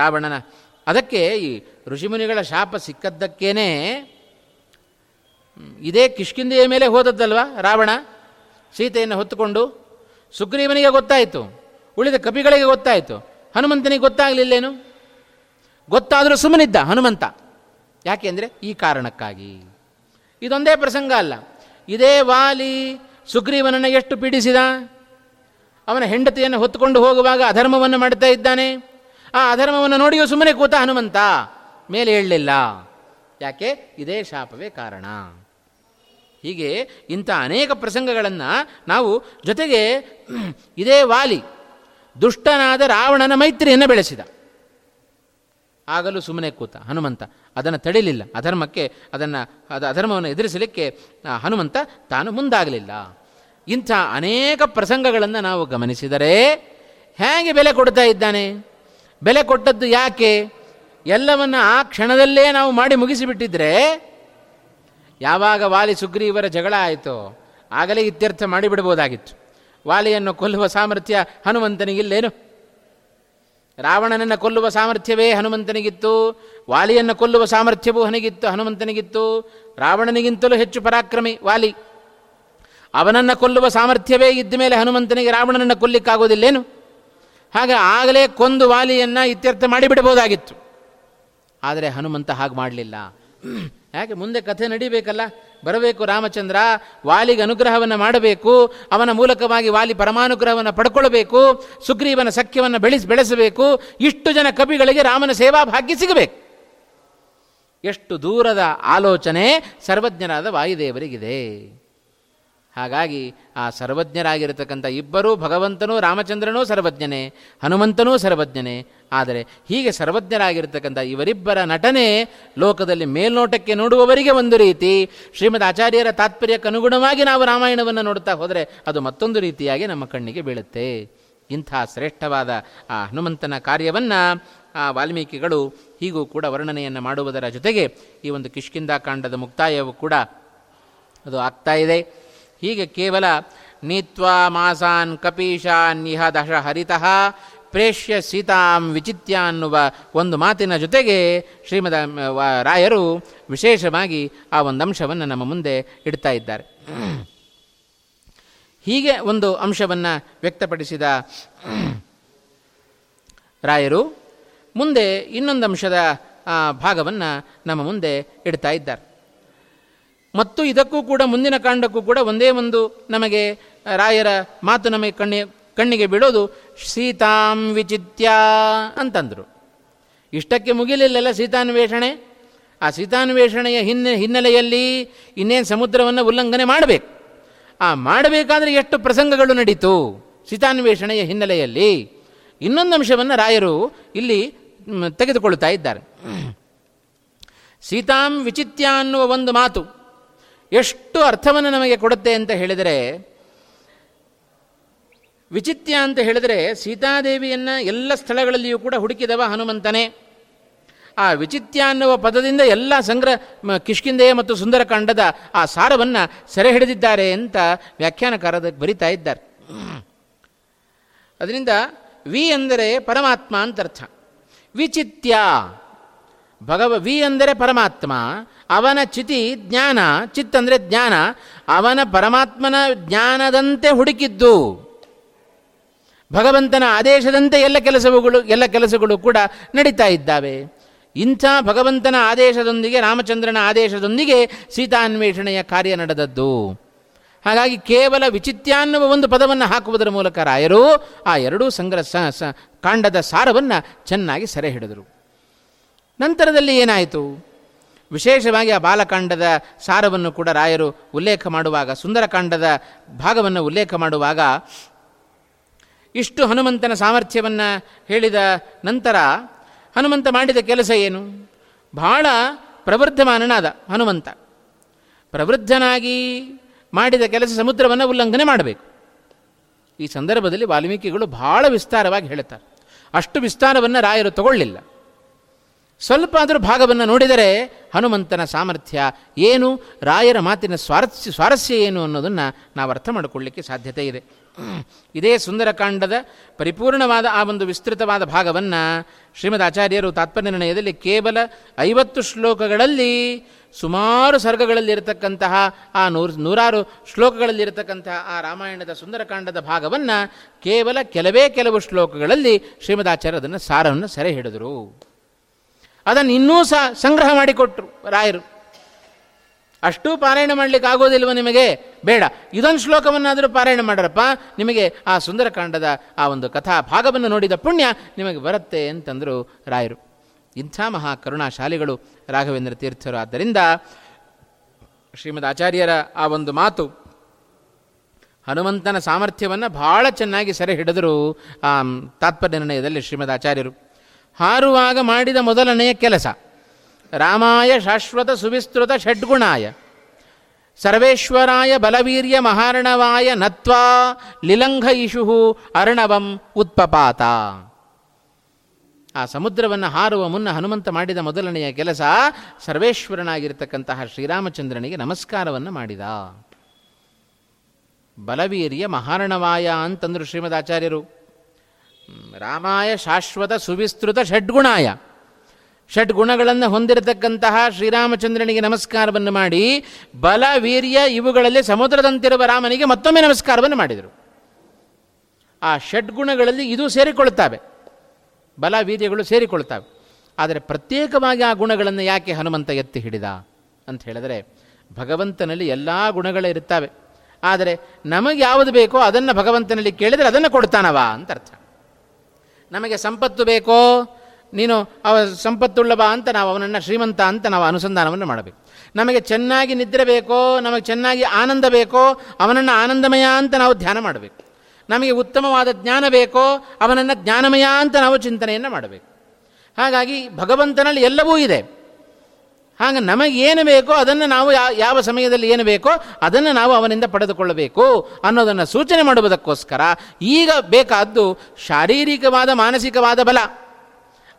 ರಾವಣನ ಅದಕ್ಕೆ ಈ ಋಷಿಮುನಿಗಳ ಶಾಪ ಸಿಕ್ಕದ್ದಕ್ಕೇನೆ ಇದೇ ಕಿಷ್ಕಿಂಧೆಯ ಮೇಲೆ ಹೋದದ್ದಲ್ವ ರಾವಣ ಸೀತೆಯನ್ನು ಹೊತ್ತುಕೊಂಡು. ಸುಗ್ರೀವನಿಗೆ ಗೊತ್ತಾಯಿತು, ಉಳಿದ ಕಪಿಗಳಿಗೆ ಗೊತ್ತಾಯಿತು, ಹನುಮಂತನಿಗೆ ಗೊತ್ತಾಗಲಿಲ್ಲೇನು? ಗೊತ್ತಾದರೂ ಸುಮ್ಮನಿದ್ದ ಹನುಮಂತ. ಯಾಕೆಂದರೆ ಈ ಕಾರಣಕ್ಕಾಗಿ. ಇದೊಂದೇ ಪ್ರಸಂಗ ಅಲ್ಲ, ಇದೇ ವಾಲಿ ಸುಗ್ರೀವನನ್ನು ಎಷ್ಟು ಪೀಡಿಸಿದ. ಅವನ ಹೆಂಡತಿಯನ್ನು ಹೊತ್ತುಕೊಂಡು ಹೋಗುವಾಗ ಅಧರ್ಮವನ್ನು ಮಾಡ್ತಾ ಇದ್ದಾನೆ. ಆ ಅಧರ್ಮವನ್ನು ನೋಡಿಯೂ ಸುಮ್ಮನೆ ಕೂತ ಹನುಮಂತ, ಮೇಲೆ ಹೇಳಲಿಲ್ಲ. ಯಾಕೆ? ಇದೇ ಶಾಪವೇ ಕಾರಣ. ಹೀಗೆ ಇಂಥ ಅನೇಕ ಪ್ರಸಂಗಗಳನ್ನು ನಾವು, ಜೊತೆಗೆ ಇದೇ ವಾಲಿ ದುಷ್ಟನಾದ ರಾವಣನ ಮೈತ್ರಿಯನ್ನು ಬೆಳೆಸಿದ. ಆಗಲೂ ಸುಮ್ಮನೆ ಕೂತ ಹನುಮಂತ, ಅದನ್ನು ತಡೆಯಲಿಲ್ಲ. ಅಧರ್ಮಕ್ಕೆ ಅದನ್ನು ಅದು ಅಧರ್ಮವನ್ನು ಎದುರಿಸಲಿಕ್ಕೆ ಹನುಮಂತ ತಾನು ಮುಂದಾಗಲಿಲ್ಲ. ಇಂಥ ಅನೇಕ ಪ್ರಸಂಗಗಳನ್ನು ನಾವು ಗಮನಿಸಿದರೆ ಹೇಗೆ ಬೆಲೆ ಕೊಡ್ತಾ ಇದ್ದಾನೆ, ಬೆಲೆ ಕೊಟ್ಟದ್ದು ಯಾಕೆ? ಎಲ್ಲವನ್ನು ಆ ಕ್ಷಣದಲ್ಲೇ ನಾವು ಮಾಡಿ ಮುಗಿಸಿಬಿಟ್ಟಿದ್ರೆ, ಯಾವಾಗ ವಾಲಿ ಸುಗ್ರೀವರ ಜಗಳ ಆಯಿತೋ ಆಗಲೇ ಇತ್ಯರ್ಥ ಮಾಡಿಬಿಡ್ಬೋದಾಗಿತ್ತು. ವಾಲಿಯನ್ನು ಕೊಲ್ಲುವ ಸಾಮರ್ಥ್ಯ ಹನುಮಂತನಿಗಿಲ್ಲೇನು? ರಾವಣನನ್ನು ಕೊಲ್ಲುವ ಸಾಮರ್ಥ್ಯವೇ ಹನುಮಂತನಿಗಿತ್ತು, ವಾಲಿಯನ್ನು ಕೊಲ್ಲುವ ಸಾಮರ್ಥ್ಯವೂ ಹನಿಗಿತ್ತು ಹನುಮಂತನಿಗಿತ್ತು. ರಾವಣನಿಗಿಂತಲೂ ಹೆಚ್ಚು ಪರಾಕ್ರಮಿ ವಾಲಿ, ಅವನನ್ನು ಕೊಲ್ಲುವ ಸಾಮರ್ಥ್ಯವೇ ಇದ್ದ ಮೇಲೆ ಹನುಮಂತನಿಗೆ ರಾವಣನನ್ನು ಕೊಲ್ಲಿಕ್ಕಾಗೋದಿಲ್ಲೇನು? ಹಾಗೆ ಆಗಲೇ ಕೊಂದು ವಾಲಿಯನ್ನು ಇತ್ಯರ್ಥ ಮಾಡಿಬಿಡ್ಬೋದಾಗಿತ್ತು. ಆದರೆ ಹನುಮಂತ ಹಾಗೆ ಮಾಡಲಿಲ್ಲ. ಯಾಕೆ? ಮುಂದೆ ಕಥೆ ನಡಿಬೇಕಲ್ಲ, ಬರಬೇಕು ರಾಮಚಂದ್ರ, ವಾಲಿಗೆ ಅನುಗ್ರಹವನ್ನು ಮಾಡಬೇಕು, ಅವನ ಮೂಲಕವಾಗಿ ವಾಲಿ ಪರಮಾನುಗ್ರಹವನ್ನು ಪಡ್ಕೊಳ್ಬೇಕು, ಸುಗ್ರೀವನ ಸಖ್ಯವನ್ನು ಬೆಳೆಸಿ ಬೆಳೆಸಬೇಕು, ಇಷ್ಟು ಜನ ಕವಿಗಳಿಗೆ ರಾಮನ ಸೇವಾ ಭಾಗ್ಯ ಸಿಗಬೇಕು. ಎಷ್ಟು ದೂರದ ಆಲೋಚನೆ ಸರ್ವಜ್ಞರಾದ ವಾಯುದೇವರಿಗಿದೆ. ಹಾಗಾಗಿ ಆ ಸರ್ವಜ್ಞರಾಗಿರತಕ್ಕಂಥ ಇಬ್ಬರೂ, ಭಗವಂತನೂ ರಾಮಚಂದ್ರನೂ ಸರ್ವಜ್ಞನೇ, ಹನುಮಂತನೂ ಸರ್ವಜ್ಞನೇ. ಆದರೆ ಹೀಗೆ ಸರ್ವಜ್ಞರಾಗಿರ್ತಕ್ಕಂಥ ಇವರಿಬ್ಬರ ನಟನೆ ಲೋಕದಲ್ಲಿ ಮೇಲ್ನೋಟಕ್ಕೆ ನೋಡುವವರಿಗೆ ಒಂದು ರೀತಿ, ಶ್ರೀಮದ್ ಆಚಾರ್ಯರ ತಾತ್ಪರ್ಯಕ್ಕನುಗುಣವಾಗಿ ನಾವು ರಾಮಾಯಣವನ್ನು ನೋಡ್ತಾ ಹೋದರೆ ಅದು ಮತ್ತೊಂದು ರೀತಿಯಾಗಿ ನಮ್ಮ ಕಣ್ಣಿಗೆ ಬೀಳುತ್ತೆ. ಇಂಥ ಶ್ರೇಷ್ಠವಾದ ಆ ಹನುಮಂತನ ಕಾರ್ಯವನ್ನು ಆ ವಾಲ್ಮೀಕಿಗಳು ಹೀಗೂ ಕೂಡ ವರ್ಣನೆಯನ್ನು ಮಾಡುವುದರ ಜೊತೆಗೆ ಈ ಒಂದು ಕಿಷ್ಕಿಂಧಾಕಾಂಡದ ಮುಕ್ತಾಯವೂ ಕೂಡ ಅದು ಆಗ್ತಾ ಇದೆ. ಹೀಗೆ ಕೇವಲ ನೀತ್ವಾ ಮಾಸಾನ್ ಕಪೀಶಾನ್ ನಿಹ ದಶ ಹರಿತಃ ಪ್ರೇಷ್ಯ ಸೀತಾಂ ವಿಚಿತ್ಯ ಅನ್ನುವ ಒಂದು ಮಾತಿನ ಜೊತೆಗೆ ಶ್ರೀಮದ ರಾಯರು ವಿಶೇಷವಾಗಿ ಆ ಒಂದು ಅಂಶವನ್ನು ನಮ್ಮ ಮುಂದೆ ಇಡ್ತಾ ಇದ್ದಾರೆ. ಹೀಗೆ ಒಂದು ಅಂಶವನ್ನು ವ್ಯಕ್ತಪಡಿಸಿದ ರಾಯರು ಮುಂದೆ ಇನ್ನೊಂದು ಅಂಶದ ಭಾಗವನ್ನು ನಮ್ಮ ಮುಂದೆ ಇಡ್ತಾ ಇದ್ದಾರೆ. ಮತ್ತು ಇದಕ್ಕೂ ಕೂಡ ಮುಂದಿನ ಕಾಂಡಕ್ಕೂ ಕೂಡ ಒಂದೇ ಒಂದು ನಮಗೆ ರಾಯರ ಮಾತು ನಮಗೆ ಕಣ್ಣಿ ಕಣ್ಣಿಗೆ ಬೀಳೋದು, ಸೀತಾಂ ವಿಚಿತ್ಯ ಅಂತಂದರು. ಇಷ್ಟಕ್ಕೆ ಮುಗಿಲಿಲ್ಲಲ್ಲ ಸೀತಾನ್ವೇಷಣೆ. ಆ ಸೀತಾನ್ವೇಷಣೆಯ ಹಿನ್ನೆ ಹಿನ್ನೆಲೆಯಲ್ಲಿ ಇನ್ನೇನು ಸಮುದ್ರವನ್ನು ಉಲ್ಲಂಘನೆ ಮಾಡಬೇಕು. ಆ ಮಾಡಬೇಕಾದ್ರೆ ಎಷ್ಟು ಪ್ರಸಂಗಗಳು ನಡೀತು ಸೀತಾನ್ವೇಷಣೆಯ ಹಿನ್ನೆಲೆಯಲ್ಲಿ. ಇನ್ನೊಂದು ಅಂಶವನ್ನು ರಾಯರು ಇಲ್ಲಿ ತೆಗೆದುಕೊಳ್ತಾ ಇದ್ದಾರೆ. ಸೀತಾಂ ವಿಚಿತ್ಯ ಅನ್ನುವ ಒಂದು ಮಾತು ಎಷ್ಟು ಅರ್ಥವನ್ನು ನಮಗೆ ಕೊಡುತ್ತೆ ಅಂತ ಹೇಳಿದರೆ, ವಿಚಿತ್ಯ ಅಂತ ಹೇಳಿದರೆ ಸೀತಾದೇವಿಯನ್ನು ಎಲ್ಲ ಸ್ಥಳಗಳಲ್ಲಿಯೂ ಕೂಡ ಹುಡುಕಿದವ ಹನುಮಂತನೇ. ಆ ವಿಚಿತ್ಯ ಅನ್ನುವ ಪದದಿಂದ ಎಲ್ಲ ಸಂಗ್ರಹ ಕಿಷ್ಕಿಂಧೆಯ ಮತ್ತು ಸುಂದರಕಾಂಡದ ಆ ಸಾರವನ್ನು ಸೆರೆ ಹಿಡಿದಿದ್ದಾರೆ ಅಂತ ವ್ಯಾಖ್ಯಾನಕಾರದ ಬರಿತಾ ಇದ್ದಾರೆ. ಅದರಿಂದ ವಿ ಅಂದರೆ ಪರಮಾತ್ಮ ಅಂತ ಅರ್ಥ. ವಿಚಿತ್ಯ ಭಗವ ವಿ ಅಂದರೆ ಪರಮಾತ್ಮ, ಅವನ ಚಿತಿ ಜ್ಞಾನ, ಚಿತ್ ಅಂದರೆ ಜ್ಞಾನ, ಅವನ ಪರಮಾತ್ಮನ ಜ್ಞಾನದಂತೆ ಹುಡುಕಿದ್ದು, ಭಗವಂತನ ಆದೇಶದಂತೆ ಎಲ್ಲ ಕೆಲಸಗಳು ಎಲ್ಲ ಕೆಲಸಗಳು ಕೂಡ ನಡೀತಾ ಇದ್ದಾವೆ. ಇಂಥ ಭಗವಂತನ ಆದೇಶದೊಂದಿಗೆ, ರಾಮಚಂದ್ರನ ಆದೇಶದೊಂದಿಗೆ ಸೀತಾನ್ವೇಷಣೆಯ ಕಾರ್ಯ ನಡೆದದ್ದು. ಹಾಗಾಗಿ ಕೇವಲ ವಿಚಿತ್ಯ ಅನ್ನುವ ಒಂದು ಪದವನ್ನು ಹಾಕುವುದರ ಮೂಲಕ ರಾಯರು ಆ ಎರಡೂ ಸಂಗ್ರಹ ಕಾಂಡದ ಸಾರವನ್ನು ಚೆನ್ನಾಗಿ ಸೆರೆ ಹಿಡಿದರು. ನಂತರದಲ್ಲಿ ಏನಾಯಿತು? ವಿಶೇಷವಾಗಿ ಆ ಬಾಲಕಾಂಡದ ಸಾರವನ್ನು ಕೂಡ ರಾಯರು ಉಲ್ಲೇಖ ಮಾಡುವಾಗ, ಸುಂದರಕಾಂಡದ ಭಾಗವನ್ನು ಉಲ್ಲೇಖ ಮಾಡುವಾಗ ಇಷ್ಟು ಹನುಮಂತನ ಸಾಮರ್ಥ್ಯವನ್ನು ಹೇಳಿದ ನಂತರ ಹನುಮಂತ ಮಾಡಿದ ಕೆಲಸ ಏನು? ಬಹಳ ಪ್ರವೃದ್ಧಮಾನನಾದ ಹನುಮಂತ ಪ್ರವೃದ್ಧನಾಗಿ ಮಾಡಿದ ಕೆಲಸ ಸಮುದ್ರವನ್ನು ಉಲ್ಲಂಘನೆ ಮಾಡಬೇಕು. ಈ ಸಂದರ್ಭದಲ್ಲಿ ವಾಲ್ಮೀಕಿಗಳು ಬಹಳ ವಿಸ್ತಾರವಾಗಿ ಹೇಳ್ತಾರೆ. ಅಷ್ಟು ವಿಸ್ತಾರವನ್ನು ರಾಯರು ತಗೊಳ್ಳಿಲ್ಲ. ಸ್ವಲ್ಪ ಆದರೂ ಭಾಗವನ್ನು ನೋಡಿದರೆ ಹನುಮಂತನ ಸಾಮರ್ಥ್ಯ ಏನು, ರಾಯರ ಮಾತಿನ ಸ್ವಾರಸ್ಯ ಸ್ವಾರಸ್ಯ ಏನು ಅನ್ನೋದನ್ನು ನಾವು ಅರ್ಥ ಮಾಡಿಕೊಳ್ಳಲಿಕ್ಕೆ ಸಾಧ್ಯತೆ ಇದೆ. ಇದೇ ಸುಂದರಕಾಂಡದ ಪರಿಪೂರ್ಣವಾದ ಆ ಒಂದು ವಿಸ್ತೃತವಾದ ಭಾಗವನ್ನು ಶ್ರೀಮದ್ ಆಚಾರ್ಯರು ತಾತ್ಪರ್ಯ ನಿರ್ಣಯದಲ್ಲಿ ಕೇವಲ ಐವತ್ತು ಶ್ಲೋಕಗಳಲ್ಲಿ ಸುಮಾರು ಸರ್ಗಗಳಲ್ಲಿರತಕ್ಕಂತಹ ಆ ನೂರು ನೂರಾರು ಶ್ಲೋಕಗಳಲ್ಲಿರತಕ್ಕಂತಹ ಆ ರಾಮಾಯಣದ ಸುಂದರಕಾಂಡದ ಭಾಗವನ್ನು ಕೇವಲ ಕೆಲವೇ ಕೆಲವು ಶ್ಲೋಕಗಳಲ್ಲಿ ಶ್ರೀಮದ್ ಆಚಾರ್ಯರು ಅದನ್ನು ಸಾರವನ್ನು ಸೆರೆ ಹಿಡಿದರು. ಅದನ್ನು ಇನ್ನೂ ಸಹ ಸಂಗ್ರಹ ಮಾಡಿಕೊಟ್ರು ರಾಯರು. ಅಷ್ಟೂ ಪಾರಾಯಣ ಮಾಡಲಿಕ್ಕೆ ಆಗೋದಿಲ್ವ ನಿಮಗೆ? ಬೇಡ, ಇದೊಂದು ಶ್ಲೋಕವನ್ನಾದರೂ ಪಾರಾಯಣ ಮಾಡ್ರಪ್ಪ, ನಿಮಗೆ ಆ ಸುಂದರಕಾಂಡದ ಆ ಒಂದು ಕಥಾ ಭಾಗವನ್ನು ನೋಡಿದ ಪುಣ್ಯ ನಿಮಗೆ ಬರುತ್ತೆ ಅಂತಂದರು ರಾಯರು. ಇಂಥ ಮಹಾ ಕರುಣಾಶಾಲಿಗಳು ರಾಘವೇಂದ್ರ ತೀರ್ಥರು. ಆದ್ದರಿಂದ ಶ್ರೀಮದ್ ಆಚಾರ್ಯರ ಆ ಒಂದು ಮಾತು, ಹನುಮಂತನ ಸಾಮರ್ಥ್ಯವನ್ನು ಬಹಳ ಚೆನ್ನಾಗಿ ಸೆರೆ ಹಿಡಿದರು ತಾತ್ಪರ್ಯ ನಿರ್ಣಯದಲ್ಲಿ ಶ್ರೀಮದ್ ಆಚಾರ್ಯರು. ಹಾರುವಾಗ ಮಾಡಿದ ಮೊದಲನೆಯ ಕೆಲಸ ರಾಮಾಯ ಶಾಶ್ವತ ಸುವಿಸ್ತೃತ ಷಡ್ಗುಣಾಯ ಸರ್ವೇಶ್ವರಾಯ ಬಲವೀರ್ಯ ಮಹಾರ್ಣವಾಯ ನತ್ವಾ ಲಿಲಂಘ ಇಶುಹು ಅರ್ಣವಂ ಉತ್ಪಪಾತ. ಆ ಸಮುದ್ರವನ್ನು ಹಾರುವ ಮುನ್ನ ಹನುಮಂತ ಮಾಡಿದ ಮೊದಲನೆಯ ಕೆಲಸ ಸರ್ವೇಶ್ವರನಾಗಿರ್ತಕ್ಕಂತಹ ಶ್ರೀರಾಮಚಂದ್ರನಿಗೆ ನಮಸ್ಕಾರವನ್ನು ಮಾಡಿದ. ಬಲವೀರ್ಯ ಮಹಾರ್ಣವಾಯ ಅಂತಂದರು ಶ್ರೀಮದ್ ಆಚಾರ್ಯರು. ರಾಮಾಯ ಶಾಶ್ವತ ಸುವಿಸ್ತೃತ ಷಡ್ಗುಣಾಯ, ಷಡ್ಗುಣಗಳನ್ನು ಹೊಂದಿರತಕ್ಕಂತಹ ಶ್ರೀರಾಮಚಂದ್ರನಿಗೆ ನಮಸ್ಕಾರವನ್ನು ಮಾಡಿ, ಬಲ ವೀರ್ಯ ಇವುಗಳಲ್ಲಿ ಸಮುದ್ರದಂತಿರುವ ರಾಮನಿಗೆ ಮತ್ತೊಮ್ಮೆ ನಮಸ್ಕಾರವನ್ನು ಮಾಡಿದರು. ಆ ಷಡ್ಗುಣಗಳಲ್ಲಿ ಇದು ಸೇರಿಕೊಳ್ತಾವೆ, ಬಲ ವೀರ್ಯಗಳು ಸೇರಿಕೊಳ್ತಾವೆ. ಆದರೆ ಪ್ರತ್ಯೇಕವಾಗಿ ಆ ಗುಣಗಳನ್ನು ಯಾಕೆ ಹನುಮಂತ ಎತ್ತಿ ಹಿಡಿದ ಅಂತ ಹೇಳಿದರೆ, ಭಗವಂತನಲ್ಲಿ ಎಲ್ಲ ಗುಣಗಳೇ ಇರ್ತಾವೆ, ಆದರೆ ನಮಗೆ ಯಾವುದು ಬೇಕೋ ಅದನ್ನು ಭಗವಂತನಲ್ಲಿ ಕೇಳಿದರೆ ಅದನ್ನು ಕೊಡ್ತಾನವಾ ಅಂತ ಅರ್ಥ. ನಮಗೆ ಸಂಪತ್ತು ಬೇಕೋ, ನೀನು ಅವ ಸಂಪತ್ತುಳ್ಳವ ಅಂತ ನಾವು ಅವನನ್ನು ಶ್ರೀಮಂತ ಅಂತ ನಾವು ಅನುಸಂಧಾನವನ್ನು ಮಾಡಬೇಕು. ನಮಗೆ ಚೆನ್ನಾಗಿ ನಿದ್ರೆ ಬೇಕೋ, ನಮಗೆ ಚೆನ್ನಾಗಿ ಆನಂದ ಬೇಕೋ, ಅವನನ್ನು ಆನಂದಮಯ ಅಂತ ನಾವು ಧ್ಯಾನ ಮಾಡಬೇಕು. ನಮಗೆ ಉತ್ತಮವಾದ ಜ್ಞಾನ ಬೇಕೋ, ಅವನನ್ನು ಜ್ಞಾನಮಯ ಅಂತ ನಾವು ಚಿಂತನೆಯನ್ನು ಮಾಡಬೇಕು. ಹಾಗಾಗಿ ಭಗವಂತನಲ್ಲಿ ಎಲ್ಲವೂ ಇದೆ. ಹಾಗೆ ನಮಗೇನು ಬೇಕೋ ಅದನ್ನು ನಾವು ಯಾವ ಸಮಯದಲ್ಲಿ ಏನು ಬೇಕೋ ಅದನ್ನು ನಾವು ಅವನಿಂದ ಪಡೆದುಕೊಳ್ಳಬೇಕು ಅನ್ನೋದನ್ನು ಸೂಚನೆ ಮಾಡುವುದಕ್ಕೋಸ್ಕರ ಈಗ ಬೇಕಾದ್ದು ಶಾರೀರಿಕವಾದ ಮಾನಸಿಕವಾದ ಬಲ.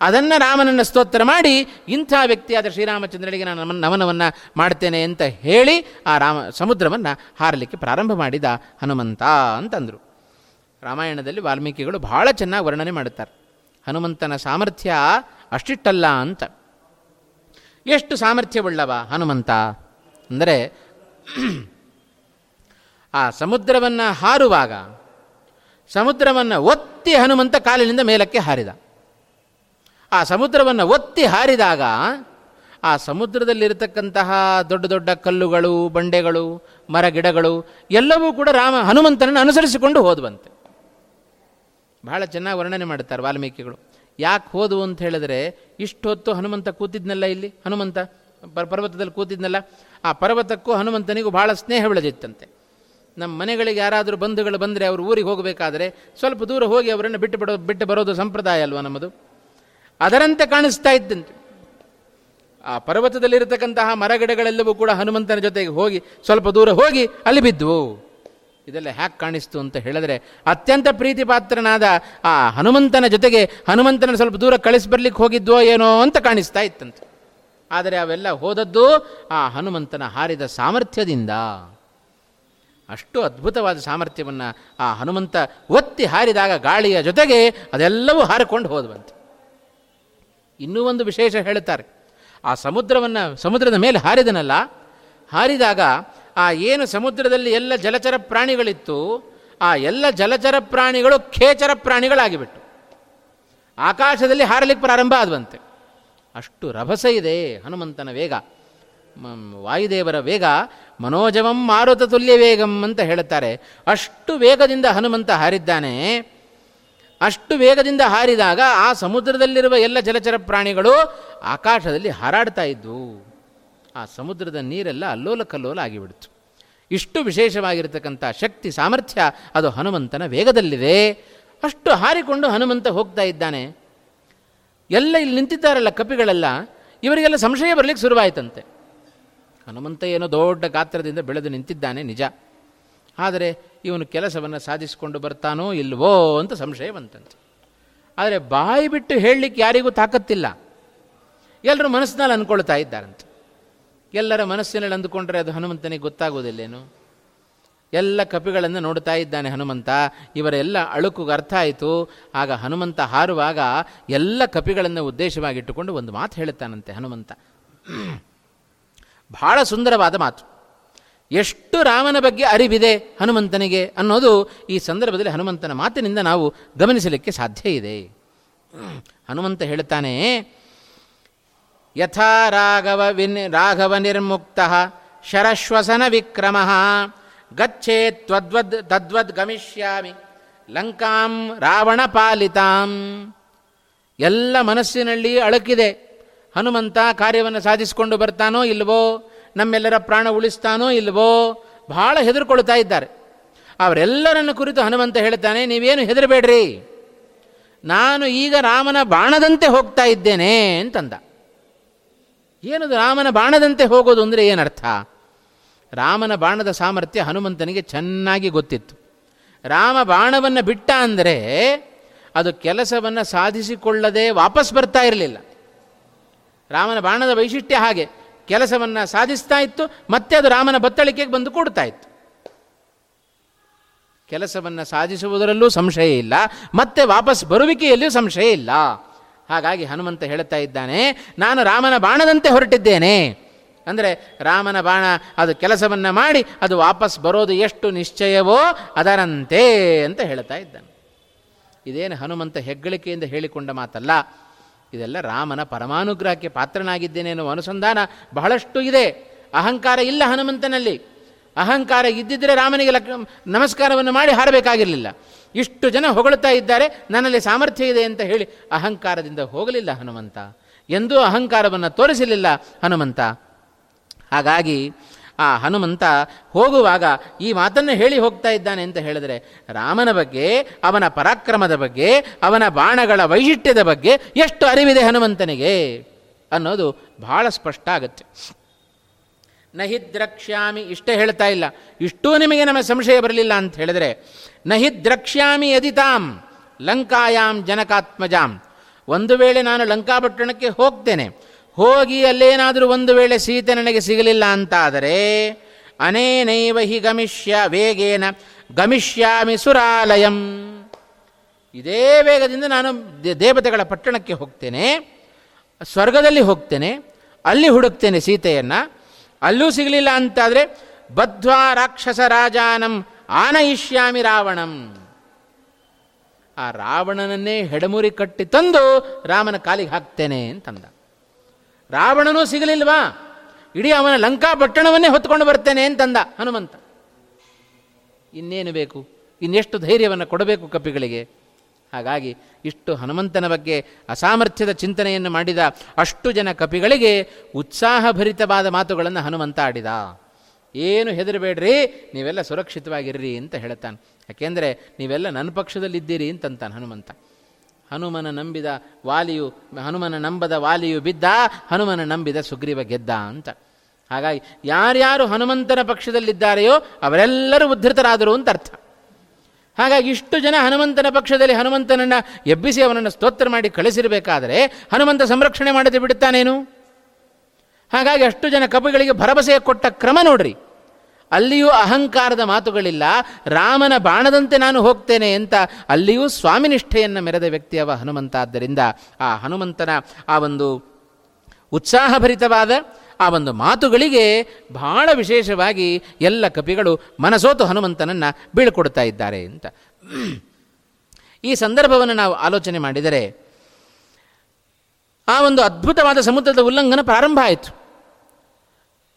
ಅದನ್ನು ರಾಮನನ್ನು ಸ್ತೋತ್ರ ಮಾಡಿ ಇಂಥ ವ್ಯಕ್ತಿಯಾದ ಶ್ರೀರಾಮಚಂದ್ರನಿಗೆ ನಾನು ನಮನವನ್ನು ಮಾಡ್ತೇನೆ ಅಂತ ಹೇಳಿ ಆ ರಾಮ ಸಮುದ್ರವನ್ನು ಹಾರಲಿಕ್ಕೆ ಪ್ರಾರಂಭ ಮಾಡಿದ ಹನುಮಂತ ಅಂತಂದರು. ರಾಮಾಯಣದಲ್ಲಿ ವಾಲ್ಮೀಕಿಗಳು ಬಹಳ ಚೆನ್ನಾಗಿ ವರ್ಣನೆ ಮಾಡುತ್ತಾರೆ ಹನುಮಂತನ ಸಾಮರ್ಥ್ಯ ಅಷ್ಟಿಷ್ಟಲ್ಲ ಅಂತ. ಎಷ್ಟು ಸಾಮರ್ಥ್ಯವುಳ್ಳವ ಹನುಮಂತ ಅಂದರೆ, ಆ ಸಮುದ್ರವನ್ನು ಹಾರುವಾಗ ಸಮುದ್ರವನ್ನು ಒತ್ತಿ ಹನುಮಂತ ಕಾಲಿನಿಂದ ಮೇಲಕ್ಕೆ ಹಾರಿದ. ಆ ಸಮುದ್ರವನ್ನು ಒತ್ತಿ ಹಾರಿದಾಗ ಆ ಸಮುದ್ರದಲ್ಲಿರತಕ್ಕಂತಹ ದೊಡ್ಡ ದೊಡ್ಡ ಕಲ್ಲುಗಳು, ಬಂಡೆಗಳು, ಮರಗಿಡಗಳು ಎಲ್ಲವೂ ಕೂಡ ರಾಮ ಹನುಮಂತನನ್ನು ಅನುಸರಿಸಿಕೊಂಡು ಹೋದವಂತೆ. ಬಹಳ ಚೆನ್ನಾಗಿ ವರ್ಣನೆ ಮಾಡ್ತಾರೆ ವಾಲ್ಮೀಕಿಗಳು. ಯಾಕೆ ಹೋದವು ಅಂತ ಹೇಳಿದ್ರೆ, ಇಷ್ಟೊತ್ತು ಹನುಮಂತ ಕೂತಿದ್ನಲ್ಲ, ಇಲ್ಲಿ ಹನುಮಂತ ಪರ್ವತದಲ್ಲಿ ಕೂತಿದ್ನಲ್ಲ, ಆ ಪರ್ವತಕ್ಕೂ ಹನುಮಂತನಿಗೂ ಭಾಳ ಸ್ನೇಹ ಬೆಳೆದಿತ್ತಂತೆ. ನಮ್ಮ ಮನೆಗಳಿಗೆ ಯಾರಾದರೂ ಬಂಧುಗಳು ಬಂದರೆ ಅವರು ಊರಿಗೆ ಹೋಗಬೇಕಾದ್ರೆ ಸ್ವಲ್ಪ ದೂರ ಹೋಗಿ ಅವರನ್ನು ಬಿಟ್ಟು ಬಿಡೋ ಬಿಟ್ಟು ಬರೋದು ಸಂಪ್ರದಾಯ ಅಲ್ವಾ ನಮ್ಮದು. ಅದರಂತೆ ಕಾಣಿಸ್ತಾ ಇದ್ದಂತೆ ಆ ಪರ್ವತದಲ್ಲಿರತಕ್ಕಂತಹ ಮರಗಿಡಗಳೆಲ್ಲವೂ ಕೂಡ ಹನುಮಂತನ ಜೊತೆಗೆ ಹೋಗಿ ಸ್ವಲ್ಪ ದೂರ ಹೋಗಿ ಅಲ್ಲಿ ಬಿದ್ದುವು. ಇದೆಲ್ಲ ಹ್ಯಾಕ್ ಕಾಣಿಸ್ತು ಅಂತ ಹೇಳಿದ್ರೆ, ಅತ್ಯಂತ ಪ್ರೀತಿಪಾತ್ರನಾದ ಆ ಹನುಮಂತನ ಜೊತೆಗೆ ಹನುಮಂತನ ಸ್ವಲ್ಪ ದೂರ ಕಳಿಸ್ಬರ್ಲಿಕ್ಕೆ ಹೋಗಿದ್ವೋ ಏನೋ ಅಂತ ಕಾಣಿಸ್ತಾ ಇತ್ತಂತೆ. ಆದರೆ ಅವೆಲ್ಲ ಹೋದದ್ದು ಆ ಹನುಮಂತನ ಹಾರಿದ ಸಾಮರ್ಥ್ಯದಿಂದ. ಅಷ್ಟು ಅದ್ಭುತವಾದ ಸಾಮರ್ಥ್ಯವನ್ನು ಆ ಹನುಮಂತ ಒತ್ತಿ ಹಾರಿದಾಗ ಗಾಳಿಯ ಜೊತೆಗೆ ಅದೆಲ್ಲವೂ ಹಾರಿಕೊಂಡು ಹೋದವಂತೆ. ಇನ್ನೂ ಒಂದು ವಿಶೇಷ ಹೇಳ್ತಾರೆ, ಆ ಸಮುದ್ರವನ್ನು ಸಮುದ್ರದ ಮೇಲೆ ಹಾರಿದನಲ್ಲ, ಹಾರಿದಾಗ ಆ ಏನು ಸಮುದ್ರದಲ್ಲಿ ಎಲ್ಲ ಜಲಚರ ಪ್ರಾಣಿಗಳಿತ್ತು, ಆ ಎಲ್ಲ ಜಲಚರ ಪ್ರಾಣಿಗಳು ಖೇಚರ ಪ್ರಾಣಿಗಳಾಗಿಬಿಟ್ಟು ಆಕಾಶದಲ್ಲಿ ಹಾರಲಿಕ್ಕೆ ಪ್ರಾರಂಭ ಆದವಂತೆ. ಅಷ್ಟು ರಭಸ ಇದೆ ಹನುಮಂತನ ವೇಗ, ವಾಯುದೇವರ ವೇಗ. ಮನೋಜವಂ ಮಾರುತ ತುಲ್ಯ ವೇಗಂ ಅಂತ ಹೇಳುತ್ತಾರೆ. ಅಷ್ಟು ವೇಗದಿಂದ ಹನುಮಂತ ಹಾರಿದ್ದಾನೆ. ಅಷ್ಟು ವೇಗದಿಂದ ಹಾರಿದಾಗ ಆ ಸಮುದ್ರದಲ್ಲಿರುವ ಎಲ್ಲ ಜಲಚರ ಪ್ರಾಣಿಗಳು ಆಕಾಶದಲ್ಲಿ ಹಾರಾಡ್ತಾ ಇದ್ವು. ಆ ಸಮುದ್ರದ ನೀರೆಲ್ಲ ಅಲ್ಲೋಲ ಕಲ್ಲೋಲ ಆಗಿಬಿಡ್ತು. ಇಷ್ಟು ವಿಶೇಷವಾಗಿರತಕ್ಕಂಥ ಶಕ್ತಿ ಸಾಮರ್ಥ್ಯ ಅದು ಹನುಮಂತನ ವೇಗದಲ್ಲಿದೆ. ಅಷ್ಟು ಹಾರಿಕೊಂಡು ಹನುಮಂತ ಹೋಗ್ತಾ ಇದ್ದಾನೆ. ಎಲ್ಲ ಇಲ್ಲಿ ನಿಂತಿದ್ದಾರಲ್ಲ ಕಪಿಗಳೆಲ್ಲ, ಇವರಿಗೆಲ್ಲ ಸಂಶಯ ಬರಲಿಕ್ಕೆ ಶುರುವಾಯಿತಂತೆ. ಹನುಮಂತ ಏನೋ ದೊಡ್ಡ ಗಾತ್ರದಿಂದ ಬೆಳೆದು ನಿಂತಿದ್ದಾನೆ ನಿಜ, ಆದರೆ ಇವನು ಕೆಲಸವನ್ನು ಸಾಧಿಸಿಕೊಂಡು ಬರ್ತಾನೋ ಇಲ್ವೋ ಅಂತ ಸಂಶಯ ಬಂತಂತೆ. ಆದರೆ ಬಾಯಿ ಬಿಟ್ಟು ಹೇಳಲಿಕ್ಕೆ ಯಾರಿಗೂ ತಾಕತ್ತಿಲ್ಲ, ಎಲ್ಲರೂ ಮನಸ್ಸಿನಲ್ಲಿ ಅಂದ್ಕೊಳ್ತಾ ಇದ್ದಾರಂತೆ. ಎಲ್ಲರ ಮನಸ್ಸಿನಲ್ಲಿ ಅಂದುಕೊಂಡ್ರೆ ಅದು ಹನುಮಂತನಿಗೆ ಗೊತ್ತಾಗೋದಿಲ್ಲೇನು? ಎಲ್ಲ ಕಪಿಗಳನ್ನು ನೋಡ್ತಾ ಇದ್ದಾನೆ ಹನುಮಂತ. ಇವರೆಲ್ಲ ಅಳುಕುಗೆ ಅರ್ಥ ಆಯಿತು. ಆಗ ಹನುಮಂತ ಹಾರುವಾಗ ಎಲ್ಲ ಕಪಿಗಳನ್ನು ಉದ್ದೇಶವಾಗಿಟ್ಟುಕೊಂಡು ಒಂದು ಮಾತು ಹೇಳುತ್ತಾನಂತೆ ಹನುಮಂತ. ಬಹಳ ಸುಂದರವಾದ ಮಾತು. ಎಷ್ಟು ರಾಮನ ಬಗ್ಗೆ ಅರಿವಿದೆ ಹನುಮಂತನಿಗೆ ಅನ್ನೋದು ಈ ಸಂದರ್ಭದಲ್ಲಿ ಹನುಮಂತನ ಮಾತಿನಿಂದ ನಾವು ಗಮನಿಸಲಿಕ್ಕೆ ಸಾಧ್ಯ ಇದೆ. ಹನುಮಂತ ಹೇಳ್ತಾನೆ, ಯಥಾ ರಾಘವ ವಿನ್ ರಾಘವ ನಿರ್ಮುಕ್ತ ಶರಶ್ವಸನ ವಿಕ್ರಮ ಗಚ್ಚೇತ್ ತ್ವದ್ವದ್ ತದ್ವದ್ ಗಮಿಷ್ಯಾಮಿ ಲಂಕಾಂ ರಾವಣ ಪಾಲಿತಾಂ. ಎಲ್ಲ ಮನಸ್ಸಿನಲ್ಲಿ ಅಳುಕಿದೆ. ಹನುಮಂತ ಕಾರ್ಯವನ್ನು ಸಾಧಿಸಿಕೊಂಡು ಬರ್ತಾನೋ ಇಲ್ವೋ, ನಮ್ಮೆಲ್ಲರ ಪ್ರಾಣ ಉಳಿಸ್ತಾನೋ ಇಲ್ವೋ, ಬಹಳ ಹೆದರ್ಕೊಳ್ತಾ ಇದ್ದಾರೆ. ಅವರೆಲ್ಲರನ್ನು ಕುರಿತು ಹನುಮಂತ ಹೇಳ್ತಾನೆ, ನೀವೇನು ಹೆದರಬೇಡ್ರಿ, ನಾನು ಈಗ ರಾಮನ ಬಾಣದಂತೆ ಹೋಗ್ತಾ ಇದ್ದೇನೆ ಅಂತಂದ. ಏನದು ರಾಮನ ಬಾಣದಂತೆ ಹೋಗೋದು ಅಂದರೆ ಏನರ್ಥ? ರಾಮನ ಬಾಣದ ಸಾಮರ್ಥ್ಯ ಹನುಮಂತನಿಗೆ ಚೆನ್ನಾಗಿ ಗೊತ್ತಿತ್ತು. ರಾಮ ಬಾಣವನ್ನು ಬಿಟ್ಟ ಅಂದರೆ ಅದು ಕೆಲಸವನ್ನು ಸಾಧಿಸಿಕೊಳ್ಳದೆ ವಾಪಸ್ ಬರ್ತಾ ಇರಲಿಲ್ಲ. ರಾಮನ ಬಾಣದ ವೈಶಿಷ್ಟ್ಯ ಹಾಗೆ, ಕೆಲಸವನ್ನು ಸಾಧಿಸ್ತಾ ಇತ್ತು, ಮತ್ತೆ ಅದು ರಾಮನ ಬತ್ತಳಿಕೆಗೆ ಬಂದು ಕೂಡ್ತಾ ಇತ್ತು. ಕೆಲಸವನ್ನು ಸಾಧಿಸುವುದರಲ್ಲೂ ಸಂಶಯ ಇಲ್ಲ, ಮತ್ತೆ ವಾಪಸ್ ಬರುವಿಕೆಯಲ್ಲಿಯೂ ಸಂಶಯ ಇಲ್ಲ. ಹಾಗಾಗಿ ಹನುಮಂತ ಹೇಳ್ತಾ ಇದ್ದಾನೆ, ನಾನು ರಾಮನ ಬಾಣದಂತೆ ಹೊರಟಿದ್ದೇನೆ ಅಂದರೆ ರಾಮನ ಬಾಣ ಅದು ಕೆಲಸವನ್ನು ಮಾಡಿ ಅದು ವಾಪಸ್ ಬರೋದು ಎಷ್ಟು ನಿಶ್ಚಯವೋ ಅದರಂತೆ ಅಂತ ಹೇಳ್ತಾ ಇದ್ದಾನೆ. ಇದೇನು ಹನುಮಂತ ಹೆಗ್ಗಳಿಕೆಯಿಂದ ಹೇಳಿಕೊಂಡ ಮಾತಲ್ಲ, ಇದೆಲ್ಲ ರಾಮನ ಪರಮಾನುಗ್ರಹಕ್ಕೆ ಪಾತ್ರನಾಗಿದ್ದೇನೆ ಎನ್ನುವ ಅನುಸಂಧಾನ ಬಹಳಷ್ಟು ಇದೆ. ಅಹಂಕಾರ ಇಲ್ಲ ಹನುಮಂತನಲ್ಲಿ. ಅಹಂಕಾರ ಇದ್ದಿದ್ದರೆ ರಾಮನಿಗೆ ಲಕ್ ನಮಸ್ಕಾರವನ್ನು ಮಾಡಿ ಹಾರಬೇಕಾಗಿರಲಿಲ್ಲ. ಇಷ್ಟು ಜನ ಹೊಗಳುತ್ತಾ ಇದ್ದಾರೆ, ನನ್ನಲ್ಲಿ ಸಾಮರ್ಥ್ಯ ಇದೆ ಅಂತ ಹೇಳಿ ಅಹಂಕಾರದಿಂದ ಹೋಗಲಿಲ್ಲ ಹನುಮಂತ, ಎಂದೂ ಅಹಂಕಾರವನ್ನು ತೋರಿಸಲಿಲ್ಲ ಹನುಮಂತ. ಹಾಗಾಗಿ ಆ ಹನುಮಂತ ಹೋಗುವಾಗ ಈ ಮಾತನ್ನು ಹೇಳಿ ಹೋಗ್ತಾ ಇದ್ದಾನೆ ಅಂತ ಹೇಳಿದರೆ, ರಾಮನ ಬಗ್ಗೆ, ಅವನ ಪರಾಕ್ರಮದ ಬಗ್ಗೆ, ಅವನ ಬಾಣಗಳ ವೈಶಿಷ್ಟ್ಯದ ಬಗ್ಗೆ ಎಷ್ಟು ಅರಿವಿದೆ ಹನುಮಂತನಿಗೆ ಅನ್ನೋದು ಬಹಳ ಸ್ಪಷ್ಟ ಆಗುತ್ತೆ. ನಹಿ ದ್ರಕ್ಷ್ಯಾಮಿ ಇಷ್ಟೇ ಹೇಳ್ತಾ ಇಲ್ಲ. ಇಷ್ಟೂ ನಿಮಗೆ ನಮ್ಮ ಸಂಶಯ ಬರಲಿಲ್ಲ ಅಂತ ಹೇಳಿದರೆ, ನಹಿ ದ್ರಕ್ಷ್ಯಾಮಿ ಯದಿತಾಂ ಲಂಕಾಯಾಮ್ ಜನಕಾತ್ಮಜಾಂ, ಒಂದು ವೇಳೆ ನಾನು ಲಂಕಾಪಟ್ಟಣಕ್ಕೆ ಹೋಗ್ತೇನೆ, ಹೋಗಿ ಅಲ್ಲೇನಾದರೂ ಒಂದು ವೇಳೆ ಸೀತೆ ನನಗೆ ಸಿಗಲಿಲ್ಲ ಅಂತಾದರೆ, ಅನೇನೈವ ಹಿ ಗಮಿಷ್ಯ ವೇಗೇನ ಗಮಿಷ್ಯಾಮಿ ಸುರಾಲಯಂ, ಇದೇ ವೇಗದಿಂದ ನಾನು ದೇವತೆಗಳ ಪಟ್ಟಣಕ್ಕೆ ಹೋಗ್ತೇನೆ, ಸ್ವರ್ಗದಲ್ಲಿ ಹೋಗ್ತೇನೆ, ಅಲ್ಲಿ ಹುಡುಕ್ತೇನೆ ಸೀತೆಯನ್ನು. ಅಲ್ಲೂ ಸಿಗಲಿಲ್ಲ ಅಂತಾದರೆ ಬದ್ಧ್ವಾ ರಾಕ್ಷಸ ರಾಜಾನಂ ಆನಯಿಷ್ಯಾಮಿ ರಾವಣಂ, ಆ ರಾವಣನನ್ನೇ ಹೆಡಮುರಿ ಕಟ್ಟಿ ತಂದು ರಾಮನ ಕಾಲಿಗೆ ಹಾಕ್ತೇನೆ ಅಂತಂದ. ರಾವಣನೂ ಸಿಗಲಿಲ್ವಾ, ಇಡೀ ಅವನ ಲಂಕಾ ಪಟ್ಟಣವನ್ನೇ ಹೊತ್ಕೊಂಡು ಬರ್ತೇನೆ ಅಂತಂದ ಹನುಮಂತ. ಇನ್ನೇನು ಬೇಕು, ಇನ್ನೆಷ್ಟು ಧೈರ್ಯವನ್ನು ಕೊಡಬೇಕು ಕಪಿಗಳಿಗೆ? ಹಾಗಾಗಿ ಇಷ್ಟು ಹನುಮಂತನ ಬಗ್ಗೆ ಅಸಾಮರ್ಥ್ಯದ ಚಿಂತನೆಯನ್ನು ಮಾಡಿದ ಅಷ್ಟು ಜನ ಕಪಿಗಳಿಗೆ ಉತ್ಸಾಹಭರಿತವಾದ ಮಾತುಗಳನ್ನು ಹನುಮಂತ ಆಡಿದ. ಏನು ಹೆದರಬೇಡ್ರಿ, ನೀವೆಲ್ಲ ಸುರಕ್ಷಿತವಾಗಿರ್ರಿ ಅಂತ ಹೇಳ್ತಾನೆ. ಯಾಕೆಂದರೆ ನೀವೆಲ್ಲ ನನ್ನ ಪಕ್ಷದಲ್ಲಿದ್ದೀರಿ ಅಂತಂತಾನೆ ಹನುಮಂತ. ಹನುಮನ ನಂಬಿದ ವಾಲಿಯು ಹನುಮನ ನಂಬದ ವಾಲಿಯು ಬಿದ್ದ, ಹನುಮನ ನಂಬಿದ ಸುಗ್ರೀವ ಗೆದ್ದ ಅಂತ. ಹಾಗಾಗಿ ಯಾರ್ಯಾರು ಹನುಮಂತನ ಪಕ್ಷದಲ್ಲಿದ್ದಾರೆಯೋ ಅವರೆಲ್ಲರೂ ಉದ್ಧತರಾದರು ಅಂತ ಅರ್ಥ. ಹಾಗಾಗಿ ಇಷ್ಟು ಜನ ಹನುಮಂತನ ಪಕ್ಷದಲ್ಲಿ ಹನುಮಂತನನ್ನು ಎಬ್ಬಿಸಿ ಅವನನ್ನು ಸ್ತೋತ್ರ ಮಾಡಿ ಕಳಿಸಿರಬೇಕಾದರೆ ಹನುಮಂತ ಸಂರಕ್ಷಣೆ ಮಾಡದೆ ಬಿಡುತ್ತಾನೇನು? ಹಾಗಾಗಿ ಅಷ್ಟು ಜನ ಕಪಿಗಳಿಗೆ ಭರವಸೆ ಕೊಟ್ಟ ಕ್ರಮ ನೋಡ್ರಿ. ಅಲ್ಲಿಯೂ ಅಹಂಕಾರದ ಮಾತುಗಳಿಲ್ಲ. ರಾಮನ ಬಾಣದಂತೆ ನಾನು ಹೋಗ್ತೇನೆ ಅಂತ ಅಲ್ಲಿಯೂ ಸ್ವಾಮಿನಿಷ್ಠೆಯನ್ನು ಮೆರೆದ ವ್ಯಕ್ತಿಯವ ಹನುಮಂತ. ಆದ್ದರಿಂದ ಆ ಹನುಮಂತನ ಆ ಒಂದು ಉತ್ಸಾಹಭರಿತವಾದ ಆ ಒಂದು ಮಾತುಗಳಿಗೆ ಬಹಳ ವಿಶೇಷವಾಗಿ ಎಲ್ಲ ಕಪಿಗಳು ಮನಸೋತು ಹನುಮಂತನನ್ನು ಬೀಳ್ಕೊಡ್ತಾ ಇದ್ದಾರೆ ಅಂತ ಈ ಸಂದರ್ಭವನ್ನು ನಾವು ಆಲೋಚನೆ ಮಾಡಿದರೆ ಆ ಒಂದು ಅದ್ಭುತವಾದ ಸಮುದ್ರದ ಉಲ್ಲಂಘನ ಪ್ರಾರಂಭ ಆಯಿತು.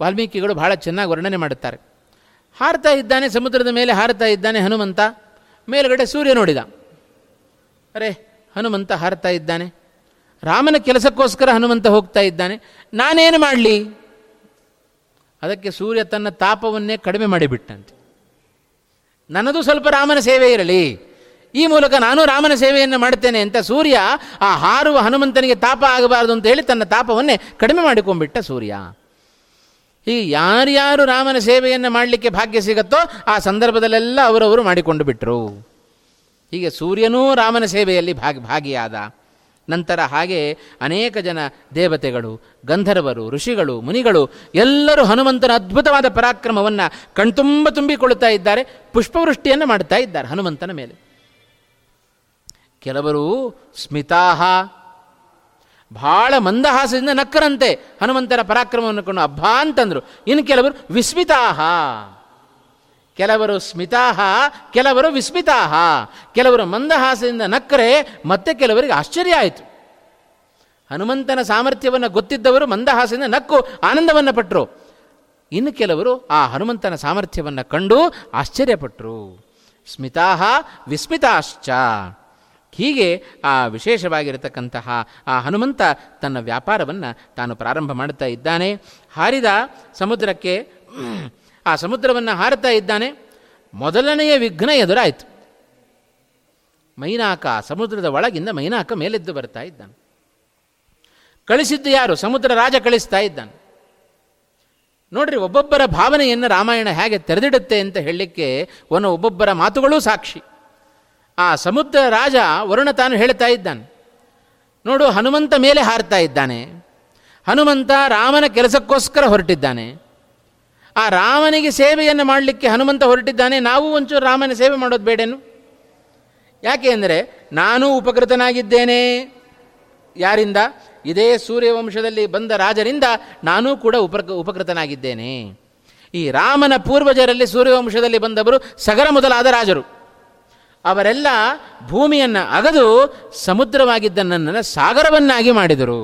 ವಾಲ್ಮೀಕಿಗಳು ಬಹಳ ಚೆನ್ನಾಗಿ ವರ್ಣನೆ ಮಾಡುತ್ತಾರೆ. ಹಾರ್ತಾ ಇದ್ದಾನೆ, ಸಮುದ್ರದ ಮೇಲೆ ಹಾರ್ತಾ ಇದ್ದಾನೆ ಹನುಮಂತ. ಮೇಲುಗಡೆ ಸೂರ್ಯ ನೋಡಿದ, ಅರೆ ಹನುಮಂತ ಹಾರ್ತಾ ಇದ್ದಾನೆ, ರಾಮನ ಕೆಲಸಕ್ಕೋಸ್ಕರ ಹನುಮಂತ ಹೋಗ್ತಾ ಇದ್ದಾನೆ, ನಾನೇನು ಮಾಡಲಿ ಅದಕ್ಕೆ ಸೂರ್ಯ ತನ್ನ ತಾಪವನ್ನೇ ಕಡಿಮೆ ಮಾಡಿಬಿಟ್ಟಂತೆ. ನನ್ನದು ಸ್ವಲ್ಪ ರಾಮನ ಸೇವೆ ಇರಲಿ, ಈ ಮೂಲಕ ನಾನು ರಾಮನ ಸೇವೆಯನ್ನು ಮಾಡ್ತೇನೆ ಅಂತ ಸೂರ್ಯ ಆ ಹಾರುವ ಹನುಮಂತನಿಗೆ ತಾಪ ಆಗಬಾರದು ಅಂತ ಹೇಳಿ ತನ್ನ ತಾಪವನ್ನೇ ಕಡಿಮೆ ಮಾಡಿಕೊಂಡ್ಬಿಟ್ಟ ಸೂರ್ಯ. ಹೀಗೆ ಯಾರ್ಯಾರು ರಾಮನ ಸೇವೆಯನ್ನು ಮಾಡಲಿಕ್ಕೆ ಭಾಗ್ಯ ಸಿಗುತ್ತೋ ಆ ಸಂದರ್ಭದಲ್ಲೆಲ್ಲ ಅವರವರು ಮಾಡಿಕೊಂಡು ಬಿಟ್ಟರು. ಹೀಗೆ ಸೂರ್ಯನೂ ರಾಮನ ಸೇವೆಯಲ್ಲಿ ಭಾಗಿ ಭಾಗಿಯಾದ ನಂತರ ಹಾಗೆ ಅನೇಕ ಜನ ದೇವತೆಗಳು, ಗಂಧರ್ವರು, ಋಷಿಗಳು, ಮುನಿಗಳು ಎಲ್ಲರೂ ಹನುಮಂತನ ಅದ್ಭುತವಾದ ಪರಾಕ್ರಮವನ್ನು ಕಣ್ತುಂಬ ತುಂಬಿಕೊಳ್ಳುತ್ತಾ ಇದ್ದಾರೆ, ಪುಷ್ಪವೃಷ್ಟಿಯನ್ನು ಮಾಡ್ತಾ ಇದ್ದಾರೆ ಹನುಮಂತನ ಮೇಲೆ. ಕೆಲವರು ಸ್ಮಿತಾಹ, ಭಾಳ ಮಂದಹಾಸದಿಂದ ನಕ್ಕರಂತೆ ಹನುಮಂತರ ಪರಾಕ್ರಮವನ್ನು ಕಂಡು ಅಬ್ಬ ಅಂತಂದರು. ಇನ್ನು ಕೆಲವರು ವಿಸ್ಮಿತಾಹ, ಕೆಲವರು ಸ್ಮಿತಾಹ, ಕೆಲವರು ವಿಸ್ಮಿತಾಹ. ಕೆಲವರು ಮಂದಹಾಸದಿಂದ ನಕ್ಕರೆ ಮತ್ತೆ ಕೆಲವರಿಗೆ ಆಶ್ಚರ್ಯ ಆಯಿತು. ಹನುಮಂತನ ಸಾಮರ್ಥ್ಯವನ್ನು ಗೊತ್ತಿದ್ದವರು ಮಂದಹಾಸದಿಂದ ನಕ್ಕು ಆನಂದವನ್ನು ಪಟ್ಟರು. ಇನ್ನು ಕೆಲವರು ಆ ಹನುಮಂತನ ಸಾಮರ್ಥ್ಯವನ್ನು ಕಂಡು ಆಶ್ಚರ್ಯಪಟ್ಟರು. ಸ್ಮಿತಾಹ ವಿಸ್ಮಿತಾಶ್ಚ. ಹೀಗೆ ಆ ವಿಶೇಷವಾಗಿರತಕ್ಕಂತಹ ಆ ಹನುಮಂತ ತನ್ನ ವ್ಯಾಪಾರವನ್ನು ತಾನು ಪ್ರಾರಂಭ ಮಾಡುತ್ತಾ ಇದ್ದಾನೆ. ಹಾರಿದ ಸಮುದ್ರಕ್ಕೆ ಆ ಸಮುದ್ರವನ್ನು ಹಾರುತ್ತಾ ಇದ್ದಾನೆ. ಮೊದಲನೆಯ ವಿಘ್ನ ಎದುರಾಯಿತು. ಮೈನಾಕ ಸಮುದ್ರದ ಒಳಗಿಂದ ಮೈನಾಕ ಮೇಲೆದ್ದು ಬರ್ತಾ ಇದ್ದಾನೆ. ಕಳಿಸಿದ್ದು ಯಾರು? ಸಮುದ್ರ ರಾಜ ಕಳಿಸ್ತಾ ಇದ್ದಾನೆ. ನೋಡ್ರಿ, ಒಬ್ಬೊಬ್ಬರ ಭಾವನೆಯನ್ನು ರಾಮಾಯಣ ಹೇಗೆ ತೆರೆದಿಡುತ್ತೆ ಅಂತ ಹೇಳಲಿಕ್ಕೆ ಅವನ ಒಬ್ಬೊಬ್ಬರ ಮಾತುಗಳೂ ಸಾಕ್ಷಿ. ಆ ಸಮುದ್ರ ರಾಜ ವರುಣ ತಾನು ಹೇಳ್ತಾ ಇದ್ದಾನೆ, ನೋಡು ಹನುಮಂತ ಮೇಲೆ ಹಾರ್ತಾ ಇದ್ದಾನೆ, ಹನುಮಂತ ರಾಮನ ಕೆಲಸಕ್ಕೋಸ್ಕರ ಹೊರಟಿದ್ದಾನೆ, ಆ ರಾಮನಿಗೆ ಸೇವೆಯನ್ನು ಮಾಡಲಿಕ್ಕೆ ಹನುಮಂತ ಹೊರಟಿದ್ದಾನೆ, ನಾವು ಒಂಚೂರು ರಾಮನ ಸೇವೆ ಮಾಡೋದು ಬೇಡೇನು? ಯಾಕೆ ಅಂದರೆ ನಾನೂ ಉಪಕೃತನಾಗಿದ್ದೇನೆ. ಯಾರಿಂದ? ಇದೇ ಸೂರ್ಯವಂಶದಲ್ಲಿ ಬಂದ ರಾಜರಿಂದ ನಾನೂ ಕೂಡ ಉಪ ಉಪಕೃತನಾಗಿದ್ದೇನೆ. ಈ ರಾಮನ ಪೂರ್ವಜರಲ್ಲಿ ಸೂರ್ಯವಂಶದಲ್ಲಿ ಬಂದವರು ಸಗರ ಮೊದಲಾದ ರಾಜರು. ಅವರೆಲ್ಲ ಭೂಮಿಯನ್ನು ಅಗದು ಸಮುದ್ರವಾಗಿದ್ದ ನನ್ನನ್ನು ಸಾಗರವನ್ನಾಗಿ ಮಾಡಿದರು.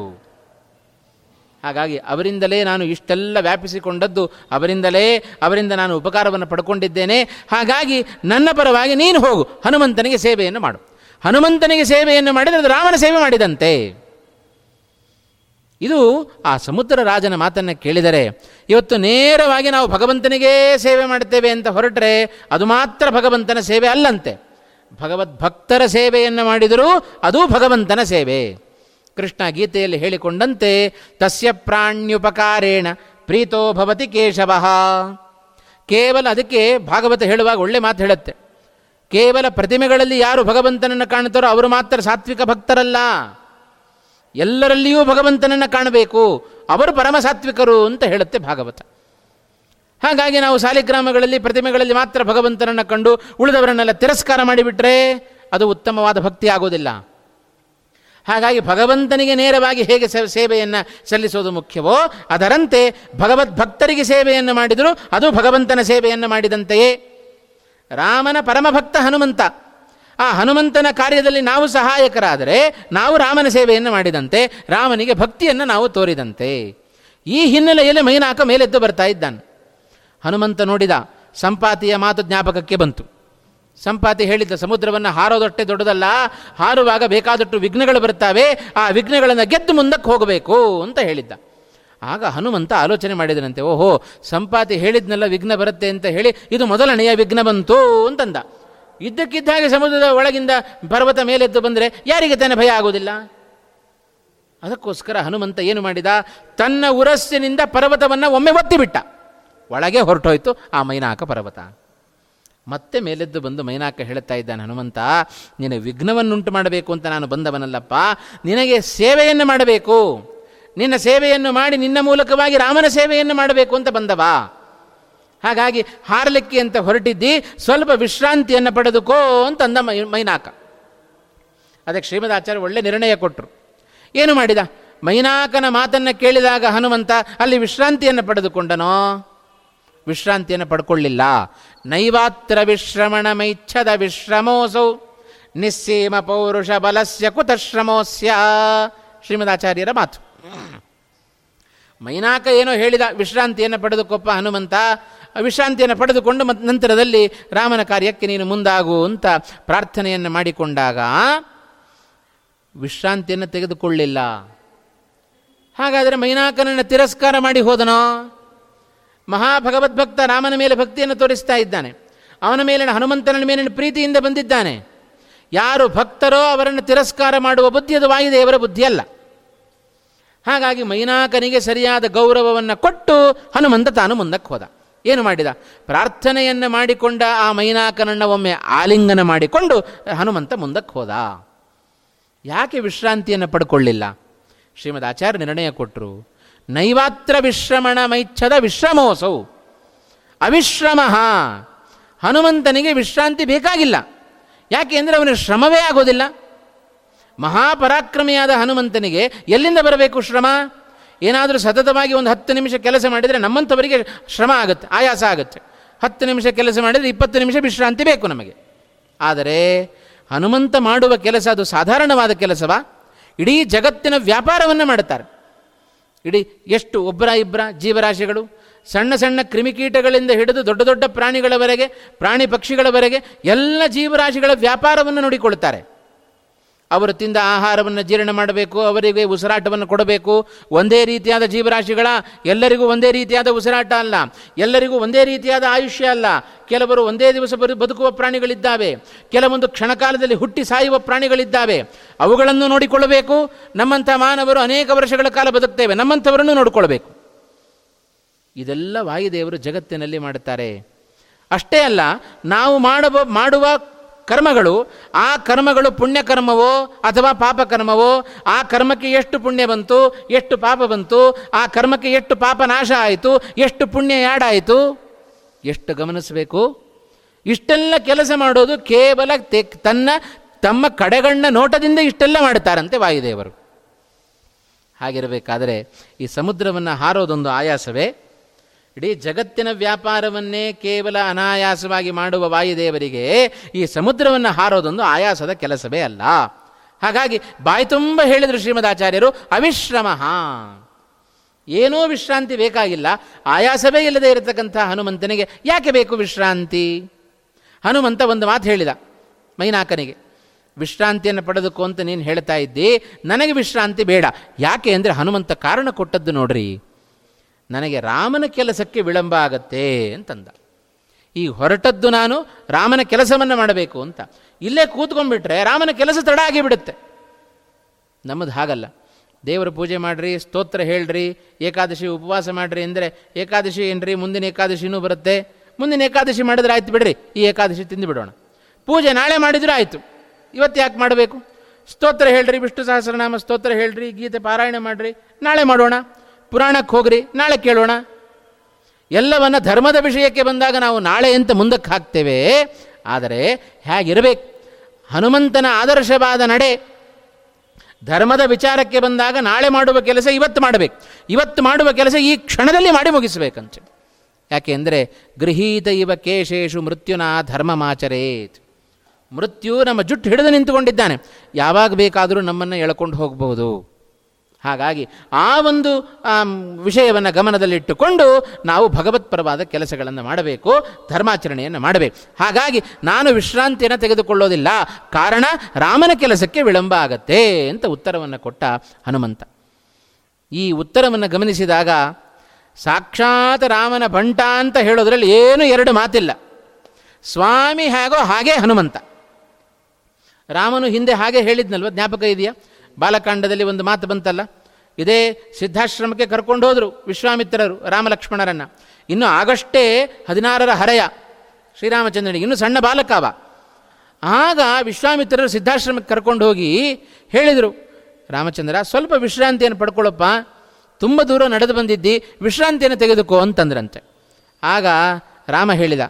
ಹಾಗಾಗಿ ಅವರಿಂದಲೇ ನಾನು ಇಷ್ಟೆಲ್ಲ ವ್ಯಾಪಿಸಿಕೊಂಡದ್ದು, ಅವರಿಂದಲೇ ಅವರಿಂದ ನಾನು ಉಪಕಾರವನ್ನು ಪಡ್ಕೊಂಡಿದ್ದೇನೆ. ಹಾಗಾಗಿ ನನ್ನ ಪರವಾಗಿ ನೀನು ಹೋಗು, ಹನುಮಂತನಿಗೆ ಸೇವೆಯನ್ನು ಮಾಡು. ಹನುಮಂತನಿಗೆ ಸೇವೆಯನ್ನು ಮಾಡಿದರೆ ಅದು ರಾಮನ ಸೇವೆ ಮಾಡಿದಂತೆ. ಇದು ಆ ಸಮುದ್ರ ರಾಜನ ಮಾತನ್ನು ಕೇಳಿದರೆ, ಇವತ್ತು ನೇರವಾಗಿ ನಾವು ಭಗವಂತನಿಗೇ ಸೇವೆ ಮಾಡ್ತೇವೆ ಅಂತ ಹೊರಟ್ರೆ ಅದು ಮಾತ್ರ ಭಗವಂತನ ಸೇವೆ ಅಲ್ಲಂತೆ. ಭಗವದ್ಭಕ್ತರ ಸೇವೆಯನ್ನು ಮಾಡಿದರೂ ಅದು ಭಗವಂತನ ಸೇವೆ. ಕೃಷ್ಣ ಗೀತೆಯಲ್ಲಿ ಹೇಳಿಕೊಂಡಂತೆ, ತಸ್ಯ ಪ್ರಾಣ್ಯುಪಕಾರೇಣ ಪ್ರೀತೋ ಭವತಿ ಕೇಶವಃ. ಕೇವಲ ಅದಕ್ಕೆ ಭಾಗವತ ಹೇಳುವಾಗ ಒಳ್ಳೆ ಮಾತು ಹೇಳುತ್ತೆ, ಕೇವಲ ಪ್ರತಿಮೆಗಳಲ್ಲಿ ಯಾರು ಭಗವಂತನನ್ನು ಕಾಣುತ್ತಾರೋ ಅವರು ಮಾತ್ರ ಸಾತ್ವಿಕ ಭಕ್ತರಲ್ಲ, ಎಲ್ಲರಲ್ಲಿಯೂ ಭಗವಂತನನ್ನು ಕಾಣಬೇಕು, ಅವರು ಪರಮಸಾತ್ವಿಕರು ಅಂತ ಹೇಳುತ್ತೆ ಭಾಗವತ. ಹಾಗಾಗಿ ನಾವು ಸಾಲಿಗ್ರಾಮಗಳಲ್ಲಿ, ಪ್ರತಿಮೆಗಳಲ್ಲಿ ಮಾತ್ರ ಭಗವಂತನನ್ನು ಕಂಡು ಉಳಿದವರನ್ನೆಲ್ಲ ತಿರಸ್ಕಾರ ಮಾಡಿಬಿಟ್ರೆ ಅದು ಉತ್ತಮವಾದ ಭಕ್ತಿ ಆಗೋದಿಲ್ಲ. ಹಾಗಾಗಿ ಭಗವಂತನಿಗೆ ನೇರವಾಗಿ ಹೇಗೆ ಸೇವೆಯನ್ನು ಸಲ್ಲಿಸೋದು ಮುಖ್ಯವೋ ಅದರಂತೆ ಭಗವದ್ಭಕ್ತರಿಗೆ ಸೇವೆಯನ್ನು ಮಾಡಿದರೂ ಅದು ಭಗವಂತನ ಸೇವೆಯನ್ನು ಮಾಡಿದಂತೆಯೇ. ರಾಮನ ಪರಮಭಕ್ತ ಹನುಮಂತ. ಆ ಹನುಮಂತನ ಕಾರ್ಯದಲ್ಲಿ ನಾವು ಸಹಾಯಕರಾದರೆ ನಾವು ರಾಮನ ಸೇವೆಯನ್ನು ಮಾಡಿದಂತೆ, ರಾಮನಿಗೆ ಭಕ್ತಿಯನ್ನು ನಾವು ತೋರಿದಂತೆ. ಈ ಹಿನ್ನೆಲೆಯಲ್ಲಿ ಮೈನಾಕ ಮೇಲೆದ್ದು ಬರ್ತಾ ಇದ್ದಾನೆ. ಹನುಮಂತ ನೋಡಿದ, ಸಂಪಾತಿಯ ಮಾತು ಜ್ಞಾಪಕಕ್ಕೆ ಬಂತು. ಸಂಪಾತಿ ಹೇಳಿದ್ದ, ಸಮುದ್ರವನ್ನು ಹಾರೋದೊಟ್ಟೆ ದೊಡ್ಡದಲ್ಲ, ಹಾರುವಾಗ ಬೇಕಾದಷ್ಟು ವಿಘ್ನಗಳು ಬರ್ತಾವೆ, ಆ ವಿಘ್ನಗಳನ್ನು ಗೆದ್ದು ಮುಂದಕ್ಕೆ ಹೋಗಬೇಕು ಅಂತ ಹೇಳಿದ್ದ. ಆಗ ಹನುಮಂತ ಆಲೋಚನೆ ಮಾಡಿದನಂತೆ, ಓಹೋ ಸಂಪಾತಿ ಹೇಳಿದ್ನೆಲ್ಲ ವಿಘ್ನ ಬರುತ್ತೆ ಅಂತ ಹೇಳಿ ಇದು ಮೊದಲನೆಯ ವಿಘ್ನ ಬಂತು ಅಂತಂದ. ಇದ್ದಕ್ಕಿದ್ದ ಹಾಗೆ ಸಮುದ್ರದ ಒಳಗಿಂದ ಪರ್ವತ ಮೇಲೆದ್ದು ಬಂದರೆ ಯಾರಿಗೆ ತಾನೇ ಭಯ ಆಗೋದಿಲ್ಲ? ಅದಕ್ಕೋಸ್ಕರ ಹನುಮಂತ ಏನು ಮಾಡಿದ, ತನ್ನ ಉರಸ್ಸಿನಿಂದ ಪರ್ವತವನ್ನು ಒಮ್ಮೆ ಒತ್ತಿಬಿಟ್ಟ. ಒಳಗೆ ಹೊರಟೋಯ್ತು ಆ ಮೈನಾಕ ಪರ್ವತ. ಮತ್ತೆ ಮೇಲೆದ್ದು ಬಂದು ಮೈನಾಕ ಹೇಳುತ್ತಾ ಇದ್ದಾನೆ, ಹನುಮಂತ ನಿನ್ನ ವಿಘ್ನವನ್ನುಂಟು ಮಾಡಬೇಕು ಅಂತ ನಾನು ಬಂದವನಲ್ಲಪ್ಪ, ನಿನಗೆ ಸೇವೆಯನ್ನು ಮಾಡಬೇಕು, ನಿನ್ನ ಸೇವೆಯನ್ನು ಮಾಡಿ ನಿನ್ನ ಮೂಲಕವಾಗಿ ರಾಮನ ಸೇವೆಯನ್ನು ಮಾಡಬೇಕು ಅಂತ ಬಂದವ. ಹಾಗಾಗಿ ಹಾರಲಿಕ್ಕೆ ಅಂತ ಹೊರಟಿದ್ದಿ, ಸ್ವಲ್ಪ ವಿಶ್ರಾಂತಿಯನ್ನು ಪಡೆದುಕೋ ಅಂತಂದ ಮೈ ಮೈನಾಕ ಅದಕ್ಕೆ ಶ್ರೀಮದಾಚಾರ್ಯ ಒಳ್ಳೆ ನಿರ್ಣಯ ಕೊಟ್ಟರು. ಏನು ಮಾಡಿದ? ಮೈನಾಕನ ಮಾತನ್ನು ಕೇಳಿದಾಗ ಹನುಮಂತ ಅಲ್ಲಿ ವಿಶ್ರಾಂತಿಯನ್ನು ಪಡೆದುಕೊಂಡನೋ? ವಿಶ್ರಾಂತಿಯನ್ನು ಪಡ್ಕೊಳ್ಳಿಲ್ಲ. ನೈವಾತ್ರ ವಿಶ್ರಮಣ ಮೈಚ್ಛದ ವಿಶ್ರಮೋಸೌ ನಿಸ್ಸೀಮ ಪೌರುಷ ಬಲಸ್ಯ ಕುತಶ್ರಮೋಸ್ಯ. ಶ್ರೀಮದಾಚಾರ್ಯರ ಮಾತು. ಮೈನಾಕ ಏನೋ ಹೇಳಿದ, ವಿಶ್ರಾಂತಿಯನ್ನು ಪಡೆದುಕೊಪ್ಪ ಹನುಮಂತ. ವಿಶ್ರಾಂತಿಯನ್ನು ಪಡೆದುಕೊಂಡು ಮತ್ತು ನಂತರದಲ್ಲಿ ರಾಮನ ಕಾರ್ಯಕ್ಕೆ ನೀನು ಮುಂದಾಗು ಅಂತ ಪ್ರಾರ್ಥನೆಯನ್ನು ಮಾಡಿಕೊಂಡಾಗ ವಿಶ್ರಾಂತಿಯನ್ನು ತೆಗೆದುಕೊಳ್ಳಿಲ್ಲ. ಹಾಗಾದರೆ ಮೈನಾಕನನ್ನು ತಿರಸ್ಕಾರ ಮಾಡಿ ಹೋದನೋ? ಮಹಾಭಗವದ್ಭಕ್ತ ರಾಮನ ಮೇಲೆ ಭಕ್ತಿಯನ್ನು ತೋರಿಸ್ತಾ ಇದ್ದಾನೆ. ಅವನ ಮೇಲಿನ ಹನುಮಂತನ ಮೇಲಿನ ಪ್ರೀತಿಯಿಂದ ಬಂದಿದ್ದಾನೆ. ಯಾರು ಭಕ್ತರೋ ಅವರನ್ನು ತಿರಸ್ಕಾರ ಮಾಡುವ ಬುದ್ಧಿ ಅದು ವಾಯುದೇವರ ಬುದ್ಧಿಯಲ್ಲ. ಹಾಗಾಗಿ ಮೈನಾಕನಿಗೆ ಸರಿಯಾದ ಗೌರವವನ್ನು ಕೊಟ್ಟು ಹನುಮಂತ ತಾನು ಮುಂದಕ್ಕೆ ಹೋದ. ಏನು ಮಾಡಿದ? ಪ್ರಾರ್ಥನೆಯನ್ನು ಮಾಡಿಕೊಂಡ ಆ ಮೈನಾಕನನ್ನು ಒಮ್ಮೆ ಆಲಿಂಗನ ಮಾಡಿಕೊಂಡು ಹನುಮಂತ ಮುಂದಕ್ಕೆ ಹೋದ. ಯಾಕೆ ವಿಶ್ರಾಂತಿಯನ್ನು ಪಡ್ಕೊಳ್ಳಿಲ್ಲ? ಶ್ರೀಮದ್ ಆಚಾರ್ಯ ನಿರ್ಣಯ ಕೊಟ್ಟರು, ನೈವಾತ್ರ ವಿಶ್ರಮಣ ಮೈಚ್ಛದ ವಿಶ್ರಮೋಸೌ ಅವಿಶ್ರಮ. ಹನುಮಂತನಿಗೆ ವಿಶ್ರಾಂತಿ ಬೇಕಾಗಿಲ್ಲ. ಯಾಕೆ ಅಂದರೆ ಅವನಿಗೆ ಶ್ರಮವೇ ಆಗೋದಿಲ್ಲ. ಮಹಾಪರಾಕ್ರಮಿಯಾದ ಹನುಮಂತನಿಗೆ ಎಲ್ಲಿಂದ ಬರಬೇಕು ಶ್ರಮ? ಏನಾದರೂ ಸತತವಾಗಿ ಒಂದು ಹತ್ತು ನಿಮಿಷ ಕೆಲಸ ಮಾಡಿದರೆ ನಮ್ಮಂಥವರಿಗೆ ಶ್ರಮ ಆಗುತ್ತೆ, ಆಯಾಸ ಆಗುತ್ತೆ. ಹತ್ತು ನಿಮಿಷ ಕೆಲಸ ಮಾಡಿದರೆ ಇಪ್ಪತ್ತು ನಿಮಿಷ ವಿಶ್ರಾಂತಿ ಬೇಕು ನಮಗೆ. ಆದರೆ ಹನುಮಂತ ಮಾಡುವ ಕೆಲಸ ಅದು ಸಾಧಾರಣವಾದ ಕೆಲಸವಾ? ಇಡೀ ಜಗತ್ತಿನ ವ್ಯಾಪಾರವನ್ನು ಮಾಡುತ್ತಾರೆ. ಇಡೀ ಎಷ್ಟು ಒಬ್ಬರ ಇಬ್ಬರ ಜೀವರಾಶಿಗಳು, ಸಣ್ಣ ಸಣ್ಣ ಕ್ರಿಮಿಕೀಟಗಳಿಂದ ಹಿಡಿದು ದೊಡ್ಡ ದೊಡ್ಡ ಪ್ರಾಣಿಗಳವರೆಗೆ, ಪ್ರಾಣಿ ಪಕ್ಷಿಗಳವರೆಗೆ ಎಲ್ಲ ಜೀವರಾಶಿಗಳ ವ್ಯಾಪಾರವನ್ನು ನೋಡಿಕೊಳ್ಳುತ್ತಾರೆ. ಅವರು ತಿಂದ ಆಹಾರವನ್ನು ಜೀರ್ಣ ಮಾಡಬೇಕು, ಅವರಿಗೆ ಉಸಿರಾಟವನ್ನು ಕೊಡಬೇಕು. ಒಂದೇ ರೀತಿಯಾದ ಜೀವರಾಶಿಗಳ ಎಲ್ಲರಿಗೂ ಒಂದೇ ರೀತಿಯಾದ ಉಸಿರಾಟ ಅಲ್ಲ, ಎಲ್ಲರಿಗೂ ಒಂದೇ ರೀತಿಯಾದ ಆಯುಷ್ಯ ಅಲ್ಲ. ಕೆಲವರು ಒಂದೇ ದಿವಸ ಬದುಕುವ ಪ್ರಾಣಿಗಳಿದ್ದಾವೆ, ಕೆಲವೊಂದು ಕ್ಷಣಕಾಲದಲ್ಲಿ ಹುಟ್ಟಿ ಸಾಯುವ ಪ್ರಾಣಿಗಳಿದ್ದಾವೆ. ಅವುಗಳನ್ನು ನೋಡಿಕೊಳ್ಳಬೇಕು. ನಮ್ಮಂಥ ಮಾನವರು ಅನೇಕ ವರ್ಷಗಳ ಕಾಲ ಬದುಕ್ತೇವೆ, ನಮ್ಮಂಥವರನ್ನು ನೋಡಿಕೊಳ್ಳಬೇಕು. ಇದೆಲ್ಲ ವಾಯುದೇವರು ಜಗತ್ತಿನಲ್ಲಿ ಮಾಡುತ್ತಾರೆ. ಅಷ್ಟೇ ಅಲ್ಲ, ನಾವು ಮಾಡುವ ಮಾಡುವ ಕರ್ಮಗಳು, ಆ ಕರ್ಮಗಳು ಪುಣ್ಯಕರ್ಮವೋ ಅಥವಾ ಪಾಪಕರ್ಮವೋ, ಆ ಕರ್ಮಕ್ಕೆ ಎಷ್ಟು ಪುಣ್ಯ ಬಂತು, ಎಷ್ಟು ಪಾಪ ಬಂತು, ಆ ಕರ್ಮಕ್ಕೆ ಎಷ್ಟು ಪಾಪ ನಾಶ ಆಯಿತು, ಎಷ್ಟು ಪುಣ್ಯ ಯಾಡಾಯಿತು, ಎಷ್ಟು ಗಮನಿಸಬೇಕು. ಇಷ್ಟೆಲ್ಲ ಕೆಲಸ ಮಾಡೋದು ಕೇವಲ ತನ್ನ ತಮ್ಮ ಕಡೆಗಣ್ಣ ನೋಟದಿಂದ ಇಷ್ಟೆಲ್ಲ ಮಾಡುತ್ತಾರಂತೆ ವಾಯುದೇವರು. ಹಾಗಿರಬೇಕಾದರೆ ಈ ಸಮುದ್ರವನ್ನು ಹಾರೋದೊಂದು ಆಯಾಸವೇ? ಇಡೀ ಜಗತ್ತಿನ ವ್ಯಾಪಾರವನ್ನೇ ಕೇವಲ ಅನಾಯಾಸವಾಗಿ ಮಾಡುವ ವಾಯುದೇವರಿಗೆ ಈ ಸಮುದ್ರವನ್ನು ಹಾರೋದೊಂದು ಆಯಾಸದ ಕೆಲಸವೇ ಅಲ್ಲ. ಹಾಗಾಗಿ ಬಾಯಿ ತುಂಬ ಹೇಳಿದರು ಶ್ರೀಮದಾಚಾರ್ಯರು, ಅವಿಶ್ರಮ. ಏನೂ ವಿಶ್ರಾಂತಿ ಬೇಕಾಗಿಲ್ಲ. ಆಯಾಸವೇ ಇಲ್ಲದೆ ಇರತಕ್ಕಂಥ ಹನುಮಂತನಿಗೆ ಯಾಕೆ ಬೇಕು ವಿಶ್ರಾಂತಿ? ಹನುಮಂತ ಒಂದು ಮಾತು ಹೇಳಿದ ಮೈನಾಕನಿಗೆ, ವಿಶ್ರಾಂತಿಯನ್ನು ಪಡೆದುಕೋ ಅಂತ ನೀನು ಹೇಳ್ತಾ ಇದ್ದಿ, ನನಗೆ ವಿಶ್ರಾಂತಿ ಬೇಡ. ಯಾಕೆ ಅಂದರೆ ಹನುಮಂತ ಕಾರಣ ಕೊಟ್ಟದ್ದು ನೋಡ್ರಿ. ನನಗೆ ರಾಮನ ಕೆಲಸಕ್ಕೆ ವಿಳಂಬ ಆಗತ್ತೆ ಅಂತಂದ. ಈ ಹೊರಟದ್ದು ನಾನು ರಾಮನ ಕೆಲಸವನ್ನು ಮಾಡಬೇಕು ಅಂತ. ಇಲ್ಲೇ ಕೂತ್ಕೊಂಡ್ಬಿಟ್ರೆ ರಾಮನ ಕೆಲಸ ತಡ ಆಗಿಬಿಡುತ್ತೆ. ನಮ್ಮದು ಹಾಗಲ್ಲ. ದೇವರ ಪೂಜೆ ಮಾಡಿರಿ, ಸ್ತೋತ್ರ ಹೇಳ್ರಿ, ಏಕಾದಶಿ ಉಪವಾಸ ಮಾಡಿರಿ ಅಂದರೆ ಏಕಾದಶಿ ಏನ್ರಿ, ಮುಂದಿನ ಏಕಾದಶಿನೂ ಬರುತ್ತೆ, ಮುಂದಿನ ಏಕಾದಶಿ ಮಾಡಿದ್ರೆ ಆಯ್ತು ಬಿಡ್ರಿ, ಈ ಏಕಾದಶಿ ತಿಂದು ಬಿಡೋಣ, ಪೂಜೆ ನಾಳೆ ಮಾಡಿದರೂ ಆಯಿತು, ಇವತ್ತು ಯಾಕೆ ಮಾಡಬೇಕು? ಸ್ತೋತ್ರ ಹೇಳ್ರಿ, ವಿಷ್ಣು ಸಹಸ್ರನಾಮ ಸ್ತೋತ್ರ ಹೇಳ್ರಿ, ಗೀತೆ ಪಾರಾಯಣ ಮಾಡಿರಿ, ನಾಳೆ ಮಾಡೋಣ, ಪುರಾಣಕ್ಕೆ ಹೋಗ್ರಿ, ನಾಳೆ ಕೇಳೋಣ. ಎಲ್ಲವನ್ನು ಧರ್ಮದ ವಿಷಯಕ್ಕೆ ಬಂದಾಗ ನಾವು ನಾಳೆ ಅಂತ ಮುಂದಕ್ಕೆ ಹಾಕ್ತೇವೆ. ಆದರೆ ಹೇಗಿರಬೇಕು? ಹನುಮಂತನ ಆದರ್ಶವಾದ ನಡೆ. ಧರ್ಮದ ವಿಚಾರಕ್ಕೆ ಬಂದಾಗ ನಾಳೆ ಮಾಡುವ ಕೆಲಸ ಇವತ್ತು ಮಾಡಬೇಕು, ಇವತ್ತು ಮಾಡುವ ಕೆಲಸ ಈ ಕ್ಷಣದಲ್ಲಿ ಮಾಡಿ ಮುಗಿಸಬೇಕಂತೆ. ಯಾಕೆಂದರೆ ಗೃಹೀತ ಇವ ಕೇಶೇಶು ಮೃತ್ಯುನಾ ಧರ್ಮಮಾಚರೇತ್. ಮೃತ್ಯು ನಮ್ಮ ಜುಟ್ಟು ಹಿಡಿದು ನಿಂತುಕೊಂಡಿದ್ದಾನೆ, ಯಾವಾಗ ಬೇಕಾದರೂ ನಮ್ಮನ್ನು ಎಳ್ಕೊಂಡು ಹೋಗಬಹುದು. ಹಾಗಾಗಿ ಆ ಒಂದು ವಿಷಯವನ್ನು ಗಮನದಲ್ಲಿಟ್ಟುಕೊಂಡು ನಾವು ಭಗವತ್ಪರವಾದ ಕೆಲಸಗಳನ್ನು ಮಾಡಬೇಕು, ಧರ್ಮಾಚರಣೆಯನ್ನು ಮಾಡಬೇಕು. ಹಾಗಾಗಿ ನಾನು ವಿಶ್ರಾಂತಿಯನ್ನು ತೆಗೆದುಕೊಳ್ಳೋದಿಲ್ಲ, ಕಾರಣ ರಾಮನ ಕೆಲಸಕ್ಕೆ ವಿಳಂಬ ಆಗತ್ತೆ ಅಂತ ಉತ್ತರವನ್ನು ಕೊಟ್ಟ ಹನುಮಂತ. ಈ ಉತ್ತರವನ್ನು ಗಮನಿಸಿದಾಗ ಸಾಕ್ಷಾತ್ ರಾಮನ ಬಂಟ ಅಂತ ಹೇಳೋದ್ರಲ್ಲಿ ಏನೂ ಎರಡು ಮಾತಿಲ್ಲ. ಸ್ವಾಮಿ ಹೇಗೋ ಹಾಗೇ ಹನುಮಂತ. ರಾಮನು ಹಿಂದೆ ಹಾಗೆ ಹೇಳಿದ್ನಲ್ವ, ಜ್ಞಾಪಕ ಇದೆಯಾ? ಬಾಲಕಾಂಡದಲ್ಲಿ ಒಂದು ಮಾತು ಬಂತಲ್ಲ, ಇದೇ ಸಿದ್ಧಾಶ್ರಮಕ್ಕೆ ಕರ್ಕೊಂಡು ಹೋದರು ವಿಶ್ವಾಮಿತ್ರರು ರಾಮಲಕ್ಷ್ಮಣರನ್ನು. ಇನ್ನು ಆಗಷ್ಟೇ ಹದಿನಾರರ ಹರೆಯ ಶ್ರೀರಾಮಚಂದ್ರನಿಗೆ, ಇನ್ನೂ ಸಣ್ಣ ಬಾಲಕಾವ. ಆಗ ವಿಶ್ವಾಮಿತ್ರರು ಸಿದ್ಧಾಶ್ರಮಕ್ಕೆ ಕರ್ಕೊಂಡು ಹೋಗಿ ಹೇಳಿದರು, ರಾಮಚಂದ್ರ ಸ್ವಲ್ಪ ವಿಶ್ರಾಂತಿಯನ್ನು ಪಡ್ಕೊಳ್ಳಪ್ಪ, ತುಂಬ ದೂರ ನಡೆದು ಬಂದಿದ್ದಿ, ವಿಶ್ರಾಂತಿಯನ್ನು ತೆಗೆದುಕೋ ಅಂತಂದ್ರಂತೆ. ಆಗ ರಾಮ ಹೇಳಿದ,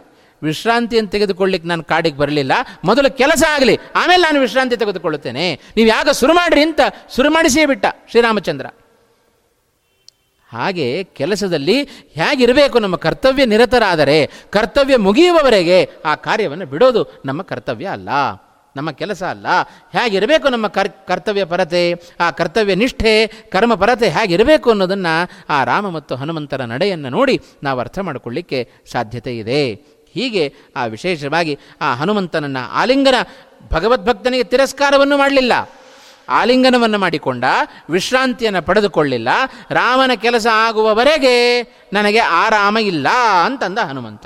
ವಿಶ್ರಾಂತಿಯನ್ನು ತೆಗೆದುಕೊಳ್ಳಿಕ್ಕೆ ನಾನು ಕಾಡಿಗೆ ಬರಲಿಲ್ಲ, ಮೊದಲು ಕೆಲಸ ಆಗಲಿ, ಆಮೇಲೆ ನಾನು ವಿಶ್ರಾಂತಿ ತೆಗೆದುಕೊಳ್ಳುತ್ತೇನೆ, ನೀವು ಯಾವಾಗ ಶುರು ಮಾಡಿರಿ ಅಂತ ಶುರು ಮಾಡಿಸಿಯೇ ಬಿಟ್ಟ ಶ್ರೀರಾಮಚಂದ್ರ. ಹಾಗೆ ಕೆಲಸದಲ್ಲಿ ಹೇಗಿರಬೇಕು? ನಮ್ಮ ಕರ್ತವ್ಯ ನಿರತರಾದರೆ ಕರ್ತವ್ಯ ಮುಗಿಯುವವರೆಗೆ ಆ ಕಾರ್ಯವನ್ನು ಬಿಡೋದು ನಮ್ಮ ಕರ್ತವ್ಯ ಅಲ್ಲ, ನಮ್ಮ ಕೆಲಸ ಅಲ್ಲ. ಹೇಗಿರಬೇಕು ನಮ್ಮ ಕರ್ ಕರ್ತವ್ಯ ಪರತೆ, ಆ ಕರ್ತವ್ಯ ನಿಷ್ಠೆ, ಕರ್ಮ ಪರತೆ ಹೇಗಿರಬೇಕು ಅನ್ನೋದನ್ನು ಆ ರಾಮ ಮತ್ತು ಹನುಮಂತರ ನಡೆಯನ್ನು ನೋಡಿ ನಾವು ಅರ್ಥ ಮಾಡಿಕೊಳ್ಳಿಕ್ಕೆ ಸಾಧ್ಯತೆ ಇದೆ. ಹೀಗೆ ಆ ವಿಶೇಷವಾಗಿ ಆ ಹನುಮಂತನನ್ನು ಆಲಿಂಗನ ಭಗವದ್ಭಕ್ತನಿಗೆ ತಿರಸ್ಕಾರವನ್ನು ಮಾಡಲಿಲ್ಲ, ಆಲಿಂಗನವನ್ನು ಮಾಡಿಕೊಂಡ, ವಿಶ್ರಾಂತಿಯನ್ನು ಪಡೆದುಕೊಳ್ಳಿಲ್ಲ. ರಾಮನ ಕೆಲಸ ಆಗುವವರೆಗೆ ನನಗೆ ಆರಾಮ ಇಲ್ಲ ಅಂತಂದ ಹನುಮಂತ.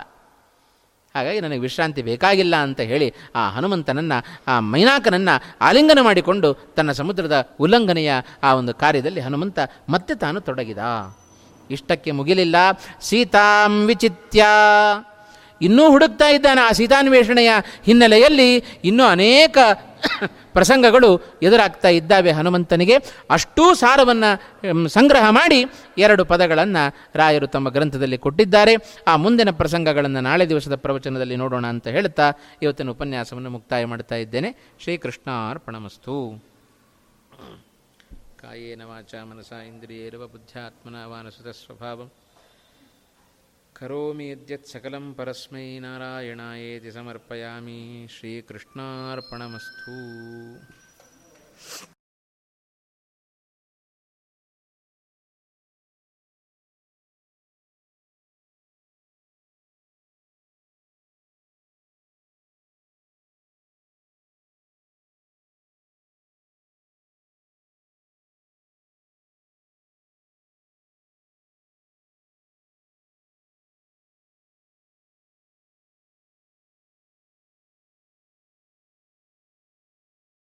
ಹಾಗಾಗಿ ನನಗೆ ವಿಶ್ರಾಂತಿ ಬೇಕಾಗಿಲ್ಲ ಅಂತ ಹೇಳಿ ಆ ಹನುಮಂತನನ್ನು, ಆ ಮೈನಾಕನನ್ನು ಆಲಿಂಗನ ಮಾಡಿಕೊಂಡು ತನ್ನ ಸಮುದ್ರದ ಉಲ್ಲಂಘನೆಯ ಆ ಒಂದು ಕಾರ್ಯದಲ್ಲಿ ಹನುಮಂತ ಮತ್ತೆ ತಾನು ತೊಡಗಿದ. ಇಷ್ಟಕ್ಕೆ ಮುಗಿಲಿಲ್ಲ, ಸೀತಾಂ ವಿಚಿತ್ಯ ಇನ್ನೂ ಹುಡುಕ್ತಾ ಇದ್ದಾನೆ. ಆ ಸೀತಾನ್ವೇಷಣೆಯ ಹಿನ್ನೆಲೆಯಲ್ಲಿ ಇನ್ನೂ ಅನೇಕ ಪ್ರಸಂಗಗಳು ಎದುರಾಗ್ತಾ ಇದ್ದಾವೆ ಹನುಮಂತನಿಗೆ. ಅಷ್ಟೂ ಸಾರವನ್ನು ಸಂಗ್ರಹ ಮಾಡಿ ಎರಡು ಪದಗಳನ್ನು ರಾಯರು ತಮ್ಮ ಗ್ರಂಥದಲ್ಲಿ ಕೊಟ್ಟಿದ್ದಾರೆ. ಆ ಮುಂದಿನ ಪ್ರಸಂಗಗಳನ್ನು ನಾಳೆ ದಿವಸದ ಪ್ರವಚನದಲ್ಲಿ ನೋಡೋಣ ಅಂತ ಹೇಳ್ತಾ ಇವತ್ತಿನ ಉಪನ್ಯಾಸವನ್ನು ಮುಕ್ತಾಯ ಮಾಡ್ತಾ ಇದ್ದೇನೆ. ಶ್ರೀಕೃಷ್ಣಾರ್ಪಣಮಸ್ತು. ಕಾಯೇನ ವಾಚ ಮನಸಾ ಇಂದ್ರಿಯೇರವ ಬುದ್ಧ್ಯಾತ್ಮನ ವಾನಸುತ ಸ್ವಭಾವಂ ಕರೋಮಿ ಯದ್ಯತ್ ಸಕಲಂ ಪರಸ್ಮೈ ನಾರಾಯಣಾಯೇತಿ ಸಮರ್ಪಯಾಮಿ. ಶ್ರೀಕೃಷ್ಣಾರ್ಪಣಮಸ್ತು.